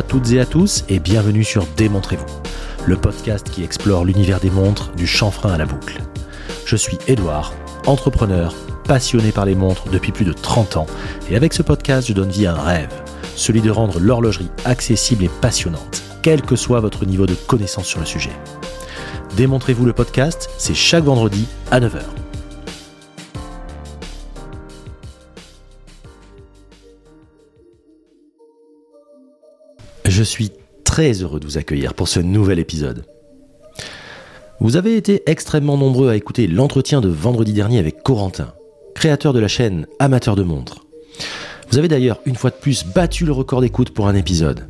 à toutes et à tous et bienvenue sur Démontrez-vous, le podcast qui explore l'univers des montres du chanfrein à la boucle. Je suis Édouard, entrepreneur, passionné par les montres depuis plus de 30 ans et avec ce podcast je donne vie à un rêve, celui de rendre l'horlogerie accessible et passionnante, quel que soit votre niveau de connaissance sur le sujet. Démontrez-vous le podcast, c'est chaque vendredi à 9h. Je suis très heureux de vous accueillir pour ce nouvel épisode. Vous avez été extrêmement nombreux à écouter l'entretien de vendredi dernier avec Corentin, créateur de la chaîne Amateur de Montres. Vous avez d'ailleurs une fois de plus battu le record d'écoute pour un épisode.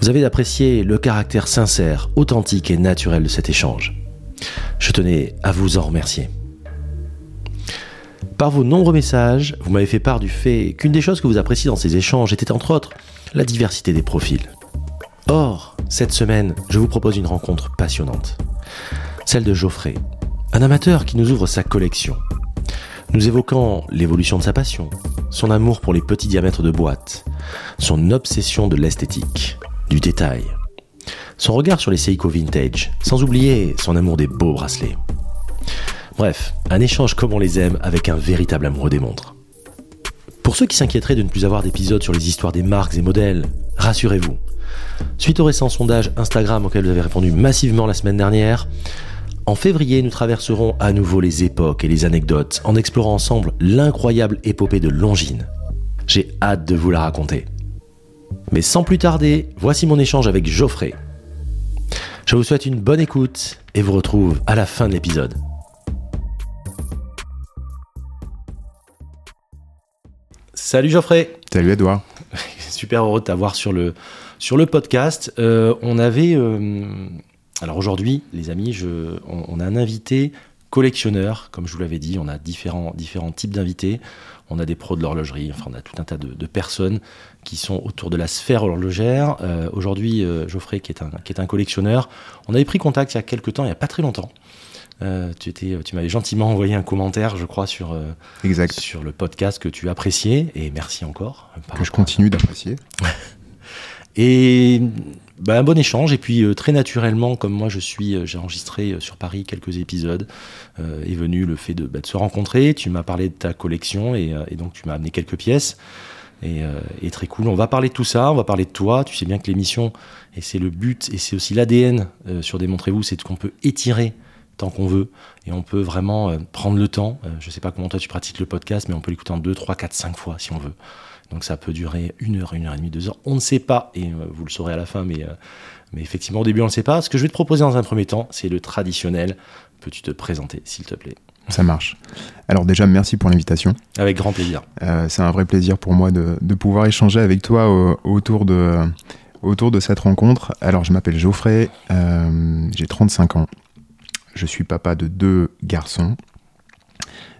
Vous avez apprécié le caractère sincère, authentique et naturel de cet échange. Je tenais à vous en remercier. Par vos nombreux messages, vous m'avez fait part du fait qu'une des choses que vous appréciez dans ces échanges était entre autres la diversité des profils. Or, cette semaine, je vous propose une rencontre passionnante. Celle de Geoffrey, un amateur qui nous ouvre sa collection. Nous évoquons l'évolution de sa passion, son amour pour les petits diamètres de boîte, son obsession de l'esthétique, du détail, son regard sur les Seiko vintage, sans oublier son amour des beaux bracelets. Bref, un échange comme on les aime avec un véritable amoureux des montres. Pour ceux qui s'inquiéteraient de ne plus avoir d'épisodes sur les histoires des marques et modèles, rassurez-vous. Suite au récent sondage Instagram auquel vous avez répondu massivement la semaine dernière, en février, nous traverserons à nouveau les époques et les anecdotes en explorant ensemble l'incroyable épopée de Longines. J'ai hâte de vous la raconter. Mais sans plus tarder, voici mon échange avec Geoffrey. Je vous souhaite une bonne écoute et vous retrouve à la fin de l'épisode. Salut Geoffrey. Salut Edouard. Super heureux de t'avoir sur le podcast. Alors aujourd'hui, les amis, on a un invité collectionneur. Comme je vous l'avais dit, on a différents types d'invités. On a des pros de l'horlogerie, enfin on a tout un tas de personnes qui sont autour de la sphère horlogère. Aujourd'hui, Geoffrey, qui est un collectionneur, on avait pris contact il y a quelques temps, il n'y a pas très longtemps. Tu m'avais gentiment envoyé un commentaire, je crois, sur le podcast que tu appréciais, et merci encore. Que je continue d'apprécier. Et un bon échange, et puis très naturellement, comme moi j'ai enregistré sur Paris quelques épisodes, est venu le fait de se rencontrer. Tu m'as parlé de ta collection, et donc tu m'as amené quelques pièces. Et très cool, on va parler de tout ça, on va parler de toi. Tu sais bien que l'émission, et c'est le but, et c'est aussi l'ADN sur Démontrez-vous, c'est qu'on peut étirer tant qu'on veut, et on peut vraiment prendre le temps. Je sais pas comment toi tu pratiques le podcast, mais on peut l'écouter en 2, 3, 4, 5 fois si on veut. Donc ça peut durer 1 heure, 1 heure et demie, 2 heures, on ne sait pas, et vous le saurez à la fin, mais effectivement au début on ne le sait pas. Ce que je vais te proposer dans un premier temps, c'est le traditionnel. Peux-tu te présenter s'il te plaît? Ça marche. Alors déjà, merci pour l'invitation. Avec grand plaisir. C'est un vrai plaisir pour moi de pouvoir échanger avec toi autour de cette rencontre. Alors je m'appelle Geoffrey, j'ai 35 ans. Je suis papa de 2 garçons.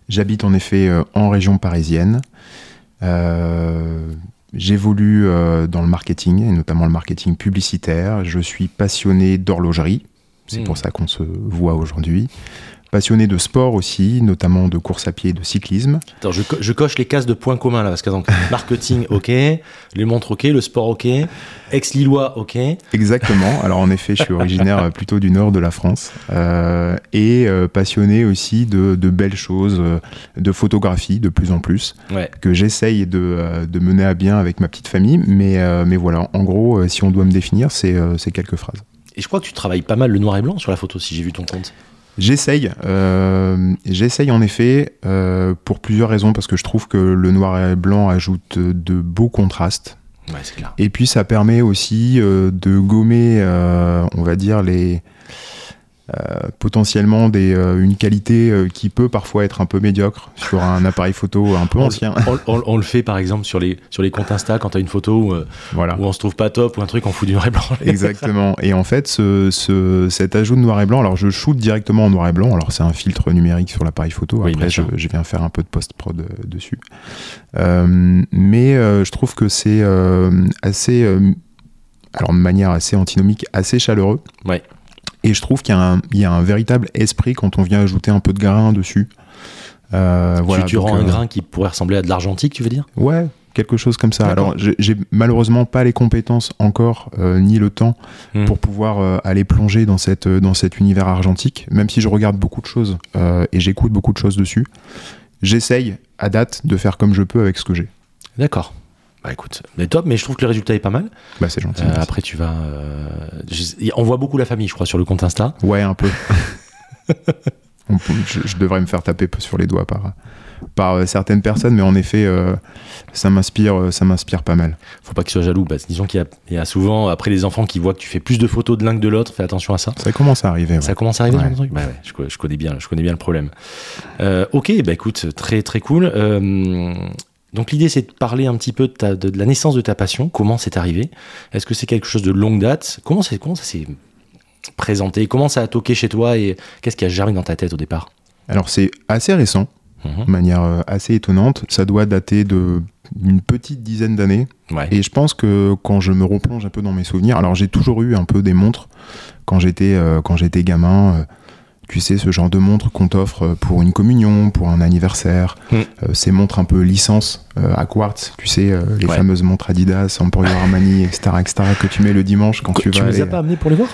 J'habite en effet en région parisienne. J'évolue dans le marketing, et notamment le marketing publicitaire. Je suis passionné d'horlogerie. C'est pour ça qu'on se voit aujourd'hui. Passionné de sport aussi, notamment de course à pied et de cyclisme. Attends, je coche les cases de points communs là, parce que donc, marketing, ok. Les montres, ok. Le sport, ok. Ex-Lillois, ok. Exactement. Alors en effet, je suis originaire plutôt du nord de la France et passionné aussi de belles choses, de photographie de plus en plus, ouais, que j'essaye de mener à bien avec ma petite famille. Mais voilà, en gros, si on doit me définir, c'est quelques phrases. Et je crois que tu travailles pas mal le noir et blanc sur la photo, si j'ai vu ton compte. J'essaye en effet, pour plusieurs raisons, parce que je trouve que le noir et blanc ajoute de beaux contrastes. Ouais, c'est clair. Et puis ça permet aussi de gommer, on va dire, potentiellement une qualité qui peut parfois être un peu médiocre sur un appareil photo un peu ancien. On le fait par exemple sur les comptes Insta quand t'as une photo où on se trouve pas top ou un truc, on fout du noir et blanc. Exactement. Et en fait, cet ajout de noir et blanc, alors je shoote directement en noir et blanc, alors c'est un filtre numérique sur l'appareil photo, après oui, je viens faire un peu de post-prod dessus. Mais je trouve que c'est assez, alors de manière assez antinomique, assez chaleureux. Ouais. Et je trouve qu'il y a un véritable esprit quand on vient ajouter un peu de grain dessus. Tu rends un grain qui pourrait ressembler à de l'argentique, tu veux dire ? Ouais, quelque chose comme ça. D'accord. Alors j'ai malheureusement pas les compétences encore ni le temps pour pouvoir aller plonger dans cet univers argentique, même si je regarde beaucoup de choses et j'écoute beaucoup de choses dessus. J'essaye à date de faire comme je peux avec ce que j'ai. D'accord. Bah écoute, mais top, mais je trouve que le résultat est pas mal. Bah c'est gentil. Après tu vas... on voit beaucoup la famille je crois sur le compte Insta. Ouais un peu. Je devrais me faire taper sur les doigts par certaines personnes, mais en effet, ça m'inspire pas mal. Faut pas que tu sois jaloux. Bah, disons qu'il y a souvent, après les enfants qui voient que tu fais plus de photos de l'un que de l'autre, fais attention à ça. Ça commence à arriver. Ouais. Ça commence à arriver, ouais. Truc. Bah ouais, je connais bien le problème. Ok, bah écoute, très très cool. Donc l'idée, c'est de parler un petit peu de la naissance de ta passion. Comment c'est arrivé ? Est-ce que c'est quelque chose de longue date ? Comment ça s'est présenté ? Comment ça a toqué chez toi et qu'est-ce qui a germé dans ta tête au départ ? Alors c'est assez récent. De manière assez étonnante, ça doit dater d'une petite dizaine d'années. Ouais. Et je pense que quand je me replonge un peu dans mes souvenirs, alors j'ai toujours eu un peu des montres quand j'étais gamin. Tu sais, ce genre de montres qu'on t'offre pour une communion, pour un anniversaire. Ces montres un peu licence à quartz, tu sais, les fameuses montres Adidas, Emporio Armani, etc., que tu mets le dimanche quand tu vas. Tu les as pas amenées pour les voir ?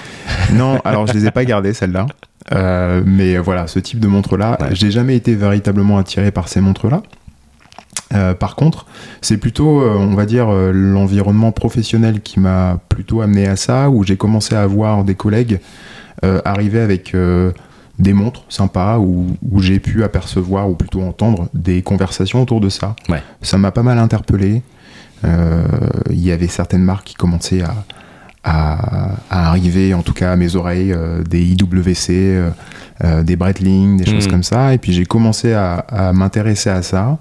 Non, alors je les ai pas gardées celles-là. Mais voilà, ce type de montre-là, j'ai jamais été véritablement attiré par ces montres-là. Par contre, c'est plutôt, on va dire, l'environnement professionnel qui m'a plutôt amené à ça, où j'ai commencé à voir des collègues arriver avec des montres sympas où j'ai pu apercevoir ou plutôt entendre des conversations autour de ça. Ouais. Ça m'a pas mal interpellé. Il y avait certaines marques qui commençaient à arriver, en tout cas à mes oreilles, des IWC, des Breitling, des choses comme ça. Et puis j'ai commencé à m'intéresser à ça.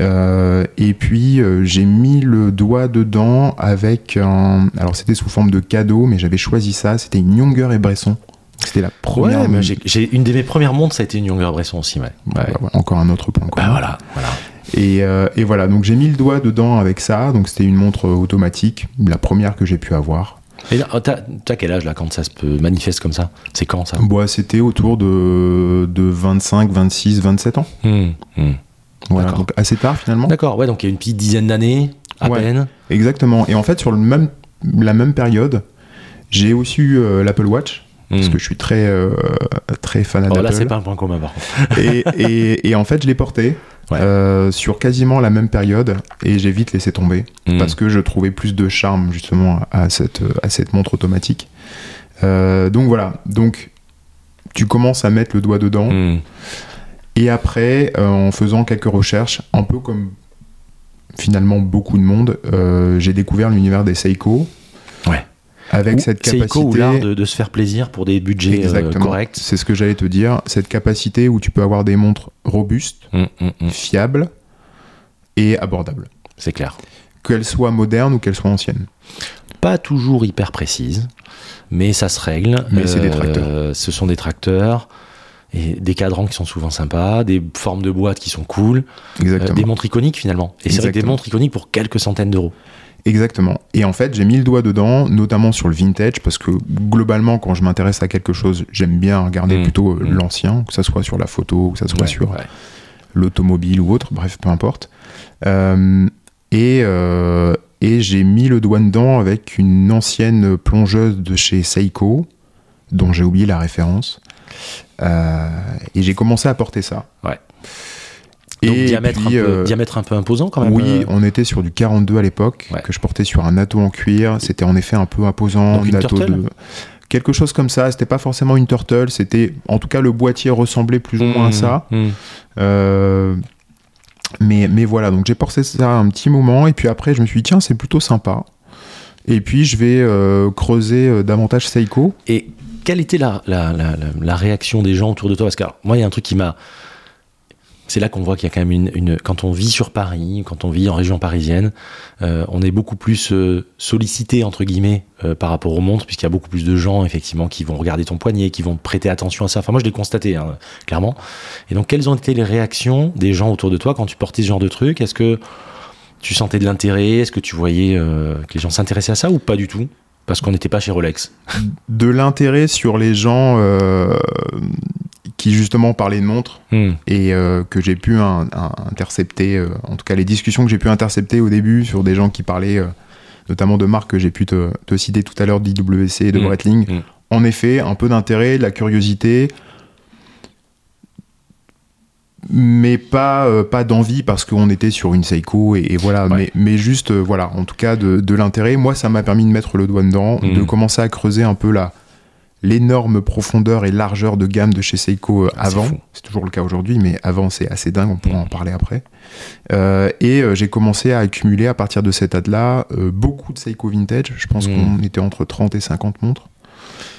Et puis j'ai mis le doigt dedans avec alors c'était sous forme de cadeau, mais j'avais choisi ça. C'était une Younger et Bresson. C'était la première. Ouais, mais j'ai une de mes premières montres, ça a été une Younger et Bresson aussi, ouais. Bah, ouais. Encore un autre point. Bah, voilà. Et voilà, donc j'ai mis le doigt dedans avec ça. Donc c'était une montre automatique, la première que j'ai pu avoir. Et t'as quel âge là quand ça se manifeste comme ça ? C'est quand ça ? Bah, c'était autour de 25, 26, 27 ans. Voilà, donc assez tard finalement. D'accord, ouais, donc il y a une petite dizaine d'années à peine. Exactement. Et en fait, sur la même période, j'ai aussi eu l'Apple Watch. Parce que je suis très, très fan d'Apple. Là, c'est pas un point commun, par contre. et en fait, je l'ai porté sur quasiment la même période et j'ai vite laissé tomber parce que je trouvais plus de charme, justement, à cette montre automatique. Donc voilà. Donc, tu commences à mettre le doigt dedans et après, en faisant quelques recherches, un peu comme finalement beaucoup de monde, j'ai découvert l'univers des Seiko. Ouais. Avec cette capacité. Seiko ou l'art de se faire plaisir pour des budgets corrects. C'est ce que j'allais te dire. Cette capacité où tu peux avoir des montres robustes, fiables et abordables. C'est clair. Qu'elles soient modernes ou qu'elles soient anciennes. Pas toujours hyper précises, mais ça se règle. Mais c'est des tracteurs. Ce sont des tracteurs. Et des cadrans qui sont souvent sympas, des formes de boîtes qui sont cool. Exactement. Des montres iconiques finalement. Et c'est vrai que des montres iconiques pour quelques centaines d'euros. Exactement. Et en fait, j'ai mis le doigt dedans, notamment sur le vintage, parce que globalement, quand je m'intéresse à quelque chose, j'aime bien regarder plutôt l'ancien, que ça soit sur la photo, que ça soit sur l'automobile ou autre, bref, peu importe. Et j'ai mis le doigt dedans avec une ancienne plongeuse de chez Seiko, dont j'ai oublié la référence, et j'ai commencé à porter ça. Ouais. Donc diamètre un peu imposant quand même. Oui, on était sur du 42 à l'époque, que je portais sur un NATO en cuir. C'était en effet un peu imposant. Donc une turtle de... Quelque chose comme ça, c'était pas forcément une turtle, c'était... En tout cas, le boîtier ressemblait plus ou moins à ça. Mais voilà, donc j'ai porté ça un petit moment, et puis après je me suis dit, tiens, c'est plutôt sympa. Et puis je vais creuser davantage Seiko. Et quelle était la réaction des gens autour de toi ? Parce que alors, moi, il y a un truc qui m'a... C'est là qu'on voit qu'il y a quand même quand on vit sur Paris, quand on vit en région parisienne, on est beaucoup plus sollicité, entre guillemets, par rapport aux montres, puisqu'il y a beaucoup plus de gens, effectivement, qui vont regarder ton poignet, qui vont prêter attention à ça. Enfin, moi, je l'ai constaté, hein, clairement. Et donc, quelles ont été les réactions des gens autour de toi quand tu portais ce genre de truc ? Est-ce que tu sentais de l'intérêt ? Est-ce que tu voyais que les gens s'intéressaient à ça ou pas du tout ? Parce qu'on n'était pas chez Rolex. De l'intérêt sur les gens... qui justement parlait de montres et que j'ai pu intercepter, en tout cas les discussions que j'ai pu intercepter au début sur des gens qui parlaient notamment de marques que j'ai pu te citer tout à l'heure, d'IWC et de Breitling. En effet, un peu d'intérêt, de la curiosité, mais pas d'envie parce qu'on était sur une Seiko et voilà, ouais. mais juste voilà, en tout cas de l'intérêt. Moi, ça m'a permis de mettre le doigt dedans, de commencer à creuser un peu l'énorme profondeur et largeur de gamme de chez Seiko avant. C'est toujours le cas aujourd'hui, mais avant, c'est assez dingue, on pourra en parler après. Et j'ai commencé à accumuler à partir de cette date-là beaucoup de Seiko vintage. Je pense qu'on était entre 30 et 50 montres.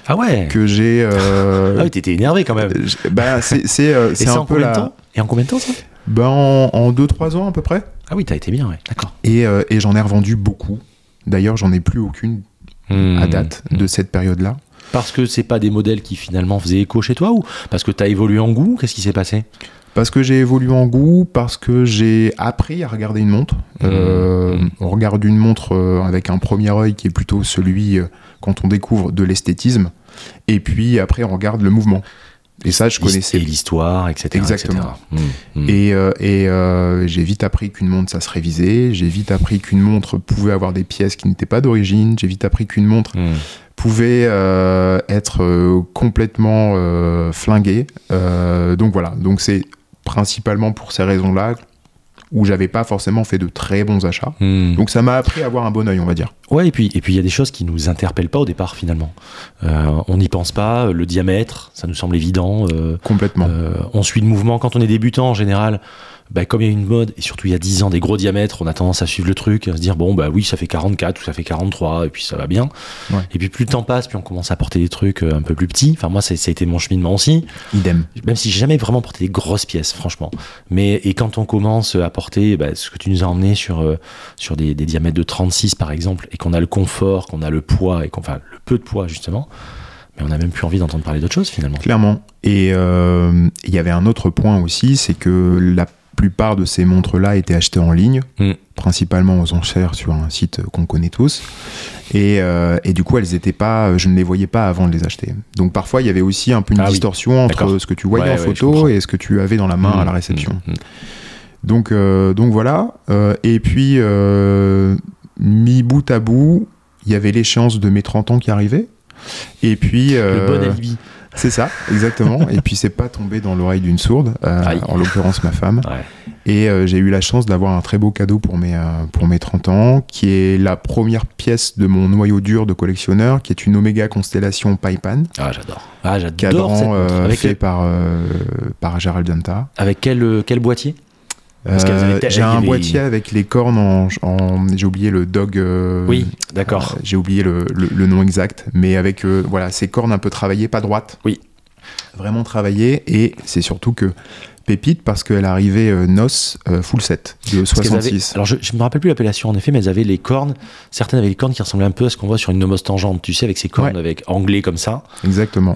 Ah ouais. Que j'ai. Ah oui, t'étais énervé quand même. Bah c'est un peu là. Et en combien de temps ça? Bah en 2-3 ans à peu près. Ah oui, t'as été bien, ouais. D'accord. Et j'en ai revendu beaucoup. D'ailleurs, j'en ai plus aucune à date de cette période-là. Parce que c'est pas des modèles qui finalement faisaient écho chez toi, ou parce que t'as évolué en goût? Qu'est-ce qui s'est passé? Parce que j'ai évolué en goût, parce que j'ai appris à regarder une montre. On regarde une montre avec un premier œil qui est plutôt celui, quand on découvre, de l'esthétisme. Et puis après, on regarde le mouvement. Et ça, je connaissais. Et l'histoire, etc. Exactement. Etc. Et j'ai vite appris qu'une montre, ça se révisait. J'ai vite appris qu'une montre pouvait avoir des pièces qui n'étaient pas d'origine. J'ai vite appris qu'une montre... pouvait être complètement flingué. Donc voilà, donc c'est principalement pour ces raisons-là où j'avais pas forcément fait de très bons achats. Donc ça m'a appris à avoir un bon œil, on va dire. Ouais, et puis il y a des choses qui nous interpellent pas au départ finalement. On n'y pense pas, le diamètre, ça nous semble évident. Complètement. On suit le mouvement quand on est débutant en général. Bah, comme il y a une mode, et surtout il y a 10 ans, des gros diamètres, on a tendance à suivre le truc, à se dire bon bah oui, ça fait 44 ou ça fait 43 et puis ça va bien. Ouais. Et puis plus le temps passe, puis on commence à porter des trucs un peu plus petits. Enfin moi ça a été mon cheminement aussi. Idem. Même si j'ai jamais vraiment porté des grosses pièces, franchement. Et quand on commence à porter ce que tu nous as emmené sur des diamètres de 36 par exemple, et qu'on a le confort, qu'on a le poids, et enfin le peu de poids justement, mais on n'a même plus envie d'entendre parler d'autre chose finalement. Clairement. Et il y avait un autre point aussi, c'est que la plupart de ces montres-là étaient achetées en ligne, principalement aux enchères sur un site qu'on connaît tous. Et du coup, elles étaient pas, je ne les voyais pas avant de les acheter. Donc parfois, il y avait aussi un peu une distorsion entre ce que tu voyais en photo et ce que tu avais dans la main à la réception. Donc voilà. Et puis, mis bout à bout, il y avait l'échéance de mes 30 ans qui arrivait. Et puis... le bon alibi. C'est ça, exactement. Et puis, c'est pas tombé dans l'oreille d'une sourde, en l'occurrence ma femme. Ouais. Et j'ai eu la chance d'avoir un très beau cadeau pour mes 30 ans, qui est la première pièce de mon noyau dur de collectionneur, qui est une Omega Constellation Paipan. Ah, j'adore. Ah, j'adore cadran, cette montre. Avec fait par Gérald Danta. Avec quel boîtier? Parce j'ai un boîtier avec les cornes j'ai oublié le dog. Oui, d'accord. J'ai oublié le nom exact, mais avec ces cornes un peu travaillées, pas droites. Oui. Vraiment travaillées, et c'est surtout que pépite parce qu'elle arrivait noce full set de 66. Alors je me rappelle plus l'appellation en effet, mais elles avaient les cornes. Certaines avaient les cornes qui ressemblaient un peu à ce qu'on voit sur une nomos tangente, tu sais, avec ces cornes avec anglais comme ça. Exactement.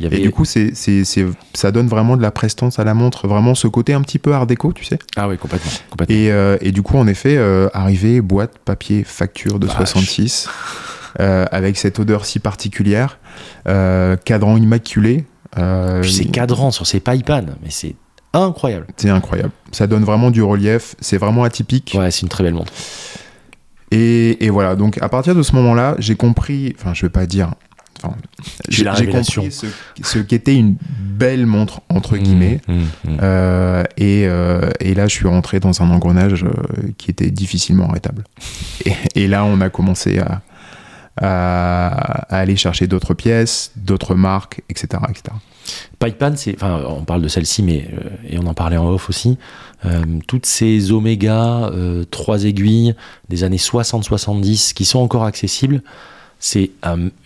Y avait... Et du coup, c'est ça donne vraiment de la prestance à la montre, vraiment ce côté un petit peu art déco, tu sais. Ah oui, complètement. Et du coup, en effet, arrivée boîte papier facture de 66, avec cette odeur si particulière, cadran immaculé. Puis ces cadrans sur ces Paipan, mais c'est incroyable. C'est incroyable. Ça donne vraiment du relief. C'est vraiment atypique. Ouais, c'est une très belle montre. Et voilà. Donc à partir de ce moment-là, j'ai compris. Enfin, je vais pas dire. Enfin, j'ai compris ce qu'était une belle montre entre guillemets. Et là, je suis rentré dans un engrenage qui était difficilement arrêtable. Et là, on a commencé à aller chercher d'autres pièces, d'autres marques, etc. Paipan, on parle de celle-ci, mais et on en parlait en off aussi, toutes ces Omega 3 aiguilles des années 60-70 qui sont encore accessibles, c'est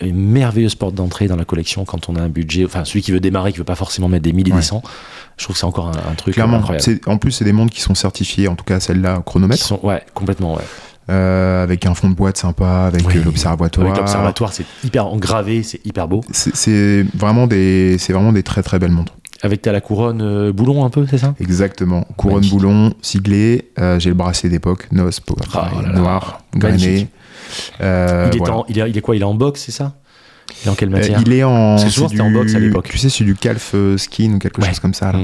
une merveilleuse porte d'entrée dans la collection quand on a un budget, enfin celui qui veut démarrer, qui veut pas forcément mettre des milliers des cents. Je trouve que c'est encore un truc clairement incroyable. En plus, c'est des montres qui sont certifiées, en tout cas celles-là, au chronomètre. Complètement, ouais. Avec un fond de boîte sympa, avec l'observatoire. Avec l'observatoire, c'est hyper engravé, c'est hyper beau. C'est vraiment des très très belles montres. Avec la couronne boulon un peu, c'est ça? Exactement. Couronne magnifique. Boulon, siglée. J'ai le bracelet d'époque, noce, noir, grainé. Il est quoi? Il est en box, c'est ça? Et en quelle matière? Il est en. Parce que souvent c'était en box à l'époque. Tu sais, c'est du calf skin ou quelque chose comme ça. Là.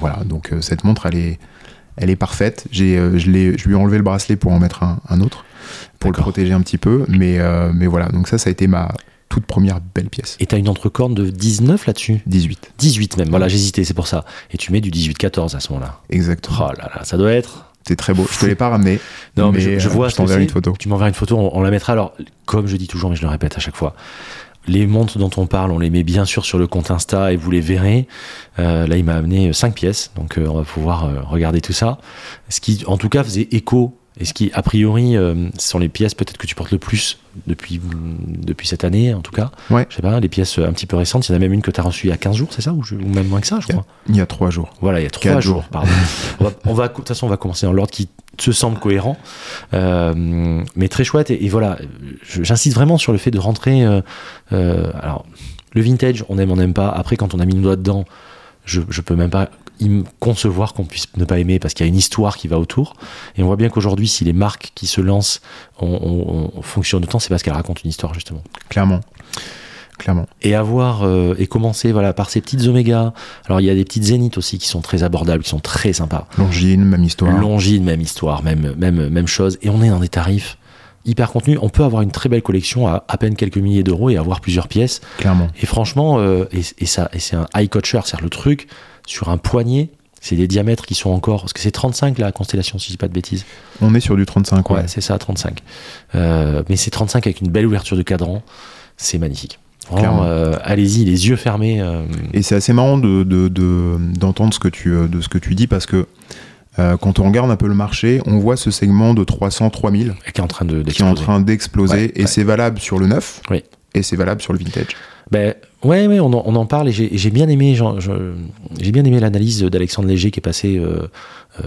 Voilà, donc cette montre, elle est parfaite. Je lui ai enlevé le bracelet pour en mettre un autre, pour le protéger un petit peu. Mais voilà, donc ça a été ma toute première belle pièce. Et t'as une entrecorne de 19 là-dessus? 18. 18 même, voilà, j'hésitais, c'est pour ça. Et tu mets du 18-14 à ce moment-là. Exactement. Oh là là, ça doit être. C'est très beau. Je te l'ai pas ramené. Non, mais je vois. Je t'enverrai une photo. Tu m'enverras une photo. On la mettra. Alors, comme je dis toujours, mais je le répète à chaque fois, les montres dont on parle, on les met bien sûr sur le compte Insta et vous les verrez. Là, il m'a amené 5 pièces, donc on va pouvoir regarder tout ça. Ce qui, en tout cas, faisait écho et ce qui, a priori, sont les pièces peut-être que tu portes le plus depuis cette année, en tout cas. Ouais. Je sais pas, les pièces un petit peu récentes. Il y en a même une que tu as reçue il y a 15 jours, c'est ça, ou même moins que ça, je crois. Il y a 3 jours. Voilà, il y a 3 jours, pardon. De toute façon, on va commencer dans l'ordre qui se semble cohérent, mais très chouette. Et voilà, j'insiste vraiment sur le fait de rentrer. Alors, le vintage, on aime, on n'aime pas. Après, quand on a mis le doigt dedans, je peux même pas concevoir qu'on puisse ne pas aimer, parce qu'il y a une histoire qui va autour. Et on voit bien qu'aujourd'hui, si les marques qui se lancent on fonctionnent autant, c'est parce qu'elles racontent une histoire, justement. Clairement. Et avoir et commencer voilà par ces petites Oméga. Alors il y a des petites Zenith aussi qui sont très abordables, qui sont très sympas. Longines, même histoire, même chose. Et on est dans des tarifs hyper contenus. On peut avoir une très belle collection à peine quelques milliers d'euros et avoir plusieurs pièces. Clairement. Et franchement, et c'est un eye catcher, c'est-à-dire le truc sur un poignet. C'est des diamètres qui sont encore... Parce que c'est 35, la Constellation, si je dis pas de bêtises. On est sur du 35, ouais. C'est ça, 35. Mais c'est 35 avec une belle ouverture de cadran. C'est magnifique. Vraiment, allez-y, les yeux fermés. Et c'est assez marrant d'entendre ce que tu dis, parce que quand on regarde un peu le marché, on voit ce segment de 300, 3000 qui est en train d'exploser. Ouais, et c'est valable sur le neuf, oui. Et c'est valable sur le vintage. Ben, ouais, on en parle, et j'ai bien aimé l'analyse d'Alexandre Léger qui est passé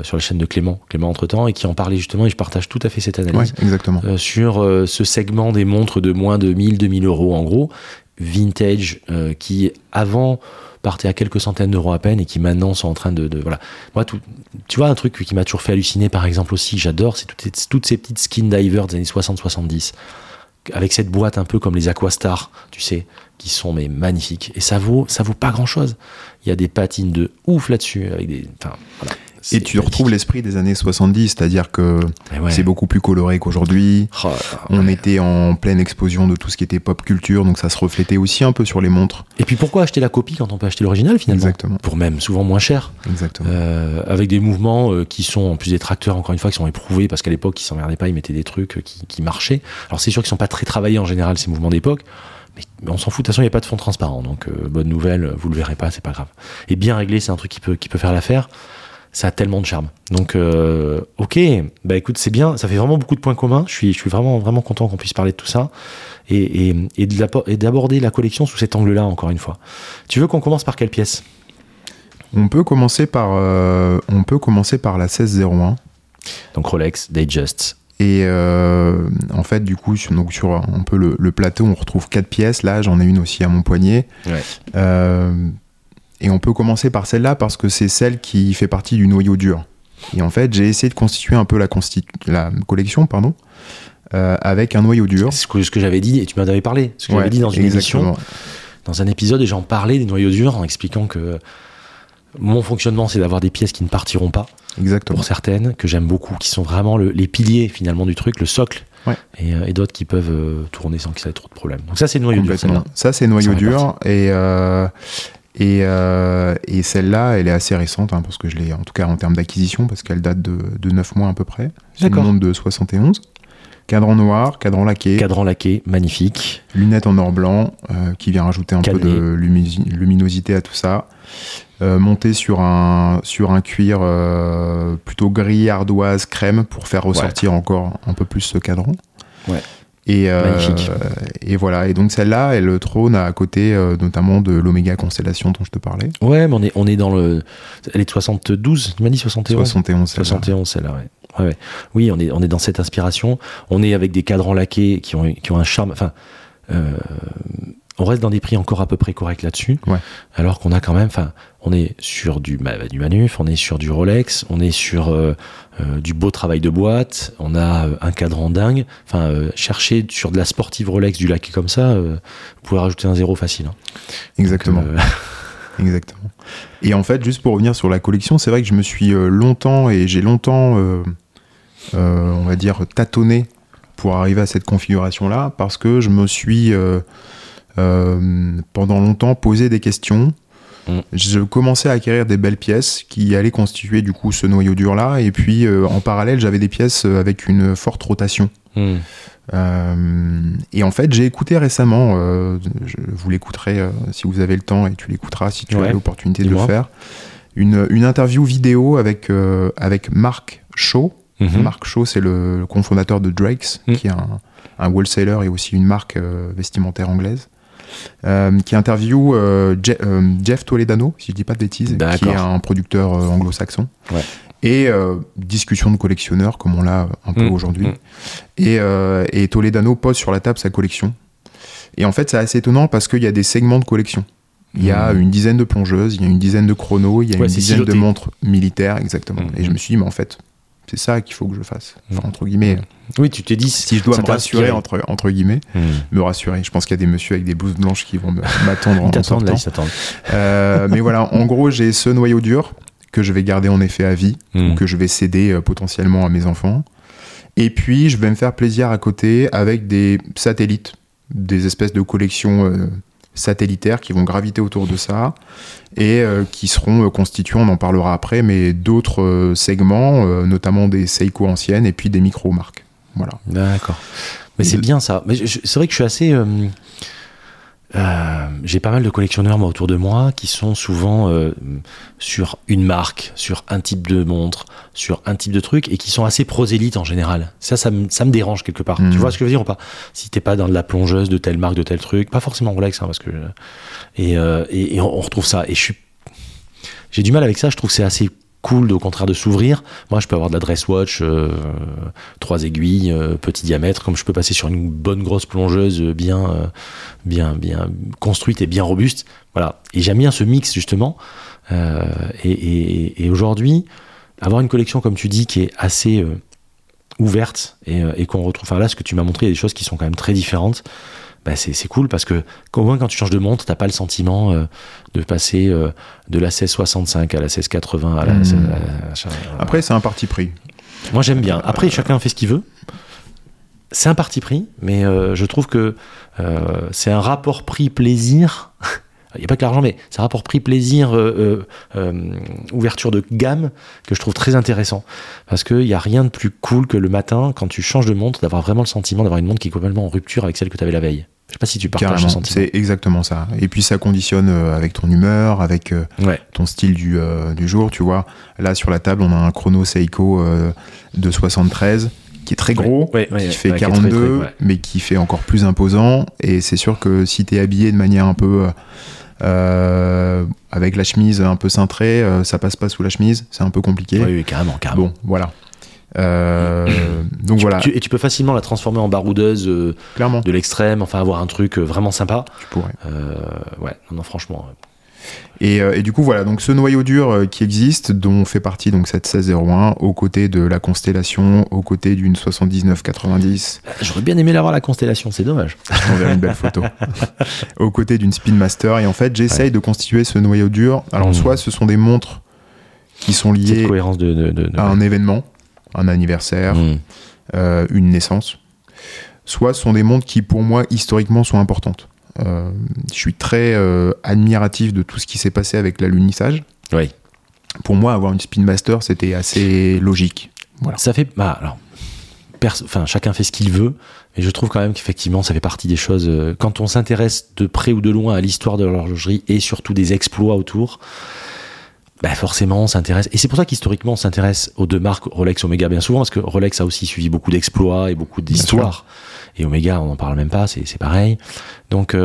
sur la chaîne de Clément Entretemps, et qui en parlait justement, et je partage tout à fait cette analyse. Ouais, exactement. Sur ce segment des montres de moins de 1 000, 2 000 euros en gros, vintage, qui avant partait à quelques centaines d'euros à peine et qui maintenant sont en train de voilà. Moi, tu vois, un truc qui m'a toujours fait halluciner, par exemple, aussi, j'adore, c'est toutes ces petites skin divers des années 60-70. Avec cette boîte un peu comme les Aquastar, tu sais, qui sont mais magnifiques. Et ça vaut pas grand chose. Il y a des patines de ouf là-dessus. Avec des, voilà, et tu magnifique. Retrouves l'esprit des années 70, c'est-à-dire que c'est beaucoup plus coloré qu'aujourd'hui. On était en pleine explosion de tout ce qui était pop culture, donc ça se reflétait aussi un peu sur les montres. Et puis pourquoi acheter la copie quand on peut acheter l'original finalement ? Exactement. Pour même souvent moins cher. Exactement. Avec des mouvements qui sont, en plus des tracteurs, encore une fois, qui sont éprouvés, parce qu'à l'époque ils s'emmerdaient pas, ils mettaient des trucs qui marchaient. Alors c'est sûr qu'ils sont pas très travaillés en général, ces mouvements d'époque. Mais on s'en fout, de toute façon il n'y a pas de fond transparent, donc bonne nouvelle, vous le verrez pas, c'est pas grave. Et bien réglé, c'est un truc qui peut faire l'affaire. Ça a tellement de charme. Donc, ok, bah écoute, c'est bien, ça fait vraiment beaucoup de points communs. Je suis vraiment, vraiment content qu'on puisse parler de tout ça et d'aborder la collection sous cet angle-là, encore une fois. Tu veux qu'on commence par quelle pièce ? On peut commencer par la 1601. Donc Rolex, Datejust. Et en fait, du coup, sur un peu le plateau, on retrouve 4 pièces. Là, j'en ai une aussi à mon poignet. Ouais. Et on peut commencer par celle-là parce que c'est celle qui fait partie du noyau dur. Et en fait, j'ai essayé de constituer un peu la collection, avec un noyau dur. C'est ce que j'avais dit, et tu m'en avais parlé. Ce que j'avais dit dans une émission, dans un épisode, et j'en parlais des noyaux durs en expliquant que mon fonctionnement, c'est d'avoir des pièces qui ne partiront pas. Exactement. Pour certaines, que j'aime beaucoup, qui sont vraiment les piliers finalement du truc, le socle. Ouais. Et d'autres qui peuvent tourner sans qu'il y ait trop de problèmes. Donc ça, c'est le noyau dur. Ça, c'est le noyau dur. Et celle-là, elle est assez récente, parce que je l'ai, en tout cas en termes d'acquisition, parce qu'elle date de 9 mois à peu près. C'est une montre de 71. Cadran noir, cadran laqué, magnifique. Lunettes en or blanc, qui vient rajouter un peu de luminosité à tout ça. Montée sur un cuir plutôt gris, ardoise, crème, pour faire ressortir encore un peu plus ce cadran. Ouais. Et voilà, et donc celle-là, elle trône à côté notamment de l'Omega Constellation dont je te parlais. Ouais, mais on est dans elle est de 72, tu m'as dit 71. 71 celle-là, ouais. Oui, on est dans cette inspiration, on est avec des cadrans laqués qui ont un charme, on reste dans des prix encore à peu près corrects là-dessus, ouais. Alors qu'on a quand même, enfin, on est sur du manuf, on est sur du Rolex, on est sur du beau travail de boîte, on a un cadran dingue. Enfin, chercher sur de la sportive Rolex, du laqué comme ça, vous pouvez rajouter un zéro facile. Hein. Exactement. Donc, exactement. Et en fait, juste pour revenir sur la collection, c'est vrai que je me suis longtemps, on va dire, tâtonné pour arriver à cette configuration-là, parce que je me suis pendant longtemps posé des questions. Je commençais à acquérir des belles pièces qui allaient constituer du coup ce noyau dur-là, et puis en parallèle, j'avais des pièces avec une forte rotation. Et en fait, j'ai écouté récemment, vous l'écouterez si vous avez le temps, et tu l'écouteras si tu as l'opportunité de le faire, une interview vidéo avec Marc Shaw. Marc Shaw, c'est le cofondateur de Drake's, qui est un wholesaler et aussi une marque vestimentaire anglaise, qui interview Jeff Toledano, si je ne dis pas de bêtises, qui est un producteur anglo-saxon. Ouais. Et discussion de collectionneurs, comme on l'a un peu aujourd'hui. Et Toledano pose sur la table sa collection. Et en fait, c'est assez étonnant parce qu'il y a des segments de collection. Il y a une dizaine de plongeuses, il y a une dizaine de chronos, il y a une dizaine de montres militaires, exactement. Et je me suis dit, mais en fait... c'est ça qu'il faut que je fasse, enfin, entre guillemets. Oui, tu t'es dit, si je dois me rassurer, entre guillemets, me rassurer. Je pense qu'il y a des messieurs avec des blouses blanches qui vont m'attendre en sortant. Là, ils s'attendent. Mais voilà, en gros, j'ai ce noyau dur que je vais garder en effet à vie, ou que je vais céder potentiellement à mes enfants. Et puis, je vais me faire plaisir à côté avec des satellites, des espèces de collections satellitaires qui vont graviter autour de ça et qui seront constitués, on en parlera après, mais d'autres segments, notamment des Seiko anciennes et puis des micro-marques. Voilà. D'accord. Mais c'est bien ça. Mais c'est vrai que je suis assez... j'ai pas mal de collectionneurs moi, autour de moi qui sont souvent sur une marque, sur un type de montre, sur un type de truc et qui sont assez prosélytes en général. Ça me dérange quelque part. Tu vois ce que je veux dire ou pas? Si t'es pas dans de la plongeuse de telle marque, de tel truc, pas forcément Rolex, hein, parce que et on retrouve ça. Et j'ai du mal avec ça. Je trouve que c'est assez cool au contraire de s'ouvrir. Moi je peux avoir de la dress watch, 3 aiguilles, petit diamètre, comme je peux passer sur une bonne grosse plongeuse bien construite et bien robuste, voilà, et j'aime bien ce mix justement, et aujourd'hui avoir une collection comme tu dis qui est assez ouverte et qu'on retrouve, enfin là ce que tu m'as montré, il y a des choses qui sont quand même très différentes. Bah c'est cool parce que au moins quand tu changes de montre, t'as pas le sentiment de passer de la 1665 à la 1680 à la... Après c'est un parti pris. Moi j'aime bien. Après chacun fait ce qu'il veut. C'est un parti pris, mais je trouve que c'est un rapport prix plaisir. Il n'y a pas que l'argent, mais c'est un rapport prix plaisir ouverture de gamme que je trouve très intéressant, parce qu'il n'y a rien de plus cool que le matin quand tu changes de montre d'avoir vraiment le sentiment d'avoir une montre qui est complètement en rupture avec celle que tu avais la veille. Je sais pas si tu partages ce sentiment. C'est exactement ça. Et puis ça conditionne avec ton humeur, avec ton style du jour, tu vois. Là sur la table, on a un chrono Seiko de 73 qui est très gros, qui fait 42, qui est très, mais qui fait encore plus imposant. Et c'est sûr que si t'es habillé de manière un peu avec la chemise un peu cintrée, ça passe pas sous la chemise, c'est un peu compliqué. Oui, carrément. Bon, voilà. Donc voilà. Et tu peux facilement la transformer en baroudeuse de l'extrême, enfin avoir un truc vraiment sympa. Tu pourrais. Franchement. Et du coup, voilà, donc ce noyau dur qui existe, dont fait partie donc cette 1601, aux côtés de la Constellation, aux côtés d'une 7990. J'aurais bien aimé l'avoir, la Constellation, c'est dommage. Je t'enverrai une belle photo. Aux côtés d'une Speedmaster. Et en fait, j'essaye de constituer ce noyau dur. Alors, soit ce sont des montres qui sont liées à un événement, un anniversaire, une naissance. Soit ce sont des montres qui, pour moi, historiquement, sont importantes. Je suis très admiratif de tout ce qui s'est passé avec l'alunissage. Oui. Pour moi, avoir une Speedmaster, c'était assez logique. Voilà. Ça fait. Bah, alors, chacun fait ce qu'il veut, mais je trouve quand même qu'effectivement, ça fait partie des choses. Quand on s'intéresse de près ou de loin à l'histoire de l'horlogerie et surtout des exploits autour, bah forcément, on s'intéresse. Et c'est pour ça qu'historiquement, on s'intéresse aux deux marques Rolex, Omega, bien souvent, parce que Rolex a aussi suivi beaucoup d'exploits et beaucoup d'histoires. et Omega on n'en parle même pas, c'est pareil. Donc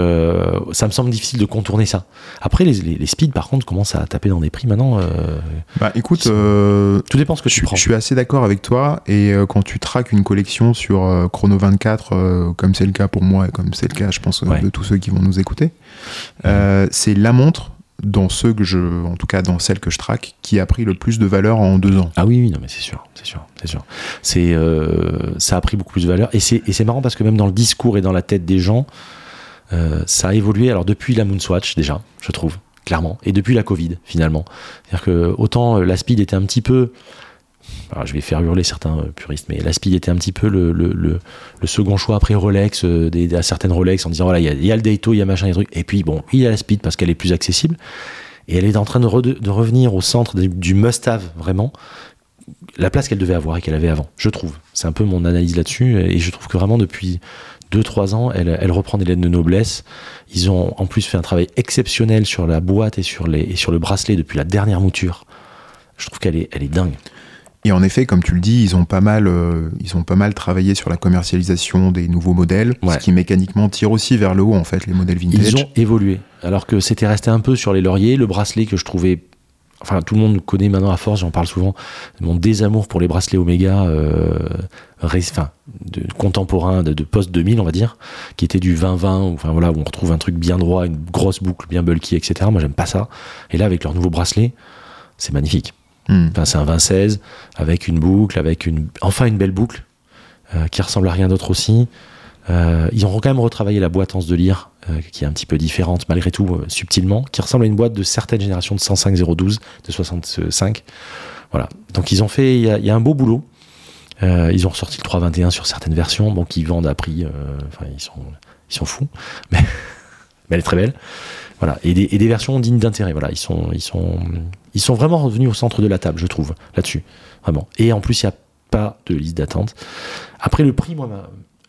ça me semble difficile de contourner ça. Après les speeds par contre commencent à taper dans des prix maintenant. Bah écoute, tout dépend ce que tu prends. Je suis assez d'accord avec toi, et quand tu traques une collection sur Chrono24 comme c'est le cas pour moi et comme c'est le cas je pense de tous ceux qui vont nous écouter, c'est la montre dans ceux que je, en tout cas dans celle que je traque, qui a pris le plus de valeur en 2 ans. Ah oui, non mais c'est sûr. C'est ça a pris beaucoup plus de valeur, et c'est marrant parce que même dans le discours et dans la tête des gens, ça a évolué. Alors depuis la Moonswatch déjà, je trouve clairement, et depuis la Covid finalement, c'est-à-dire que autant la Speed était un petit peu, alors je vais faire hurler certains puristes, mais la Speed était un petit peu le second choix après Rolex, à certaines Rolex, en disant voilà, il y a le Daito, il y a machin, il y a truc, et puis bon, il y a la Speed parce qu'elle est plus accessible, et elle est en train de revenir au centre du must-have, vraiment, la place qu'elle devait avoir et qu'elle avait avant, je trouve. C'est un peu mon analyse là-dessus, et je trouve que vraiment depuis 2-3 ans, elle reprend des lettres de noblesse. Ils ont en plus fait un travail exceptionnel sur la boîte et sur le bracelet depuis la dernière mouture. Je trouve qu'elle est dingue. Et en effet, comme tu le dis, ils ont pas mal travaillé sur la commercialisation des nouveaux modèles, ce qui mécaniquement tire aussi vers le haut, en fait, les modèles vintage. Ils ont évolué, alors que c'était resté un peu sur les lauriers. Le bracelet que je trouvais... Enfin, tout le monde connaît maintenant à force, j'en parle souvent, mon désamour pour les bracelets Omega contemporains de post-2000, on va dire, qui étaient du 20-20, enfin, voilà, où on retrouve un truc bien droit, une grosse boucle, bien bulky, etc. Moi, j'aime pas ça. Et là, avec leur nouveau bracelet, c'est magnifique. Enfin, c'est un 20-16 avec une boucle, une belle boucle qui ressemble à rien d'autre aussi. Ils ont quand même retravaillé la boîte anse de lyre qui est un petit peu différente malgré tout, subtilement, qui ressemble à une boîte de certaines générations de 105-012, de 65. Voilà. Donc ils ont fait, il y a un beau boulot. Ils ont ressorti le 321 sur certaines versions, donc ils vendent à prix. Enfin, ils sont fous, mais elle est très belle. Voilà. Et des versions dignes d'intérêt. Voilà. Ils sont vraiment revenus au centre de la table, je trouve, là-dessus, vraiment. Et en plus, il n'y a pas de liste d'attente. Après, le prix,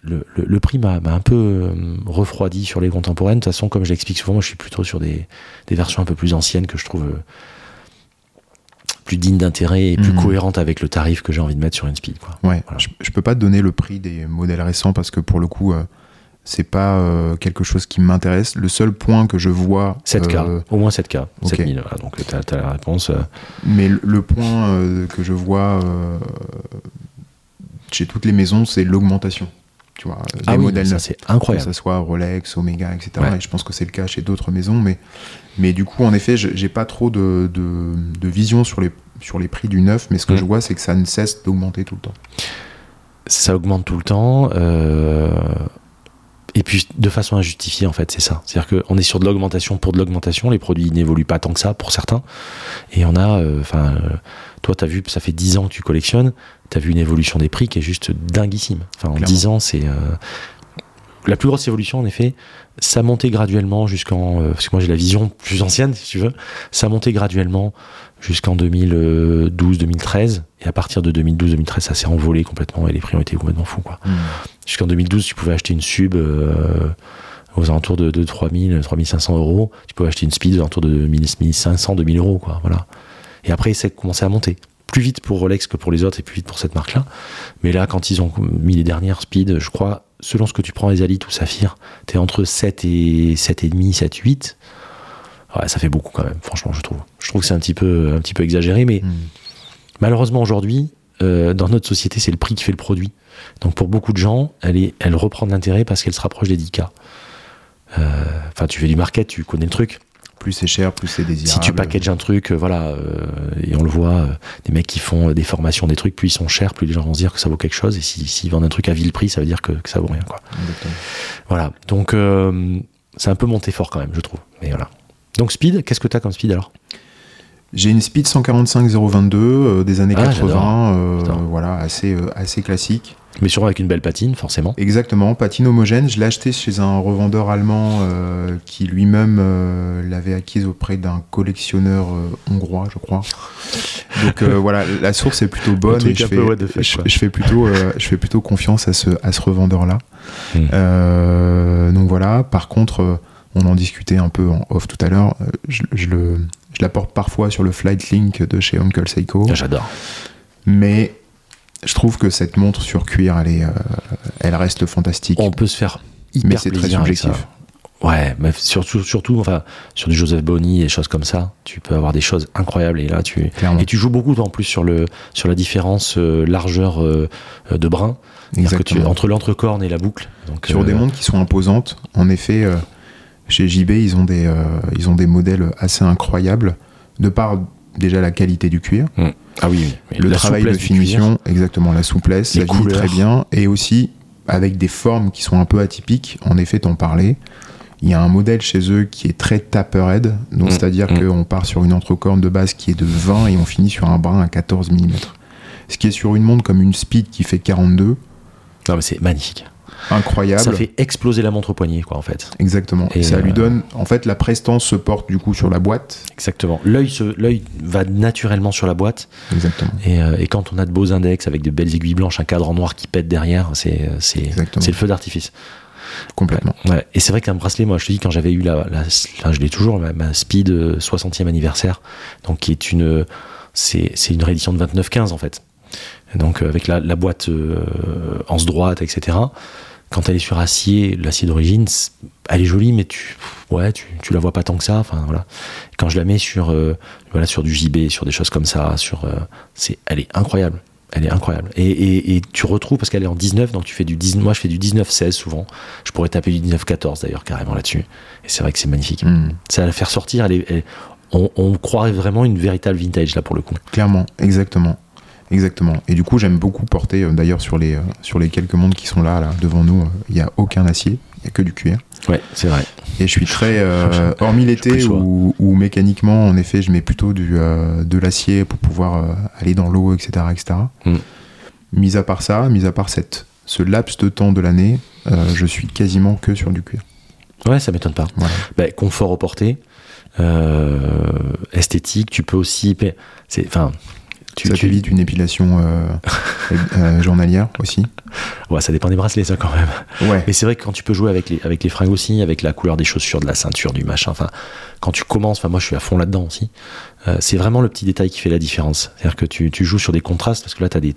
le prix m'a un peu refroidi sur les contemporaines. De toute façon, comme je l'explique souvent, moi, je suis plutôt sur des versions un peu plus anciennes que je trouve plus dignes d'intérêt et plus cohérentes avec le tarif que j'ai envie de mettre sur une Speed, quoi. Ouais. Voilà. Je peux pas te donner le prix des modèles récents parce que pour le coup, c'est pas quelque chose qui m'intéresse. Le seul point que je vois... 7K, au moins 7K, okay. 7000, voilà, donc t'as la réponse. Mais le point que je vois chez toutes les maisons, c'est l'augmentation. Tu vois, les modèles, ça, c'est incroyable. Que ce soit Rolex, Omega, etc. Ouais. Et je pense que c'est le cas chez d'autres maisons, mais du coup, en effet, j'ai pas trop de vision sur les prix du neuf, mais ce que je vois, c'est que ça ne cesse d'augmenter tout le temps. Ça augmente tout le temps... Et puis de façon injustifiée, en fait, c'est ça. C'est-à-dire qu'on est sur de l'augmentation pour de l'augmentation. Les produits n'évoluent pas tant que ça pour certains. Et on a, toi, t'as vu, ça fait 10 ans que tu collectionnes, t'as vu une évolution des prix qui est juste dinguissime. Enfin, en clairement. 10 ans, c'est la plus grosse évolution, en effet. Ça montait graduellement jusqu'en... parce que moi, j'ai la vision plus ancienne, si tu veux. Ça montait graduellement jusqu'en 2012-2013. Et à partir de 2012-2013, ça s'est envolé complètement et les prix ont été complètement fous, quoi. Jusqu'en 2012, tu pouvais acheter une Sub aux alentours de 3 500 €. Tu pouvais acheter une Speed aux alentours de 1 500, 2 000 €, quoi. Voilà. Et après, ça a commencé à monter. Plus vite pour Rolex que pour les autres et plus vite pour cette marque-là. Mais là, quand ils ont mis les dernières Speed, je crois, selon ce que tu prends, les Alite ou Saphir, t'es entre 7,5, 7,8. Ouais, ça fait beaucoup quand même, franchement, je trouve. Je trouve que c'est un petit peu exagéré, mais... Malheureusement, aujourd'hui, dans notre société, c'est le prix qui fait le produit. Donc, pour beaucoup de gens, elle reprend de l'intérêt parce qu'elle se rapproche des 10K. Enfin, tu fais du market, tu connais le truc. Plus c'est cher, plus c'est désirable. Si tu packages un truc, voilà, et on le voit, des mecs qui font des formations, des trucs, plus ils sont chers, plus les gens vont se dire que ça vaut quelque chose. Et s'ils vendent un truc à vil prix, ça veut dire que ça vaut rien, quoi. Exactement. Voilà. Donc, c'est un peu monté fort quand même, je trouve. Mais voilà. Donc, Speed, qu'est-ce que t'as comme Speed alors ? J'ai une Speed 145-022 des années 80, voilà, assez classique. Mais sûrement avec une belle patine, forcément. Exactement, patine homogène. Je l'ai achetée chez un revendeur allemand qui lui-même l'avait acquise auprès d'un collectionneur hongrois, je crois. Donc voilà, la source est plutôt bonne et je fais plutôt confiance à ce revendeur-là. Donc voilà, par contre, on en discutait un peu en off tout à l'heure, je la porte parfois sur le Flight Link de chez Uncle Seiko. J'adore. Mais je trouve que cette montre sur cuir, elle reste fantastique. On peut se faire hyper plaisir. Mais c'est très subjectif. Ouais, mais surtout, enfin, sur du Joseph Bonnie et des choses comme ça, tu peux avoir des choses incroyables. Et là, tu joues beaucoup en plus sur la différence largeur de brin, entre l'entrecorne et la boucle. Donc, sur des montres qui sont imposantes, en effet, chez JB, ils ont des modèles assez incroyables de par déjà la qualité du cuir, ah oui, le travail de finition, exactement, la souplesse, ça coule très bien, et aussi avec des formes qui sont un peu atypiques. En effet, t'en parlais. Il y a un modèle chez eux qui est très taperhead, donc c'est-à-dire qu'on part sur une entrecorne de base qui est de 20 et on finit sur un brin à 14 mm. Ce qui est sur une montre comme une Speed qui fait 42. Non mais c'est magnifique. Incroyable. Ça fait exploser la montre au poignet, quoi, en fait. Exactement. Et ça lui donne... En fait, la prestance se porte, du coup, sur la boîte. Exactement. L'œil va naturellement sur la boîte. Exactement. Et quand on a de beaux index avec de belles aiguilles blanches, un cadre en noir qui pète derrière, c'est le feu d'artifice. Complètement. Ouais, ouais. Et c'est vrai qu'un bracelet, moi je te dis, quand j'avais eu là, je l'ai toujours, ma Speed 60e anniversaire, donc qui est c'est une réédition de 29-15 en fait, donc avec la boîte anse droite, etc. Quand elle est sur l'acier d'origine, elle est jolie, mais tu la vois pas tant que ça. Enfin voilà. Quand je la mets sur du JB, sur des choses comme ça, elle est incroyable. Elle est incroyable. Et tu retrouves, parce qu'elle est en 19, donc tu fais moi je fais du 19-16 souvent. Je pourrais taper du 19-14 d'ailleurs, carrément là-dessus. Et c'est vrai que c'est magnifique. Ça va la faire sortir. On croirait vraiment une véritable vintage là pour le coup. Clairement, exactement. Et du coup, j'aime beaucoup porter, d'ailleurs sur les quelques montres qui sont là devant nous, il n'y a aucun acier, il n'y a que du cuir. Ouais, c'est vrai. Et je suis très, hormis l'été où mécaniquement, en effet, je mets plutôt de l'acier pour pouvoir aller dans l'eau, etc. Mis à part ça, ce laps de temps de l'année, je suis quasiment que sur du cuir. Ouais, ça m'étonne pas. Voilà. Bah, confort au porté, esthétique, tu peux aussi... Ça t'évite une épilation journalière aussi. Ouais, ça dépend des bracelets, ça, quand même. Ouais. Mais c'est vrai que quand tu peux jouer avec les fringues aussi, avec la couleur des chaussures, de la ceinture, du machin, enfin, quand tu commences, moi je suis à fond là-dedans aussi, c'est vraiment le petit détail qui fait la différence. C'est-à-dire que tu joues sur des contrastes, parce que là, t'as des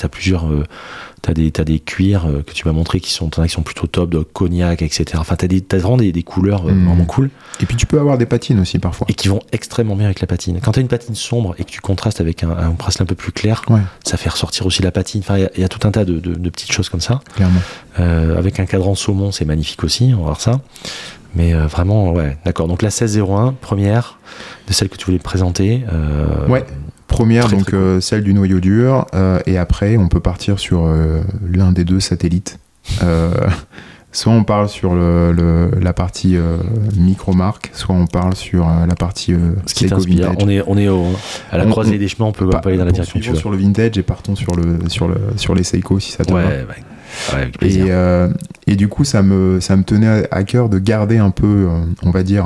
cuirs que tu m'as montré qui sont plutôt top, de cognac, etc. Enfin, t'as vraiment des couleurs vraiment cool. Et puis tu peux avoir des patines aussi parfois. Et qui vont extrêmement bien avec la patine. Quand t'as une patine sombre et que tu contrastes avec un bracelet un peu plus clair, ouais, ça fait ressortir aussi la patine. Enfin, il y a tout un tas de petites choses comme ça. Clairement. Avec un cadran saumon, c'est magnifique aussi, on va voir ça. Mais vraiment, ouais, d'accord. Donc la 1601, première de celle que tu voulais présenter. Ouais, première, très, donc très cool. Celle du noyau dur. Et après, on peut partir sur l'un des deux satellites. Soit on parle sur la partie micro-marque, soit on parle sur la partie Seiko vintage. On est à la croisée des chemins, on peut pas aller dans la direction que tu veux. Sur le vintage et partons sur les Seiko si ça te va. Ouais, avec plaisir. Et du coup, ça me tenait à cœur de garder un peu, on va dire,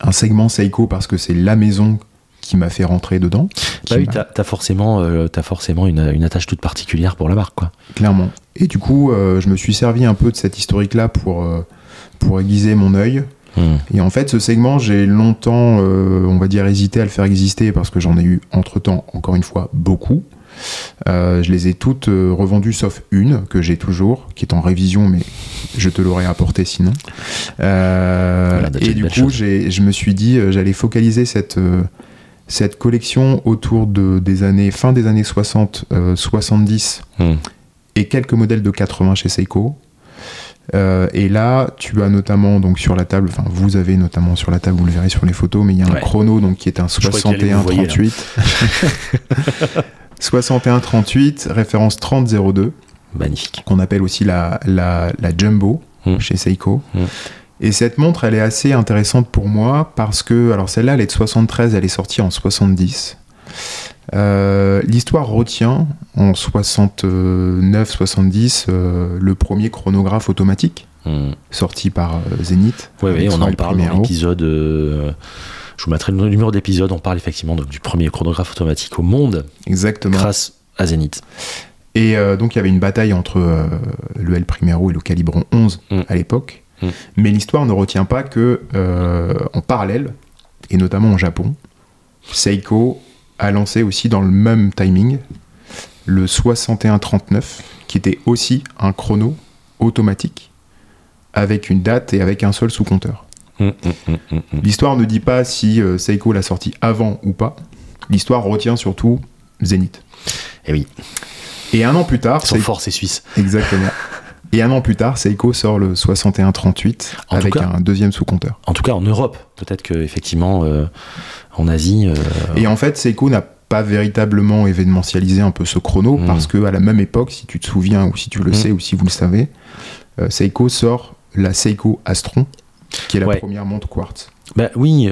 un segment Seiko parce que c'est la maison qui m'a fait rentrer dedans. Bah oui, t'as forcément une attache toute particulière pour la marque, quoi. Clairement. Et du coup, je me suis servi un peu de cette historique-là pour aiguiser mon œil. Et en fait, ce segment, j'ai longtemps, on va dire, hésité à le faire exister parce que j'en ai eu entre-temps, encore une fois, beaucoup. Je les ai toutes revendues sauf une que j'ai toujours, qui est en révision, mais je te l'aurais apporté sinon. Et du coup, je me suis dit, j'allais focaliser cette collection autour fin des années 60, 70 et quelques modèles de 80 chez Seiko. Et là, tu as notamment donc sur la table, enfin vous avez notamment sur la table, vous le verrez sur les photos, mais il y a un chrono donc qui est un 61-38. 61-38, référence 30-02. Magnifique. Qu'on appelle aussi la Jumbo chez Seiko. Et cette montre, elle est assez intéressante pour moi parce que, alors celle-là, elle est de 73, elle est sortie en 70. L'histoire retient en 69-70 le premier chronographe automatique sorti par Zenith. Oui, on en parle dans l'épisode... je vous mettrai le numéro d'épisode, on parle effectivement du premier chronographe automatique au monde. Exactement. Grâce à Zenith. Et donc il y avait une bataille entre le El Primero et le Calibron 11 à l'époque. Mais l'histoire ne retient pas que en parallèle, et notamment au Japon, Seiko a lancé aussi dans le même timing le 6139, qui était aussi un chrono automatique, avec une date et avec un seul sous-compteur. L'histoire ne dit pas si Seiko l'a sorti avant ou pas. L'histoire retient surtout Zenith. Et oui. Et un an plus tard... Ils sont forts, ces Suisses. Exactement. Et un an plus tard, Seiko sort le 6138 avec un deuxième sous-compteur. En tout cas, en Europe. Peut-être qu'effectivement, en Asie... Et en fait, Seiko n'a pas véritablement événementialisé un peu ce chrono, parce qu'à la même époque, si tu te souviens, ou si tu le sais, ou si vous le savez, Seiko sort la Seiko Astron, qui est la première montre quartz. Bah oui...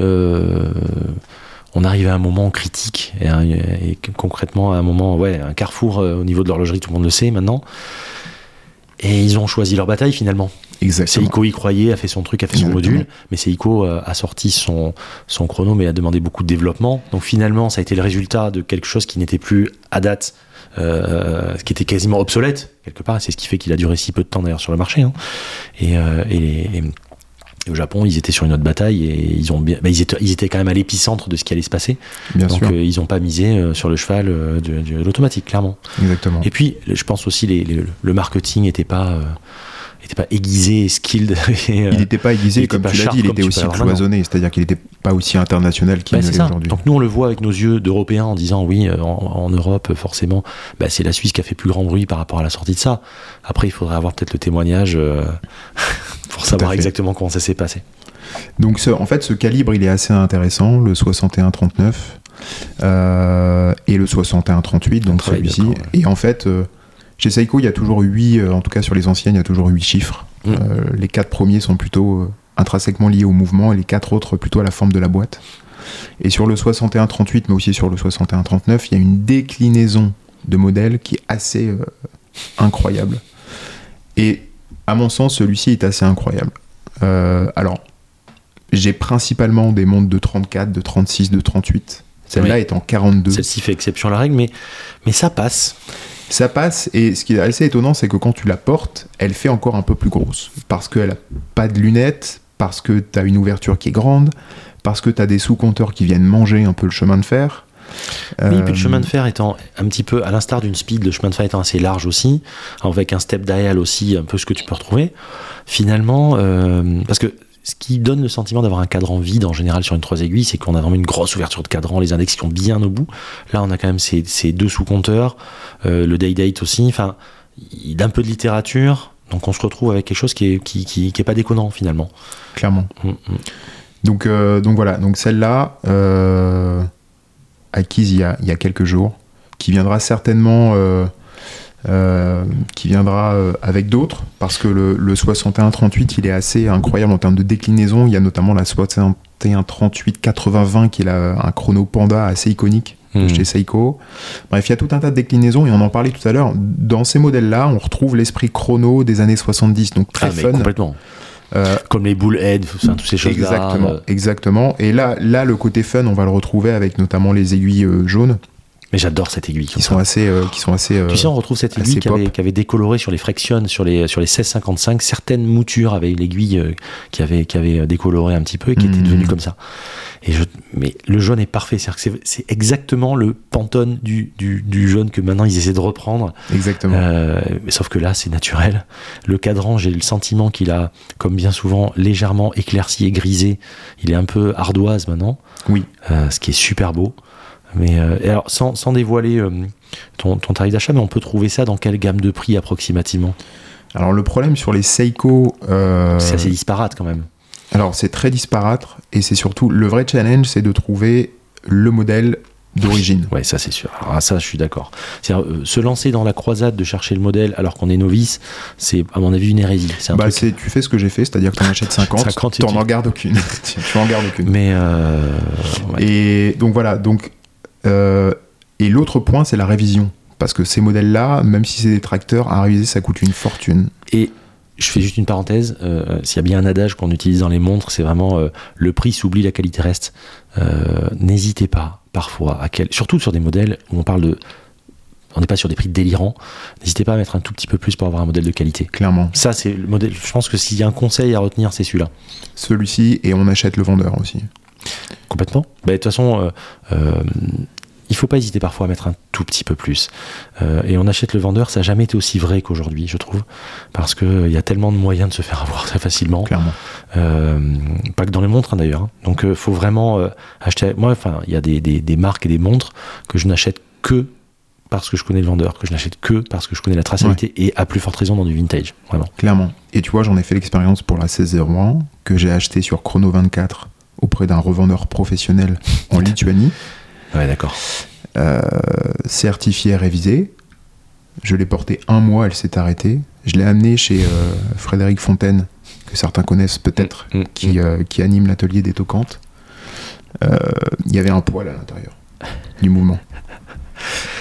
On arrive à un moment critique et concrètement à un moment, un carrefour au niveau de l'horlogerie, tout le monde le sait maintenant. Et ils ont choisi leur bataille finalement. Exactement. Seiko y croyait, a fait son truc, a fait son module, mais Seiko a sorti son chrono, mais a demandé beaucoup de développement. Donc finalement, ça a été le résultat de quelque chose qui n'était plus à date, qui était quasiment obsolète quelque part. C'est ce qui fait qu'il a duré si peu de temps d'ailleurs sur le marché. Hein. Et au Japon, ils étaient sur une autre bataille et ils étaient quand même à l'épicentre de ce qui allait se passer. Donc, ils n'ont pas misé sur le cheval de l'automatique, clairement. Exactement. Et puis, je pense aussi le marketing n'était pas aiguisé et skilled. Il n'était pas aiguisé, et comme tu l'as dit, il était aussi cloisonné. C'est-à-dire qu'il n'était pas aussi international qu'il ne l'est aujourd'hui. Donc, nous, on le voit avec nos yeux d'Européens en disant, oui, en Europe, forcément, c'est la Suisse qui a fait plus grand bruit par rapport à la sortie de ça. Après, il faudrait avoir peut-être le témoignage... pour savoir exactement comment ça s'est passé. Donc en fait ce calibre il est assez intéressant, le 61-39 et le 61-38, donc celui-ci. Et en fait chez Seiko il y a toujours 8, en tout cas sur les anciennes il y a toujours 8 chiffres. Les 4 premiers sont plutôt intrinsèquement liés au mouvement et les 4 autres plutôt à la forme de la boîte. Et sur le 61-38 mais aussi sur le 61-39 il y a une déclinaison de modèles qui est assez incroyable. Et à mon sens, celui-ci est assez incroyable. Alors, j'ai principalement des montres de 34, de 36, de 38. Celle-là est en 42. Celle-ci fait exception à la règle, mais ça passe. Ça passe, et ce qui est assez étonnant, c'est que quand tu la portes, elle fait encore un peu plus grosse. Parce qu'elle n'a pas de lunettes, parce que tu as une ouverture qui est grande, parce que tu as des sous-compteurs qui viennent manger un peu le chemin de fer. Oui, puis le chemin de fer étant un petit peu, à l'instar d'une speed, le chemin de fer étant assez large aussi, avec un step dial aussi, un peu ce que tu peux retrouver, finalement, parce que ce qui donne le sentiment d'avoir un cadran vide en général sur une 3 aiguilles, c'est qu'on a vraiment une grosse ouverture de cadran, les index qui sont bien au bout. Là, on a quand même ces deux sous-compteurs, le day date aussi, enfin, il y a un peu de littérature, donc on se retrouve avec quelque chose qui est pas déconnant finalement. Clairement. Donc voilà, donc celle-là... acquise il y a quelques jours, qui viendra certainement avec d'autres, parce que le 61-38 il est assez incroyable en termes de déclinaison. Il y a notamment la 61-38-80-20 qui est un chrono panda assez iconique de chez Seiko. Bref, il y a tout un tas de déclinaisons et on en parlait tout à l'heure. Dans ces modèles-là, on retrouve l'esprit chrono des années 70, donc très fun. Complètement. Comme les bullheads, toutes ces choses-là. Exactement. Et là, le côté fun, on va le retrouver avec notamment les aiguilles jaunes. Mais j'adore cette aiguille. Qui sont assez. Tu sais, on retrouve cette aiguille qui avait décoloré sur les Fractions, sur les 1655. Certaines moutures avec l'aiguille qui avait décoloré un petit peu et qui était devenue comme ça. Mais le jaune est parfait. C'est-à-dire que c'est exactement le pantone du jaune que maintenant ils essaient de reprendre. Exactement. Sauf que là, c'est naturel. Le cadran, j'ai le sentiment qu'il a, comme bien souvent, légèrement éclairci et grisé. Il est un peu ardoise maintenant. Oui. Ce qui est super beau. Mais et alors, sans dévoiler ton tarif d'achat, mais on peut trouver ça dans quelle gamme de prix approximativement? Alors le problème sur les Seiko... c'est assez disparate quand même. Alors c'est très disparate, et c'est surtout le vrai challenge, c'est de trouver le modèle d'origine. Oui, ça c'est sûr. Alors, ça je suis d'accord. C'est-à-dire, se lancer dans la croisade de chercher le modèle alors qu'on est novice, c'est à mon avis une hérésie. Tu fais ce que j'ai fait, c'est-à-dire que tu en achètes 50, tu n'en gardes aucune. Tu n'en gardes aucune. Mais... Et donc voilà, et l'autre point, c'est la révision. Parce que ces modèles-là, même si c'est des tracteurs, à réviser, ça coûte une fortune. Et je fais juste une parenthèse, s'il y a bien un adage qu'on utilise dans les montres, c'est vraiment le prix s'oublie, la qualité reste. N'hésitez pas, parfois, surtout sur des modèles où on parle de... On n'est pas sur des prix délirants. N'hésitez pas à mettre un tout petit peu plus pour avoir un modèle de qualité. Clairement. Ça, c'est le modèle. Je pense que s'il y a un conseil à retenir, c'est celui-là. Celui-ci, et on achète le vendeur aussi. Complètement. De toute façon, il faut pas hésiter parfois à mettre un tout petit peu plus. Et on achète le vendeur, ça n'a jamais été aussi vrai qu'aujourd'hui, je trouve, parce qu'il y a tellement de moyens de se faire avoir très facilement. Clairement. Pas que dans les montres, hein, d'ailleurs. Hein. Donc, il faut vraiment acheter... Moi, enfin, il y a des marques et des montres que je n'achète que parce que je connais le vendeur, que je n'achète que parce que je connais la traçabilité, ouais. Et à plus forte raison dans du vintage, vraiment. Clairement. Et tu vois, j'en ai fait l'expérience pour la 1601 que j'ai achetée sur Chrono24 auprès d'un revendeur professionnel en Lituanie. Ouais, d'accord. Certifiée et révisée. Je l'ai portée un mois, elle s'est arrêtée. Je l'ai amenée chez Frédéric Fontaine, que certains connaissent peut-être, qui anime l'atelier des tocantes. Il y avait un poil à l'intérieur du mouvement.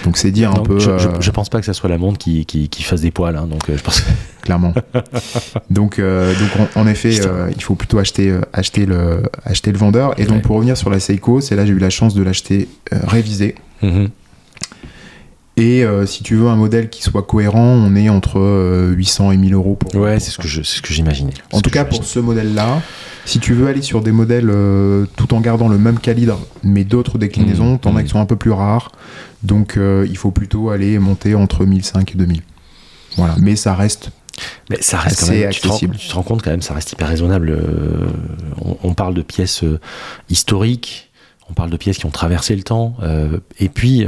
Donc c'est dire donc, un peu... Je pense pas que ça soit la montre qui fasse des poils, hein, donc je pense que... Clairement. Donc en effet, il faut plutôt acheter le vendeur. Et ouais. Donc pour revenir sur la Seiko, c'est là j'ai eu la chance de l'acheter révisée. Mm-hmm. Et si tu veux un modèle qui soit cohérent, on est entre 800 et 1000 euros. Ouais, c'est ce que j'imaginais. En tout cas, pour ce modèle-là, si tu veux aller sur des modèles tout en gardant le même calibre, mais d'autres déclinaisons, t'en as qui sont un peu plus rares. Donc, il faut plutôt aller monter entre 1500 et 2000. Voilà. Mais ça reste... Mais ça reste quand même, tu te rends compte quand même, ça reste hyper raisonnable. On parle de pièces historiques, on parle de pièces qui ont traversé le temps. Et puis...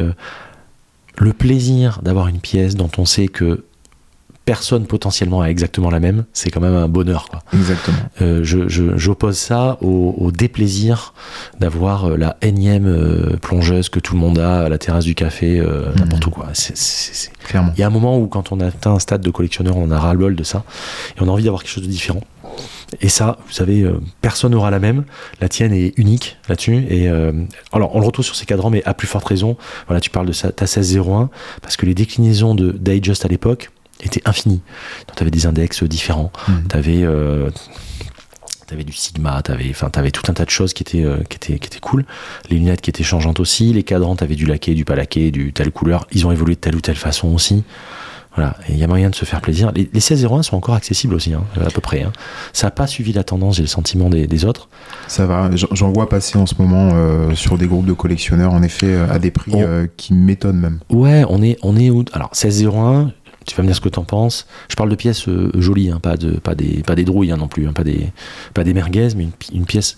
le plaisir d'avoir une pièce dont on sait que personne potentiellement a exactement la même, c'est quand même un bonheur, quoi. Exactement. J'oppose ça au déplaisir d'avoir la énième plongeuse que tout le monde a à la terrasse du café, n'importe où, quoi. C'est... Clairement. Il y a un moment où quand on atteint un stade de collectionneur, on a ras-le-bol de ça et on a envie d'avoir quelque chose de différent. Et ça, vous savez, personne n'aura la même. La tienne est unique là-dessus. Et alors, on le retrouve sur ces cadrans, mais à plus forte raison. Voilà, tu parles de ta 1601 parce que les déclinaisons d'I-Just à l'époque étaient infinies. Donc, t'avais des index différents. T'avais t'avais du Sigma, t'avais tout un tas de choses qui étaient cool. Les lunettes qui étaient changeantes aussi. Les cadrans, t'avais du laqué, du pas laqué, du telle couleur. Ils ont évolué de telle ou telle façon aussi. Voilà, et il y a moyen de se faire plaisir. Les 1601 sont encore accessibles aussi, hein, à peu près. Hein. Ça n'a pas suivi la tendance et le sentiment des autres. Ça va, j'en vois passer en ce moment sur des groupes de collectionneurs, en effet, à des prix qui m'étonnent même. Ouais, on est où ? Alors, 1601, tu vas me dire ce que t'en penses. Je parle de pièces jolies, hein, pas des drouilles, hein, non plus, hein, pas des merguez, mais une pièce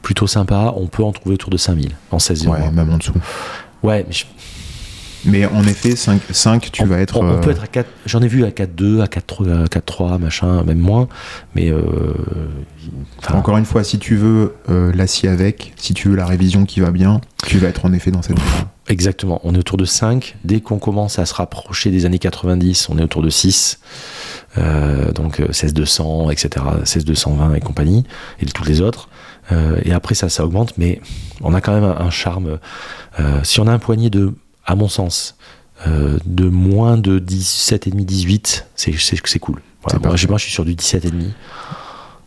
plutôt sympa. On peut en trouver autour de 5000 en 1601. Ouais, même en dessous. Ouais, mais... Mais en effet, 5 tu vas être... On peut être à 4... J'en ai vu à 4,2, à 4,3, machin, même moins. Mais... Encore une fois, si tu veux l'acier avec, si tu veux la révision qui va bien, tu vas être en effet dans cette... Exactement. On est autour de 5. Dès qu'on commence à se rapprocher des années 90, on est autour de 6. Donc 16200, etc. 16220 et compagnie. Et toutes les autres. Et après, ça augmente. Mais on a quand même un charme. Si on a un poignet de... à mon sens, de moins de 17,5, 18, c'est cool. Voilà, moi, je suis sur du 17,5.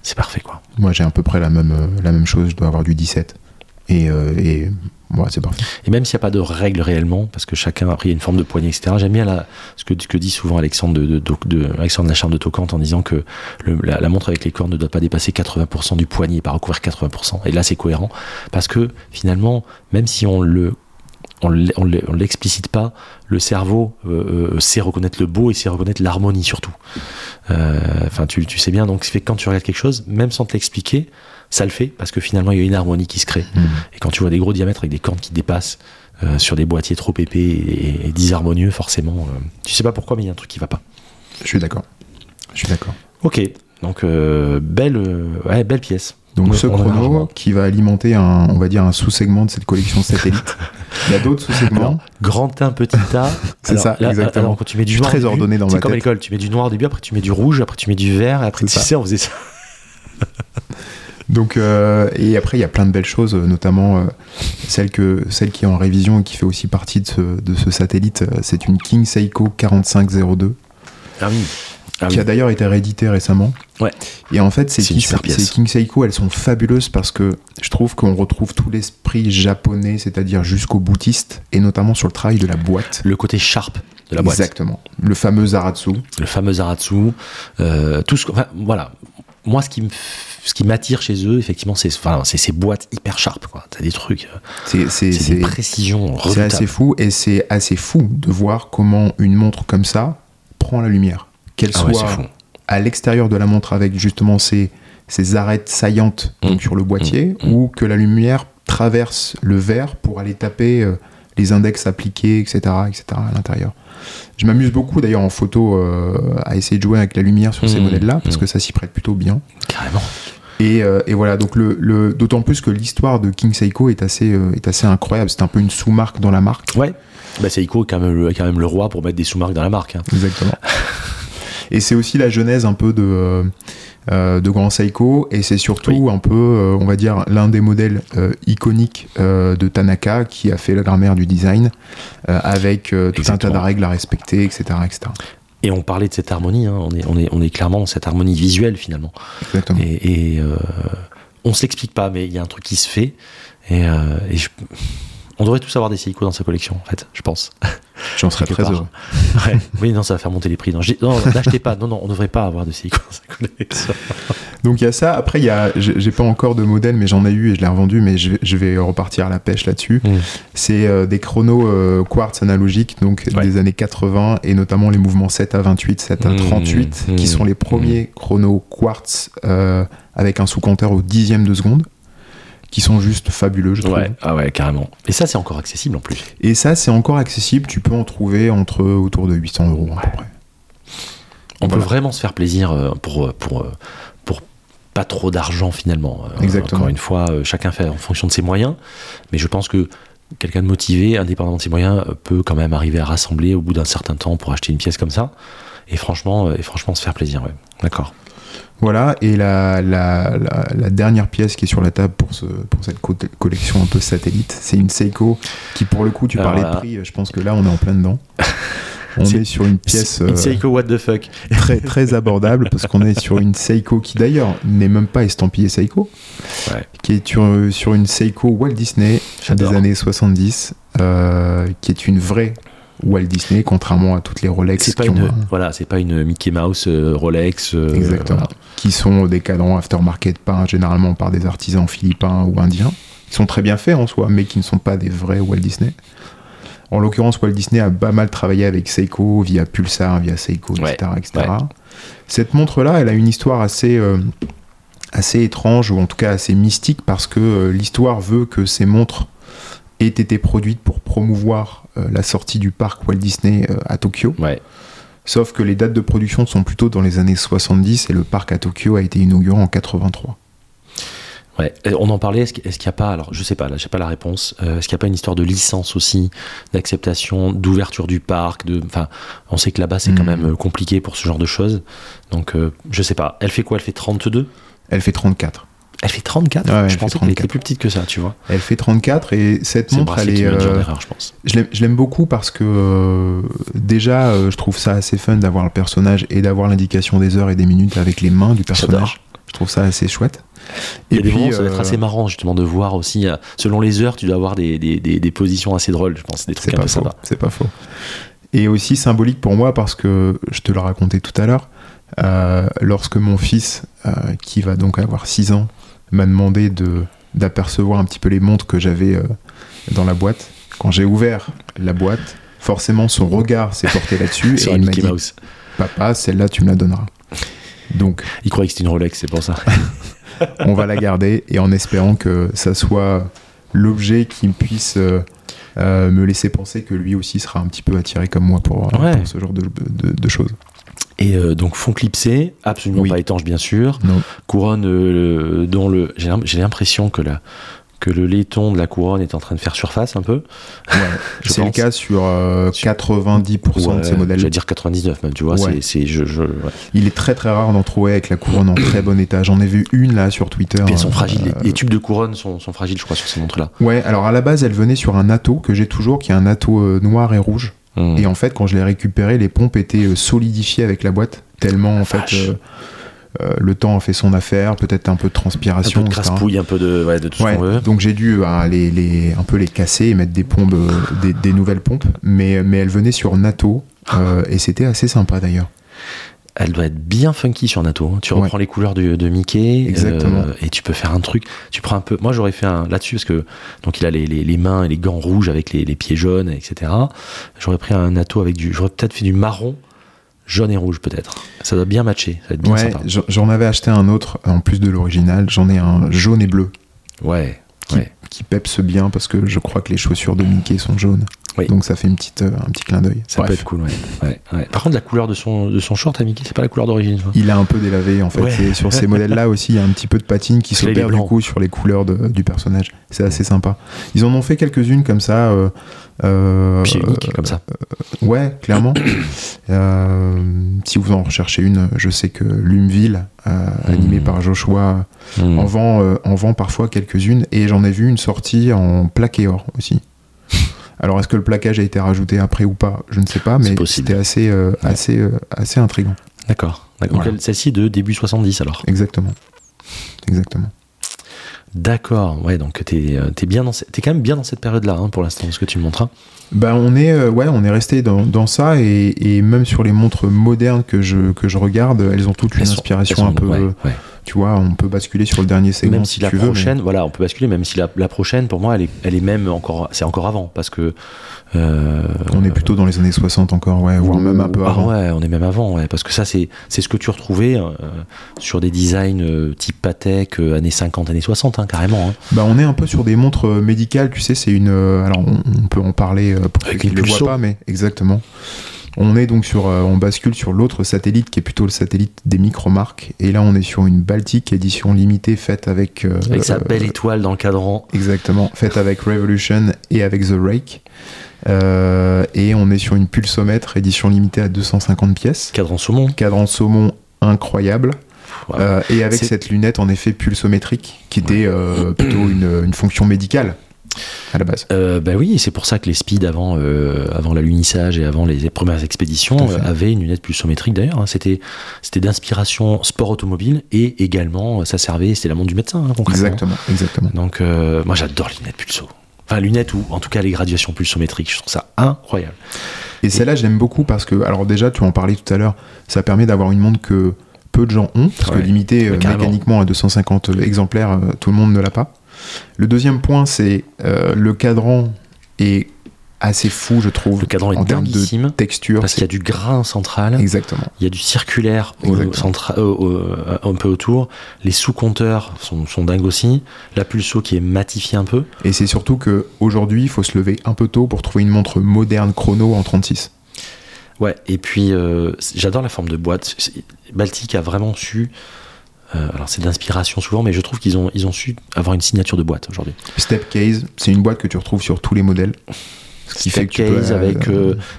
C'est parfait, quoi. Moi, j'ai à peu près la même chose. Je dois avoir du 17. Et voilà, c'est parfait. Et même s'il n'y a pas de règles réellement, parce que chacun a pris une forme de poignée, etc. J'aime bien ce que dit souvent Alexandre Alexandre Lacharme de Tocante en disant que la montre avec les cornes ne doit pas dépasser 80% du poignet, pas recouvrir 80%. Et là, c'est cohérent. Parce que finalement, même si on l'explicite pas, le cerveau sait reconnaître le beau et sait reconnaître l'harmonie surtout. Enfin, tu sais bien, donc c'est fait que quand tu regardes quelque chose, même sans te l'expliquer, ça le fait parce que finalement il y a une harmonie qui se crée. Et quand tu vois des gros diamètres avec des cornes qui dépassent sur des boîtiers trop épais et disharmonieux, forcément, tu sais pas pourquoi, mais il y a un truc qui va pas. Je suis d'accord. Ok, donc belle pièce. Donc ce chrono qui va alimenter on va dire un sous-segment de cette collection satellite. Il y a d'autres sous-segments. Alors, grand teint, petit teint. C'est alors, ça, là, exactement. Alors, quand tu mets du noir, très ordonné dans ma tête. C'est comme à l'école, tu mets du noir au début, après tu mets du rouge, après tu mets du vert, et après on faisait ça. Donc, et après il y a plein de belles choses, notamment celle qui est en révision et qui fait aussi partie de ce satellite, c'est une King Seiko 4502. Ah oui. Qui a d'ailleurs été réédité récemment. Ouais. Et en fait, ces King Seiko, elles sont fabuleuses parce que je trouve qu'on retrouve tout l'esprit japonais, c'est-à-dire jusqu'au boutiste, et notamment sur le travail de la boîte. Le côté sharp de la boîte. Exactement. Le fameux Aratsu. Tout ce... Enfin, voilà. moi, ce qui m'attire chez eux, effectivement, c'est ces boîtes hyper sharp, quoi. T'as des trucs, c'est des précisions redoutables. C'est assez fou, et c'est assez fou de voir comment une montre comme ça prend la lumière. Qu'elle soit à l'extérieur de la montre avec justement ces arêtes saillantes sur le boîtier, ou que la lumière traverse le verre pour aller taper les index appliqués, etc. à l'intérieur. Je m'amuse beaucoup d'ailleurs en photo à essayer de jouer avec la lumière sur ces modèles-là, parce que ça s'y prête plutôt bien. Carrément. Et voilà, donc d'autant plus que l'histoire de King Seiko est assez incroyable. C'est un peu une sous-marque dans la marque. Ouais. Bah, Seiko est quand même le roi pour mettre des sous-marques dans la marque. Hein. Exactement. Et c'est aussi la genèse un peu de Grand Seiko, et c'est surtout un peu, on va dire, l'un des modèles iconiques de Tanaka, qui a fait la grammaire du design, avec tout un tas de règles à respecter, etc. Et on parlait de cette harmonie, hein. on est clairement dans cette harmonie visuelle finalement. Exactement. Et on ne se l'explique pas, mais il y a un truc qui se fait, on devrait tous avoir des Seiko dans sa collection, en fait, je pense. J'en serais très heureux. Ouais. Oui, non, ça va faire monter les prix. Non, n'achetez pas. Non, on ne devrait pas avoir de Seiko dans sa collection. Donc, il y a ça. Après, j'ai pas encore de modèle, mais j'en ai eu et je l'ai revendu, mais je vais repartir à la pêche là-dessus. C'est des chronos quartz analogiques, donc des années 80, et notamment les mouvements 7 à 28, 7 à 38, qui sont les premiers chronos quartz avec un sous-compteur au 10e de seconde. Qui sont juste fabuleux, je trouve. Ah ouais, carrément. Et ça, c'est encore accessible en plus. Tu peux en trouver autour de 800 € à peu près. On peut vraiment se faire plaisir pour pas trop d'argent finalement. Exactement. Encore une fois, chacun fait en fonction de ses moyens, mais je pense que quelqu'un de motivé, indépendant de ses moyens, peut quand même arriver à rassembler au bout d'un certain temps pour acheter une pièce comme ça. Et franchement, se faire plaisir. Ouais. D'accord. Voilà, et la dernière pièce qui est sur la table pour cette collection un peu satellite, c'est une Seiko qui, pour le coup, tu parlais de prix, je pense que là on est en plein dedans. On est sur une pièce une Seiko what the fuck très, très abordable, parce qu'on est sur une Seiko qui d'ailleurs n'est même pas estampillée Seiko, qui est sur une Seiko Walt Disney des années 70, qui est une vraie Walt Disney, contrairement à toutes les Rolex. C'est pas une Mickey Mouse Rolex. Exactement. Voilà. Qui sont des cadrans aftermarket peints généralement par des artisans philippins ou indiens, qui sont très bien faits en soi, mais qui ne sont pas des vrais Walt Disney. En l'occurrence, Walt Disney a pas mal travaillé avec Seiko, via Pulsar, via Seiko, etc. Ouais. Cette montre-là, elle a une histoire assez étrange, ou en tout cas assez mystique, parce que l'histoire veut que ces montres aient été produites pour promouvoir la sortie du parc Walt Disney à Tokyo. Ouais. Sauf que les dates de production sont plutôt dans les années 70, et le parc à Tokyo a été inauguré en 83. Ouais, on en parlait, est-ce qu'il n'y a pas, alors je sais pas, là j'ai pas la réponse, est-ce qu'il n'y a pas une histoire de licence aussi, d'acceptation, d'ouverture du parc, on sait que là-bas c'est quand même compliqué pour ce genre de choses, donc je sais pas. Elle fait quoi ? Elle fait 32 ? Elle fait 34. Elle fait 34. Ouais, je pensais qu'elle était plus petite que ça, tu vois. Elle fait 34, et cette montre, elle est. Je l'aime beaucoup parce que déjà, je trouve ça assez fun d'avoir le personnage et d'avoir l'indication des heures et des minutes avec les mains du personnage. J'adore. Je trouve ça assez chouette. Et puis, ça doit être assez marrant justement de voir aussi. Selon les heures, tu dois avoir des positions assez drôles, je pense, des trucs un peu sympas. C'est pas faux. Et aussi symbolique pour moi parce que je te le racontais tout à l'heure. Lorsque mon fils, qui va donc avoir 6 ans, m'a demandé d'apercevoir un petit peu les montres que j'avais dans la boîte. Quand j'ai ouvert la boîte, forcément son regard s'est porté là-dessus et il m'a dit Mouse. Papa, celle-là tu me la donneras. Donc, il croyait que c'était une Rolex, c'est pour ça. On va la garder, et en espérant que ça soit l'objet qui puisse me laisser penser que lui aussi sera un petit peu attiré comme moi pour ce genre de choses. Et donc fond clipsé, absolument pas étanche bien sûr. Non. Couronne dont j'ai l'impression que le laiton de la couronne est en train de faire surface un peu. Ouais, c'est le cas sur 90% de ces modèles. Je vais dire 99 même, tu vois. Ouais. Il est très très rare d'en trouver avec la couronne en très bon état. J'en ai vu une là sur Twitter. Elles sont fragiles. Les tubes de couronne sont fragiles, je crois, sur ces montres-là. Ouais. Alors à la base, elle venait sur un atto que j'ai toujours, qui est un atto noir et rouge. Et en fait, quand je l'ai récupéré, les pompes étaient solidifiées avec la boîte, tellement en fait le temps a fait son affaire, peut-être un peu de transpiration, un peu de crasse-pouille, un peu de tout ce qu'on veut. Donc j'ai dû un peu les casser et mettre des pompes, des nouvelles pompes, mais elles venaient sur NATO et c'était assez sympa d'ailleurs. elle doit être bien funky sur Nato. Hein. Tu reprends les couleurs de Mickey. Exactement. Et tu peux faire un truc. Tu prends un peu. Moi, j'aurais fait un là-dessus parce que donc il a les mains et les gants rouges avec les pieds jaunes, etc. J'aurais pris un Nato avec du. J'aurais peut-être fait du marron, jaune et rouge peut-être. Ça doit bien matcher. Ça doit être bien sympa. J'en avais acheté un autre en plus de l'original. J'en ai un jaune et bleu. Ouais. Qui pepse bien parce que je crois que les chaussures de Mickey sont jaunes. Oui. Donc ça fait un petit clin d'œil. Ça peut être cool, ouais. Par contre, la couleur de son short à Mickey, c'est pas la couleur d'origine. Il a un peu délavé, en fait. Ouais. Et sur ces modèles-là aussi, il y a un petit peu de patine qui s'opère du coup sur les couleurs du personnage. C'est assez sympa. Ils en ont fait quelques-unes comme ça. Unique, comme ça. Ouais, clairement. Si vous en recherchez une, je sais que Lumeville, animé par Joshua, en vend parfois quelques-unes. Et j'en ai vu une sortie en plaqué or aussi. Alors, est-ce que le plaquage a été rajouté après ou pas ? Je ne sais pas, mais c'était assez intriguant. D'accord. Voilà. Donc, celle-ci de début 70, alors. Exactement. D'accord, ouais, donc t'es quand même bien dans cette période-là, hein, pour l'instant, ce que tu me montres. Bah, on est resté dans ça, et même sur les montres modernes que je regarde, elles ont toutes une inspiration un peu... Ouais. Tu vois, on peut basculer sur le dernier segment la prochaine, pour moi, elle est même encore... C'est encore avant, parce que... on est plutôt dans les années 60 encore, ouais, voire même un peu avant. Ouais, on est même avant, ouais, parce que ça, c'est ce que tu retrouvais sur des designs type Patek, années 50, années 60, hein, carrément. Hein. Bah, on est un peu sur des montres médicales, tu sais, c'est une... alors, on peut en parler pour ceux qui ne le voient pas, mais exactement... On est donc on bascule sur l'autre satellite qui est plutôt le satellite des micro-marques, et là on est sur une Baltique édition limitée faite avec sa belle étoile dans le cadran. Exactement, faite avec Revolution et avec The Rake. Et on est sur une pulsomètre édition limitée à 250 pièces. Cadran saumon incroyable. Wow. Et avec cette lunette en effet pulsométrique qui était plutôt une fonction médicale. À la base. Bah oui, et c'est pour ça que les Speed avant l'alunissage et avant les premières expéditions avaient une lunette pulsométrique d'ailleurs. Hein. C'était d'inspiration sport automobile, et également ça servait, c'était la montre du médecin, hein, concrètement. Exactement. Donc moi j'adore les lunettes pulso. Enfin, lunettes ou en tout cas les graduations pulsométriques, je trouve ça incroyable. Et celle-là j'aime beaucoup parce que, alors déjà tu en parlais tout à l'heure, ça permet d'avoir une montre que peu de gens ont, parce que limitée mécaniquement à 250 exemplaires, tout le monde ne l'a pas. Le deuxième point, c'est le cadran est assez fou, je trouve. Le cadran est dinguissime en termes de texture, parce qu'il y a du grain central. Exactement. Il y a du circulaire un peu autour. Les sous-compteurs sont dingues aussi. La pulso qui est matifiée un peu. Et c'est surtout qu'aujourd'hui, il faut se lever un peu tôt pour trouver une montre moderne chrono en 36. Ouais, et puis j'adore la forme de boîte. Baltique a vraiment su... alors c'est de l'inspiration souvent, mais je trouve qu'ils ont su avoir une signature de boîte aujourd'hui. Step case, c'est une boîte que tu retrouves sur tous les modèles. Avec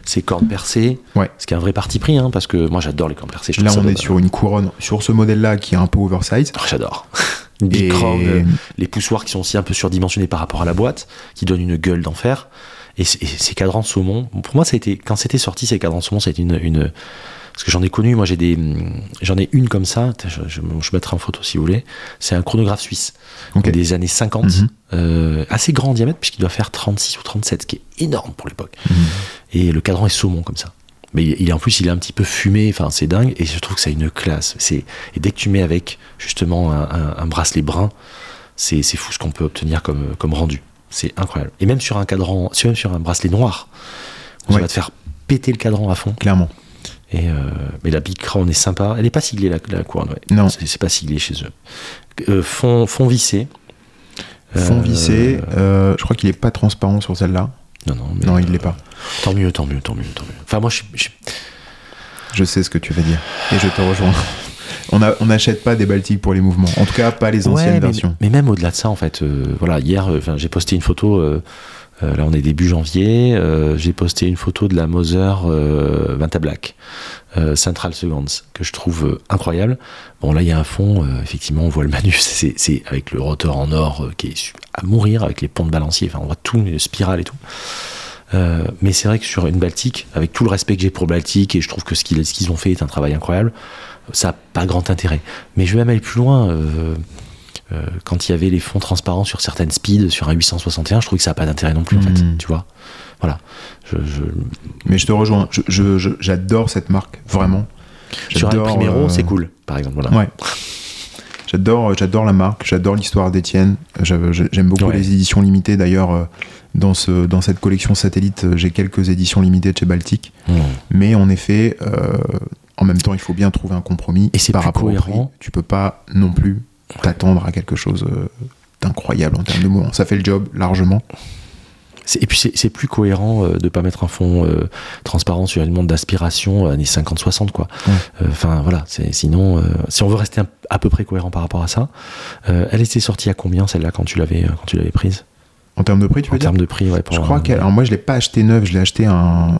ses cornes percées, ce qui est un vrai parti pris, hein, parce que moi j'adore les cornes percées. Là on est sur une couronne, sur ce modèle-là qui est un peu oversize. Oh, j'adore. Les poussoirs qui sont aussi un peu surdimensionnés par rapport à la boîte, qui donnent une gueule d'enfer. Et ces cadrans saumon, pour moi ça a été, quand c'était sorti ces cadrans saumon, c'était une parce que j'en ai connu, moi j'en ai une comme ça, je mettrai en photo si vous voulez, c'est un chronographe suisse des années 50, assez grand en diamètre puisqu'il doit faire 36 ou 37, ce qui est énorme pour l'époque, et le cadran est saumon comme ça, mais il est un petit peu fumé, enfin c'est dingue, et je trouve que ça a une classe, et dès que tu mets avec justement un bracelet brun, c'est fou ce qu'on peut obtenir comme rendu, c'est incroyable, et même sur un cadran, même sur un bracelet noir, ça va te faire péter le cadran à fond, clairement. Et mais la Big Crown est sympa, elle n'est pas siglée la couronne, non, c'est pas siglé chez eux. Fond vissé, je crois qu'il est pas transparent sur celle-là. Non, il l'est pas. Tant mieux. Enfin moi je sais ce que tu veux dire et je te rejoins. On n'achète pas des Baltiques pour les mouvements, en tout cas pas les anciennes versions. Mais même au-delà de ça en fait, voilà, hier, j'ai posté une photo. Là, on est début janvier. J'ai posté une photo de la Moser Vinta Black Central Seconds que je trouve incroyable. Bon, là, il y a un fond. Effectivement, on voit le manus. C'est avec le rotor en or qui est à mourir, avec les ponts de balancier. Enfin, on voit tout, les spirales et tout. Mais c'est vrai que sur une Baltique, avec tout le respect que j'ai pour Baltique, et je trouve que ce qu'ils ont fait est un travail incroyable, ça n'a pas grand intérêt. Mais je vais même aller plus loin. Quand il y avait les fonds transparents sur certaines speeds, sur un 861, je trouve que ça n'a pas d'intérêt non plus, en fait, tu vois. Voilà. Mais je te rejoins, j'adore cette marque, vraiment. Sur un Primero, c'est cool, par exemple. Voilà. Ouais. J'adore la marque, j'adore l'histoire d'Étienne. J'aime beaucoup les éditions limitées. D'ailleurs, dans cette collection satellite, j'ai quelques éditions limitées de chez Baltique. Mais en effet, en même temps, il faut bien trouver un compromis et c'est par rapport cohérent. Au prix. Tu peux pas non plus t'attendre à quelque chose d'incroyable en termes de mouvement. Ça fait le job largement. Et puis c'est plus cohérent de ne pas mettre un fond transparent sur une montre d'aspiration années 50-60 quoi. Enfin voilà, sinon si on veut rester à peu près cohérent par rapport à ça, elle était sortie à combien celle-là quand tu l'avais prise? En termes de prix, tu veux dire? En termes de prix, ouais. Je crois qu'elle. Alors moi je l'ai pas acheté neuve, je l'ai acheté à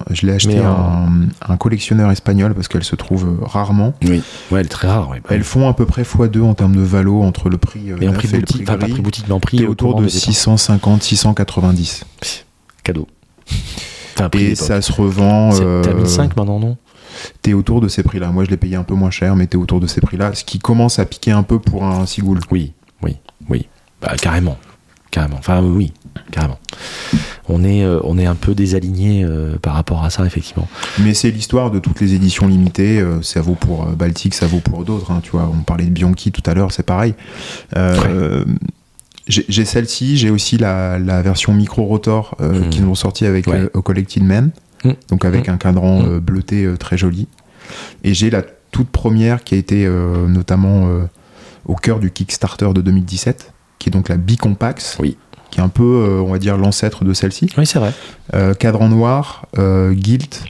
un collectionneur espagnol parce qu'elle se trouve rarement. Oui. Ouais, elle est très rare. Ouais. Elles font à peu près x2 en termes de valo entre le prix. Et en prix boutique, pas prix boutique, mais en prix. T'es autour de 650-690. Cadeau. Enfin, et ça se revend. T'es à 1500 maintenant, non? T'es autour de ces prix-là. Moi je l'ai payé un peu moins cher, mais t'es autour de ces prix-là, ce qui commence à piquer un peu pour un Seagull. Oui. Bah carrément. Carrément. On est un peu désaligné par rapport à ça, effectivement. Mais c'est l'histoire de toutes les éditions limitées. Ça vaut pour Baltique, ça vaut pour d'autres. Hein, tu vois, on parlait de Bianchi tout à l'heure, c'est pareil. J'ai celle-ci, j'ai aussi la version micro-rotor qu'ils ont sortie avec Collected Man, donc avec un cadran bleuté très joli. Et j'ai la toute première qui a été notamment au cœur du Kickstarter de 2017. Qui est donc la Bicompax, qui est un peu, on va dire, l'ancêtre de celle-ci. Oui, c'est vrai. Cadran noir, gilt,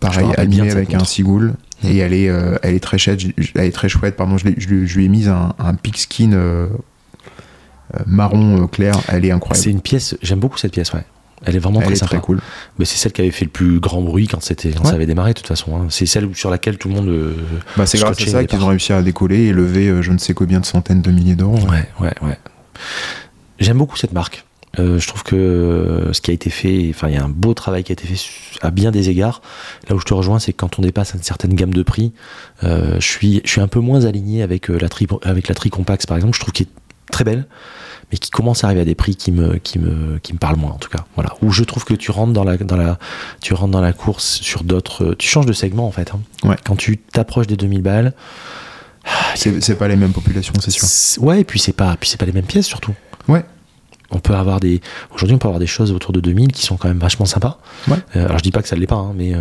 pareil, animé avec un Seagull. Et elle est très chouette. Je lui ai mis un pigskin marron clair. Elle est incroyable. C'est une pièce, j'aime beaucoup cette pièce, ouais. Elle est vraiment très sympa. Très cool. Mais c'est celle qui avait fait le plus grand bruit quand ça avait démarré, de toute façon. Hein. C'est celle sur laquelle tout le monde. C'est grâce à ça qu'ils ont réussi à décoller et lever je ne sais combien de centaines de milliers d'euros. Ouais. J'aime beaucoup cette marque. Je trouve que ce qui a été fait, enfin, il y a un beau travail qui a été fait à bien des égards. Là où je te rejoins, c'est que quand on dépasse une certaine gamme de prix, je suis un peu moins aligné avec la Tricompax, par exemple. Je trouve qu'il est très belle. Mais qui commence à arriver à des prix qui me parlent moins, en tout cas. Voilà. Où je trouve que tu rentres dans la course sur d'autres. Tu changes de segment, en fait. Hein. Ouais. Quand tu t'approches des 2000 balles. C'est pas les mêmes populations, c'est sûr. Ouais, et puis c'est pas les mêmes pièces, surtout. Ouais. Aujourd'hui, on peut avoir des choses autour de 2000 qui sont quand même vachement sympas. Ouais. Alors, je dis pas que ça ne l'est pas, hein, mais.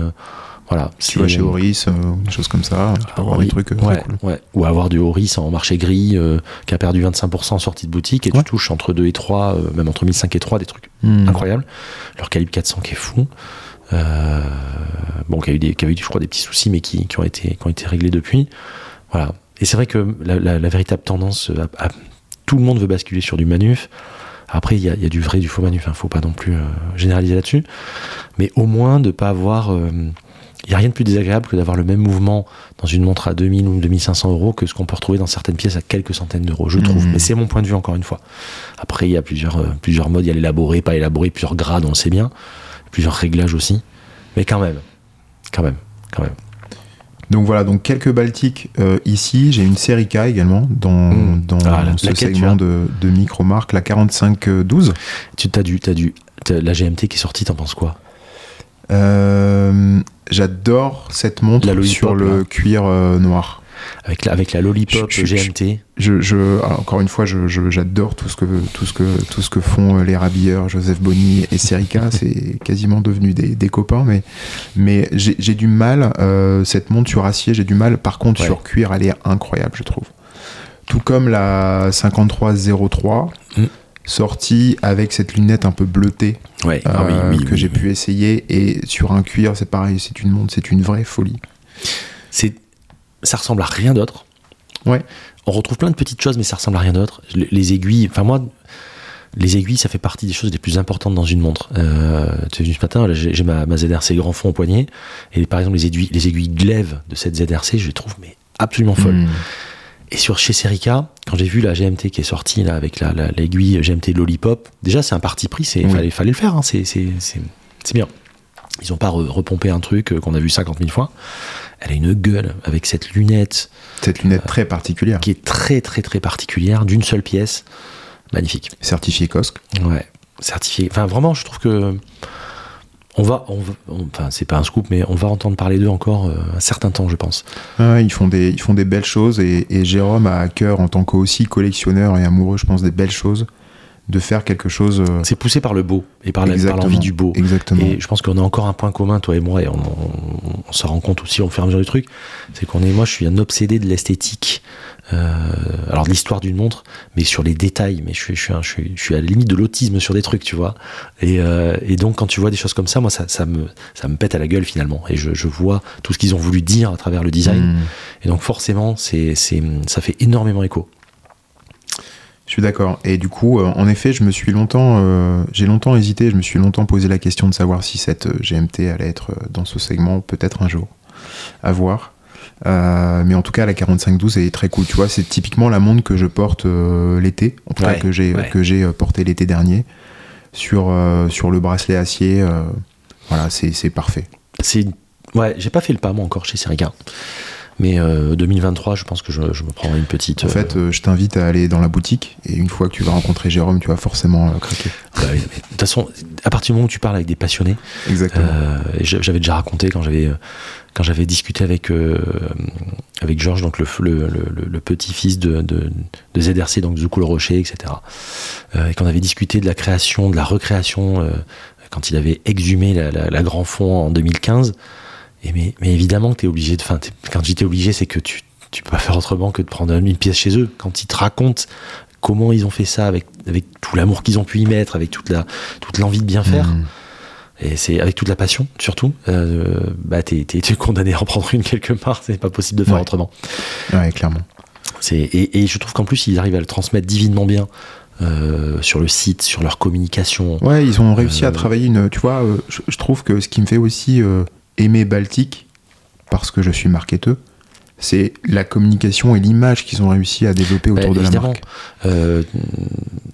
Voilà, tu vas chez Auris, des choses comme ça, tu peux avoir des trucs très cool. Ouais. Ou avoir du Auris en marché gris qui a perdu 25% en sortie de boutique et tu touches entre 2 et 3, même entre 1005 et 3, des trucs incroyables. Leur calibre 400 qui est fou. Qui a eu, je crois, des petits soucis, mais qui ont été réglés depuis. Voilà. Et c'est vrai que la véritable tendance, tout le monde veut basculer sur du manuf. Après, il y a du vrai et du faux manuf, il ne faut pas non plus généraliser là-dessus. Mais au moins de ne pas avoir. Il n'y a rien de plus désagréable que d'avoir le même mouvement dans une montre à 2000 ou 2500 € que ce qu'on peut retrouver dans certaines pièces à quelques centaines d'euros, je trouve. Mais c'est mon point de vue, encore une fois. Après, il y a plusieurs modes, il y a l'élaboré, pas élaboré, plusieurs grades, on le sait bien, plusieurs réglages aussi. Mais quand même. Donc voilà, donc quelques Baltiques ici. J'ai une Serica également dans ce segment de micro-marque, la 4512. T'as la GMT qui est sortie, t'en penses quoi? J'adore cette montre sur le cuir noir avec la lollipop GMT. Encore une fois, j'adore tout ce que font les rabilleurs Joseph Bonnie et Serica. C'est quasiment devenu des copains, mais j'ai du mal cette montre sur acier, j'ai du mal. Par contre, sur cuir, elle est incroyable, je trouve. Tout comme la 5303. Sortie avec cette lunette un peu bleutée que j'ai pu essayer, et sur un cuir, c'est pareil, c'est une montre, c'est une vraie folie. Ça ressemble à rien d'autre. Ouais. On retrouve plein de petites choses, mais ça ressemble à rien d'autre. Les aiguilles, les aiguilles, ça fait partie des choses les plus importantes dans une montre. Tu es venu ce matin, là, j'ai ma ZRC grand fond au poignet, et par exemple les aiguilles glaive de cette ZRC, je les trouve absolument folles. Et chez Serica, quand j'ai vu la GMT qui est sortie là, avec l'aiguille GMT Lollipop, déjà c'est un parti pris, fallait le faire, hein, c'est bien. Ils n'ont pas repompé un truc qu'on a vu 50 000 fois. Elle a une gueule avec cette lunette. Cette lunette très particulière. Qui est très très très particulière, d'une seule pièce. Magnifique. Certifié COSC. Ouais, certifié. Enfin vraiment, je trouve que Enfin, c'est pas un scoop, mais on va entendre parler d'eux encore un certain temps, je pense. Ah, ils font des belles choses, et Jérôme a à cœur, en tant qu'aussi collectionneur et amoureux, je pense, des belles choses, de faire quelque chose... C'est poussé par le beau, et par l'envie du beau. Exactement. Et je pense qu'on a encore un point commun, toi et moi, et on s'en rend compte aussi au fur et à mesure du truc, c'est qu'on est... Moi, je suis un obsédé de l'esthétique, alors l'histoire d'une montre, mais sur les détails, mais je suis à la limite de l'autisme sur des trucs, tu vois, et donc quand tu vois des choses comme ça, moi ça me pète à la gueule finalement, et je vois tout ce qu'ils ont voulu dire à travers le design, et donc forcément ça fait énormément écho. Je suis d'accord, et du coup, en effet, j'ai longtemps hésité, je me suis longtemps posé la question de savoir si cette GMT allait être dans ce segment, peut-être un jour, à voir. Mais en tout cas la 4512 est très cool, tu vois, c'est typiquement la montre que je porte l'été, en tout cas que j'ai porté l'été dernier sur le bracelet acier, voilà, c'est parfait. J'ai pas fait le pas moi encore chez Serica, mais 2023 je pense que je me prendrai une petite... En fait je t'invite à aller dans la boutique, et une fois que tu vas rencontrer Jérôme, tu vas forcément craquer. De toute façon, à partir du moment où tu parles avec des passionnés... Exactement. J'avais déjà raconté quand j'avais discuté avec Georges, donc le petit-fils de ZRC, donc Zoukoul Rocher, etc. Et qu'on avait discuté de la création, de la recréation, quand il avait exhumé la Grand Fond en 2015. Et mais évidemment que t'es obligé de... Enfin, quand j'étais obligé, c'est que tu peux pas faire autrement que de prendre une pièce chez eux. Quand ils te racontent comment ils ont fait ça, avec tout l'amour qu'ils ont pu y mettre, avec toute l'envie de bien faire... Et c'est avec toute la passion, surtout, t'es condamné à en prendre une quelque part, c'est pas possible de faire autrement. Ouais, clairement. Et je trouve qu'en plus, ils arrivent à le transmettre divinement bien sur le site, sur leur communication. Ouais, ils ont réussi à travailler une... Tu vois, je trouve que ce qui me fait aussi aimer Baltique, parce que je suis marketeur, c'est la communication et l'image qu'ils ont réussi à développer autour de la marque.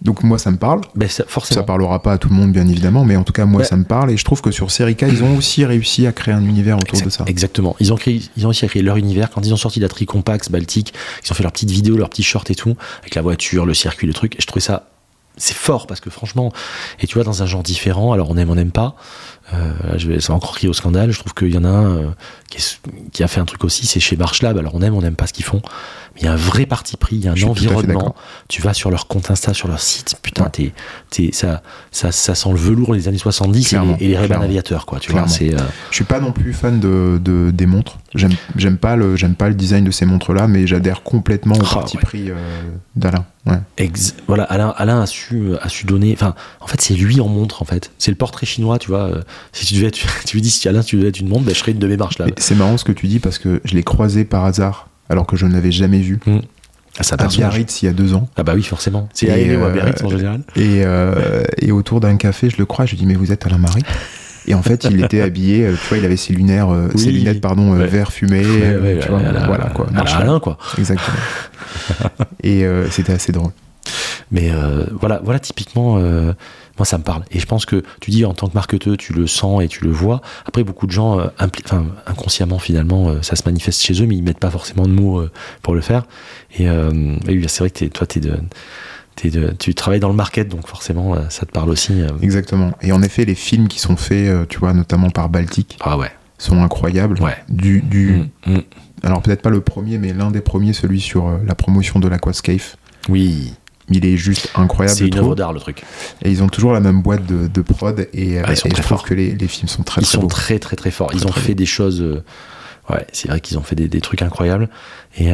Donc moi ça me parle, forcément. Ça parlera pas à tout le monde bien évidemment, mais en tout cas moi ça me parle, et je trouve que sur Serica ils ont aussi réussi à créer un univers autour de ça. Exactement, ils ont aussi créé leur univers. Quand ils ont sorti la Tricompax Baltique, ils ont fait leurs petites vidéos, leurs petits shorts et tout, avec la voiture, le circuit, le truc, et je trouvais ça... C'est fort, parce que franchement, et tu vois, dans un genre différent, alors on aime pas, ça va encore crier au scandale. Je trouve qu'il y en a un qui a fait un truc aussi, c'est chez Barchlab. Alors on aime pas ce qu'ils font, mais il y a un vrai parti pris, il y a un environnement. Tu vas sur leur compte Insta, sur leur site, putain, ça sent le velours des années 70 et les Ray-Ban Aviateur, quoi. Tu vois, je suis pas non plus fan des montres. J'aime pas le design de ces montres-là, mais j'adhère complètement au parti pris d'Alain. Ouais. Voilà, Alain a su donner... Enfin, en fait, c'est lui en montre, en fait. C'est le portrait chinois, tu vois. Si tu devais tu lui dis, si Alain, tu devais être une montre, ben, je serais une de mes marches, là. Mais c'est marrant ce que tu dis, parce que je l'ai croisé par hasard, alors que je ne l'avais jamais vu. À Biarritz, il y a 2 ans. Ah bah oui, forcément. C'est à Biarritz, en général. Et autour d'un café, je le crois, je lui dis, mais vous êtes Alain Marie? Et en fait, il était habillé, tu vois, il avait ses lunettes, vert fumé, tu vois, voilà, quoi. Alain, quoi. Exactement. Et c'était assez drôle. Mais voilà, typiquement, moi, ça me parle. Et je pense que tu dis, en tant que marketeur, tu le sens et tu le vois. Après, beaucoup de gens, inconsciemment, finalement, ça se manifeste chez eux, mais ils mettent pas forcément de mots pour le faire. Et c'est vrai que tu travailles dans le market, donc forcément ça te parle aussi. Exactement. Et en effet, les films qui sont faits, tu vois, notamment par Baltique, sont incroyables. Ouais. Alors peut-être pas le premier, mais l'un des premiers, celui sur la promotion de l'Aquascape. Oui. Il est juste incroyable. C'est une œuvre d'art, le truc. Et ils ont toujours la même boîte de prod, et je trouve que les films sont très, très beaux. Ils sont très, très, très forts. Ils ont fait des choses... Ouais, c'est vrai qu'ils ont fait des trucs incroyables, et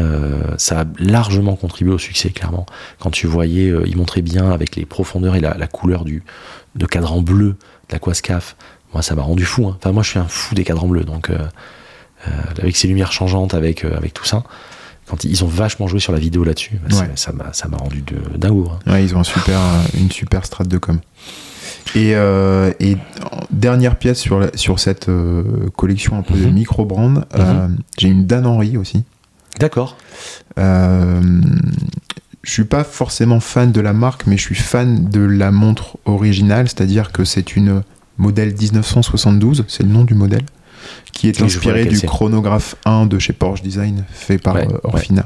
ça a largement contribué au succès, clairement. Quand tu voyais, ils montraient bien avec les profondeurs et la couleur de cadran bleu de l'Aquascaf. Moi, ça m'a rendu fou. Hein. Enfin, moi, je suis un fou des cadrans bleus, donc avec ces lumières changeantes, avec tout ça. Quand ils ont vachement joué sur la vidéo là-dessus, ça m'a rendu dingo. Hein. Ouais, ils ont une super strate de com'. Et dernière pièce sur cette collection un peu de micro-brand, j'ai une Dan Henry aussi. D'accord. Je suis pas forcément fan de la marque, mais je suis fan de la montre originale, c'est-à-dire que c'est une modèle 1972, c'est le nom du modèle, qui est inspiré du chronographe 1 de chez Porsche Design, fait par Orfina.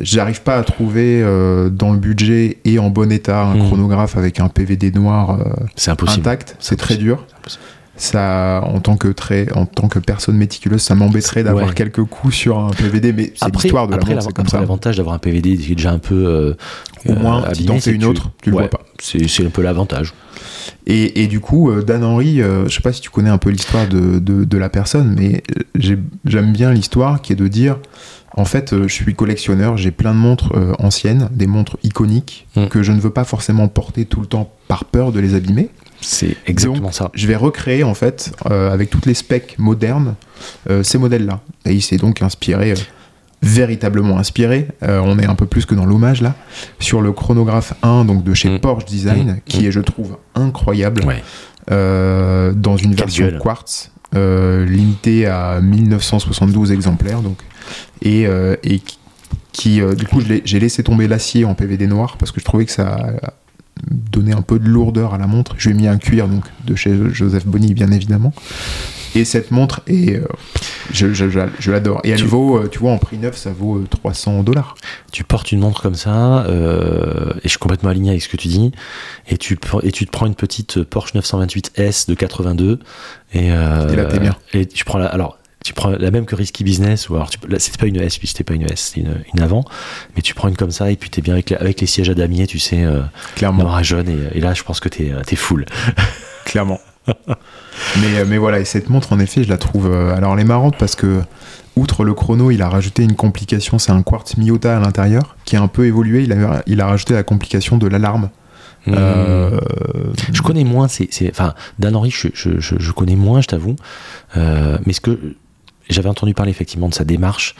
J'arrive pas à trouver dans le budget et en bon état un chronographe avec un PVD noir intact. C'est très dur. Ça, en tant que personne méticuleuse, ça m'embêterait d'avoir quelques coups sur un PVD, mais c'est l'histoire de la montre, c'est comme ça. L'avantage d'avoir un PVD qui est déjà un peu au moins, abîmé, dans c'est une autre, tu le vois pas. C'est un peu l'avantage. Et du coup, Dan Henry, je sais pas si tu connais un peu l'histoire de la personne, mais j'aime bien l'histoire qui est de dire, en fait, je suis collectionneur, j'ai plein de montres anciennes, des montres iconiques, que je ne veux pas forcément porter tout le temps par peur de les abîmer. C'est exactement ça. Je vais recréer en fait avec toutes les specs modernes ces modèles-là. Et il s'est donc inspiré, véritablement inspiré. On est un peu plus que dans l'hommage là sur le chronographe 1 donc de chez Porsche Design qui est, je trouve, incroyable dans une version quartz limitée à 1972 exemplaires donc et qui du coup j'ai laissé tomber l'acier en PVD noir parce que je trouvais que ça donner un peu de lourdeur à la montre. Je lui ai mis un cuir donc de chez Joseph Bonnie bien évidemment. Et cette montre est je l'adore. Et elle vaut, tu vois, en prix neuf, ça vaut $300. Tu portes une montre comme ça et je suis complètement aligné avec ce que tu dis. Et tu te prends une petite Porsche 928 S de 82 et là t'es bien. Et tu prends tu prends la même que Risky Business, ou alors là, c'était pas une S, c'est une avant, mais tu prends une comme ça et puis t'es bien avec les sièges à damier, tu sais, noir et jaune, et là je pense que t'es full. Clairement. mais voilà, et cette montre en effet, je la trouve. Alors elle est marrante parce que, outre le chrono, il a rajouté une complication, c'est un quartz Miyota à l'intérieur, qui a un peu évolué, il a rajouté la complication de l'alarme. Je connais moins, enfin, Dan Henry, je connais moins, je t'avoue, mais ce que. J'avais entendu parler effectivement de sa démarche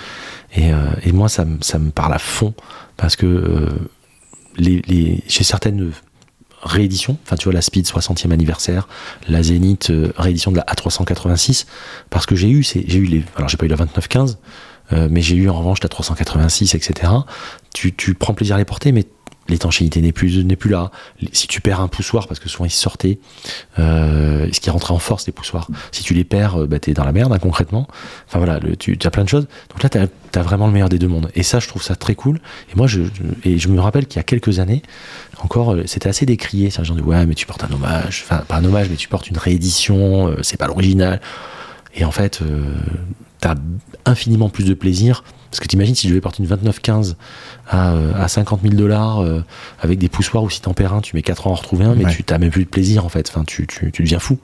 et moi ça me parle à fond parce que chez certaines rééditions, enfin tu vois la Speed 60e anniversaire, la Zenith réédition de la A386 parce que alors j'ai pas eu la 2915 mais j'ai eu en revanche la 386 etc. Tu prends plaisir à les porter mais l'étanchéité n'est plus là. Si tu perds un poussoir, parce que souvent ils sortaient, ce qui rentrait en force, les poussoirs, si tu les perds, t'es dans la merde, concrètement. Enfin voilà, tu as plein de choses. Donc là, t'as vraiment le meilleur des deux mondes. Et ça, je trouve ça très cool. Et moi, je me rappelle qu'il y a quelques années, encore, c'était assez décrié. C'est un genre de, ouais, mais tu portes un hommage. Enfin, pas un hommage, mais tu portes une réédition, c'est pas l'original. Et en fait, t'as infiniment plus de plaisir. Parce que t'imagines si je devais porter une 2915 à $50,000 avec des poussoirs ou si t'en perds un, tu mets 4 ans à en retrouver un, mais tu t'as même plus de plaisir en fait. Enfin, tu deviens fou.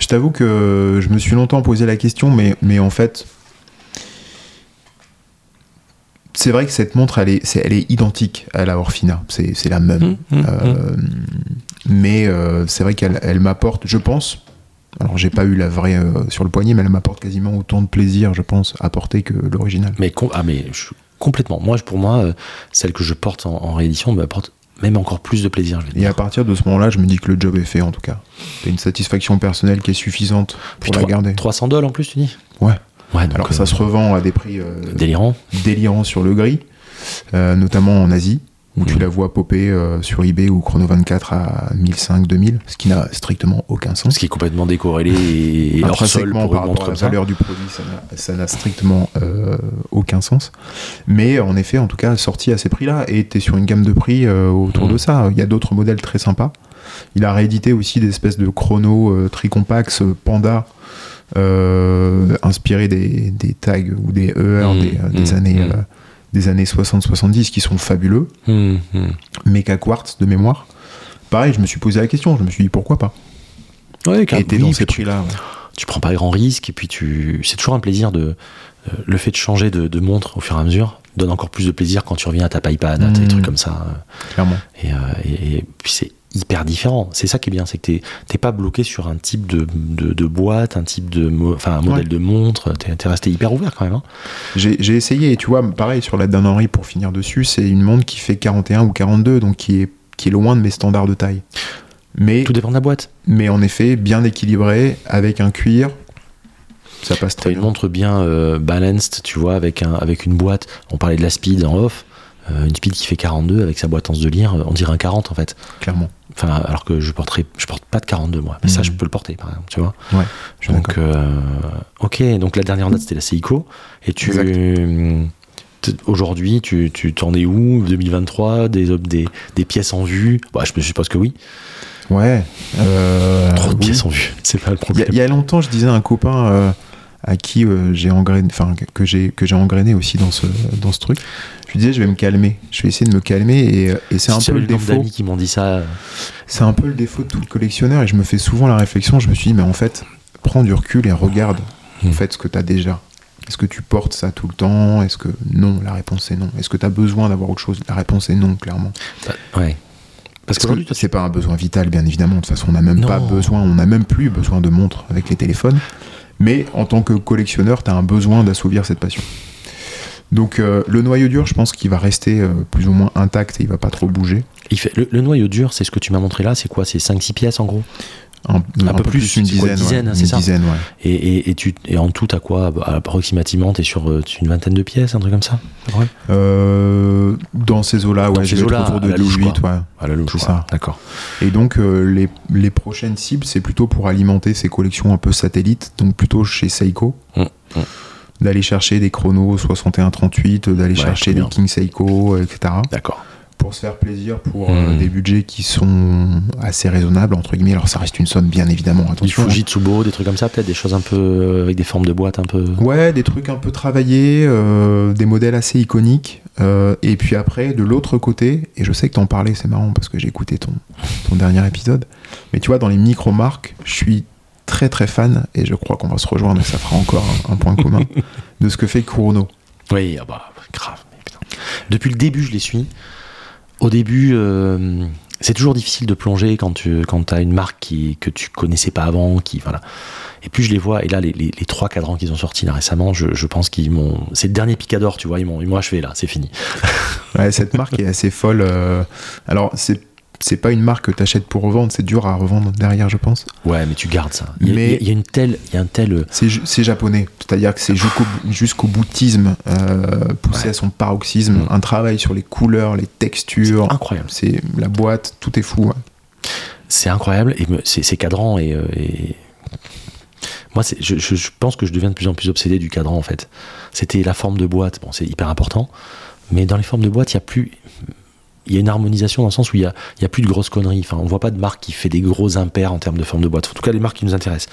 Je t'avoue que je me suis longtemps posé la question, mais en fait, c'est vrai que cette montre, elle est identique à la Orfina. C'est la même. Mais c'est vrai qu'elle m'apporte, je pense. Alors, j'ai pas eu la vraie sur le poignet, mais elle m'apporte quasiment autant de plaisir, je pense, à porter que l'original. Mais complètement. Pour moi, celle que je porte en réédition m'apporte même encore plus de plaisir. À partir de ce moment-là, je me dis que le job est fait, en tout cas. T'as une satisfaction personnelle qui est suffisante pour la garder. $300 en plus, tu dis ? Ouais. Donc, alors, ça se revend à des prix délirants sur le gris, notamment en Asie. Où tu la vois popper sur eBay ou Chrono24 à 1,500-2,000, ce qui n'a strictement aucun sens. Ce qui est complètement décorrélé et hors sol pour une montre comme ça. Par rapport à la valeur du produit, ça n'a strictement aucun sens. Mais en effet, en tout cas, sorti à ces prix-là, et t'es sur une gamme de prix autour de ça. Il y a d'autres modèles très sympas. Il a réédité aussi des espèces de chrono tricompax panda inspirés des tags ou des ER des années... des années 60-70 qui sont fabuleux, méga quartz de mémoire. Pareil, je me suis posé la question, je me suis dit pourquoi pas. Ouais, et t'es dans ces prix-là. Tu prends pas grand risque, et puis c'est toujours un plaisir le fait de changer de montre au fur et à mesure donne encore plus de plaisir quand tu reviens à ta Paypad, à des trucs comme ça. Clairement. Et puis c'est hyper différent. C'est ça qui est bien, c'est que t'es pas bloqué sur un type de boîte, un modèle de montre. T'es resté hyper ouvert quand même. Hein. J'ai essayé, et tu vois, pareil sur la Dan Henry pour finir dessus, c'est une montre qui fait 41 ou 42, donc qui est loin de mes standards de taille. Mais tout dépend de la boîte. Mais en effet, bien équilibré, avec un cuir. Ça passe très bien. T'as une montre bien balanced, tu vois, avec une boîte. On parlait de la Speed en off. Une Speed qui fait 42 avec sa boîte anse de lyre, on dirait un 40 en fait. Clairement. Enfin, alors que je porte pas de 42 moi, mais ça je peux le porter par exemple, tu vois. Ouais. Donc ok, donc la dernière en date c'était la Seiko, et tu aujourd'hui, tu t'en es où 2023, des pièces en vue, bah, je suppose que oui. Ouais. Trop de pièces en vue, c'est pas le problème. Il y a longtemps, je disais à un copain à qui j'ai engrainé, enfin que j'ai engrainé aussi dans ce truc. Je lui disais, je vais me calmer. Je vais essayer de me calmer et c'est un peu le défaut. D'amis qui m'ont dit ça. C'est un peu le défaut de tout le collectionneur et je me fais souvent la réflexion. Je me suis dit, mais en fait, prends du recul et regarde en fait ce que t'as déjà. Est-ce que tu portes ça tout le temps ? Est-ce que non ? La réponse est non. Est-ce que tu as besoin d'avoir autre chose ? La réponse est non, clairement. Ouais. Parce que c'est pas un besoin vital, bien évidemment. De toute façon, on n'a même pas besoin, on n'a même plus besoin de montres avec les téléphones. Mais en tant que collectionneur, tu as un besoin d'assouvir cette passion. Donc le noyau dur, je pense qu'il va rester plus ou moins intact et il va pas trop bouger. Le noyau dur, c'est ce que tu m'as montré là, c'est quoi ? C'est 5-6 pièces en gros ? Un peu plus, une dizaine, c'est ça. Ouais. Et en tout, t'as quoi approximativement ? T'es sur une vingtaine de pièces, un truc comme ça ? Ouais. Dans ces eaux-là, ouais, j'ai autour de 18, ouais. À la louche, ça. D'accord. Et donc, les prochaines cibles, c'est plutôt pour alimenter ces collections un peu satellites, donc plutôt chez Seiko. D'aller chercher des Chrono 61-38, d'aller chercher des King Seiko, etc. D'accord. Pour se faire plaisir, pour des budgets qui sont assez raisonnables, entre guillemets. Alors ça reste une somme, bien évidemment. Attention. Du Fujitsubo, des trucs comme ça, peut-être des choses un peu avec des formes de boîtes un peu... Ouais, des trucs un peu travaillés, des modèles assez iconiques. Et puis après, de l'autre côté, et je sais que t'en parlais, c'est marrant parce que j'ai écouté ton dernier épisode, mais tu vois, dans les micro-marques, je suis très très fan, et je crois qu'on va se rejoindre, et ça fera encore un point commun, de ce que fait Kurono. Oui, grave. Mais putain. Depuis le début, je les suis. Au début, c'est toujours difficile de plonger quand t'as une marque que tu connaissais pas avant, voilà. Et plus je les vois, et là les trois cadrans qu'ils ont sortis là récemment, je pense qu'ils m'ont, c'est le dernier picador, tu vois, ils m'ont achevé là, c'est fini. Ouais, cette marque est assez folle. Alors c'est pas une marque que t'achètes pour revendre, c'est dur à revendre derrière, je pense. Ouais, mais tu gardes ça. Il y a un tel. C'est japonais, c'est-à-dire que c'est jusqu'au boutisme poussé à son paroxysme. Un travail sur les couleurs, les textures. C'est incroyable. C'est la boîte, tout est fou. Ouais. C'est incroyable et c'est cadran et... Moi, je pense que je deviens de plus en plus obsédé du cadran en fait. C'était la forme de boîte, bon, c'est hyper important, mais dans les formes de boîte, il y a une harmonisation dans le sens où il y a plus de grosses conneries. Enfin, on voit pas de marque qui fait des gros impairs en termes de forme de boîte. En tout cas, les marques qui nous intéressent.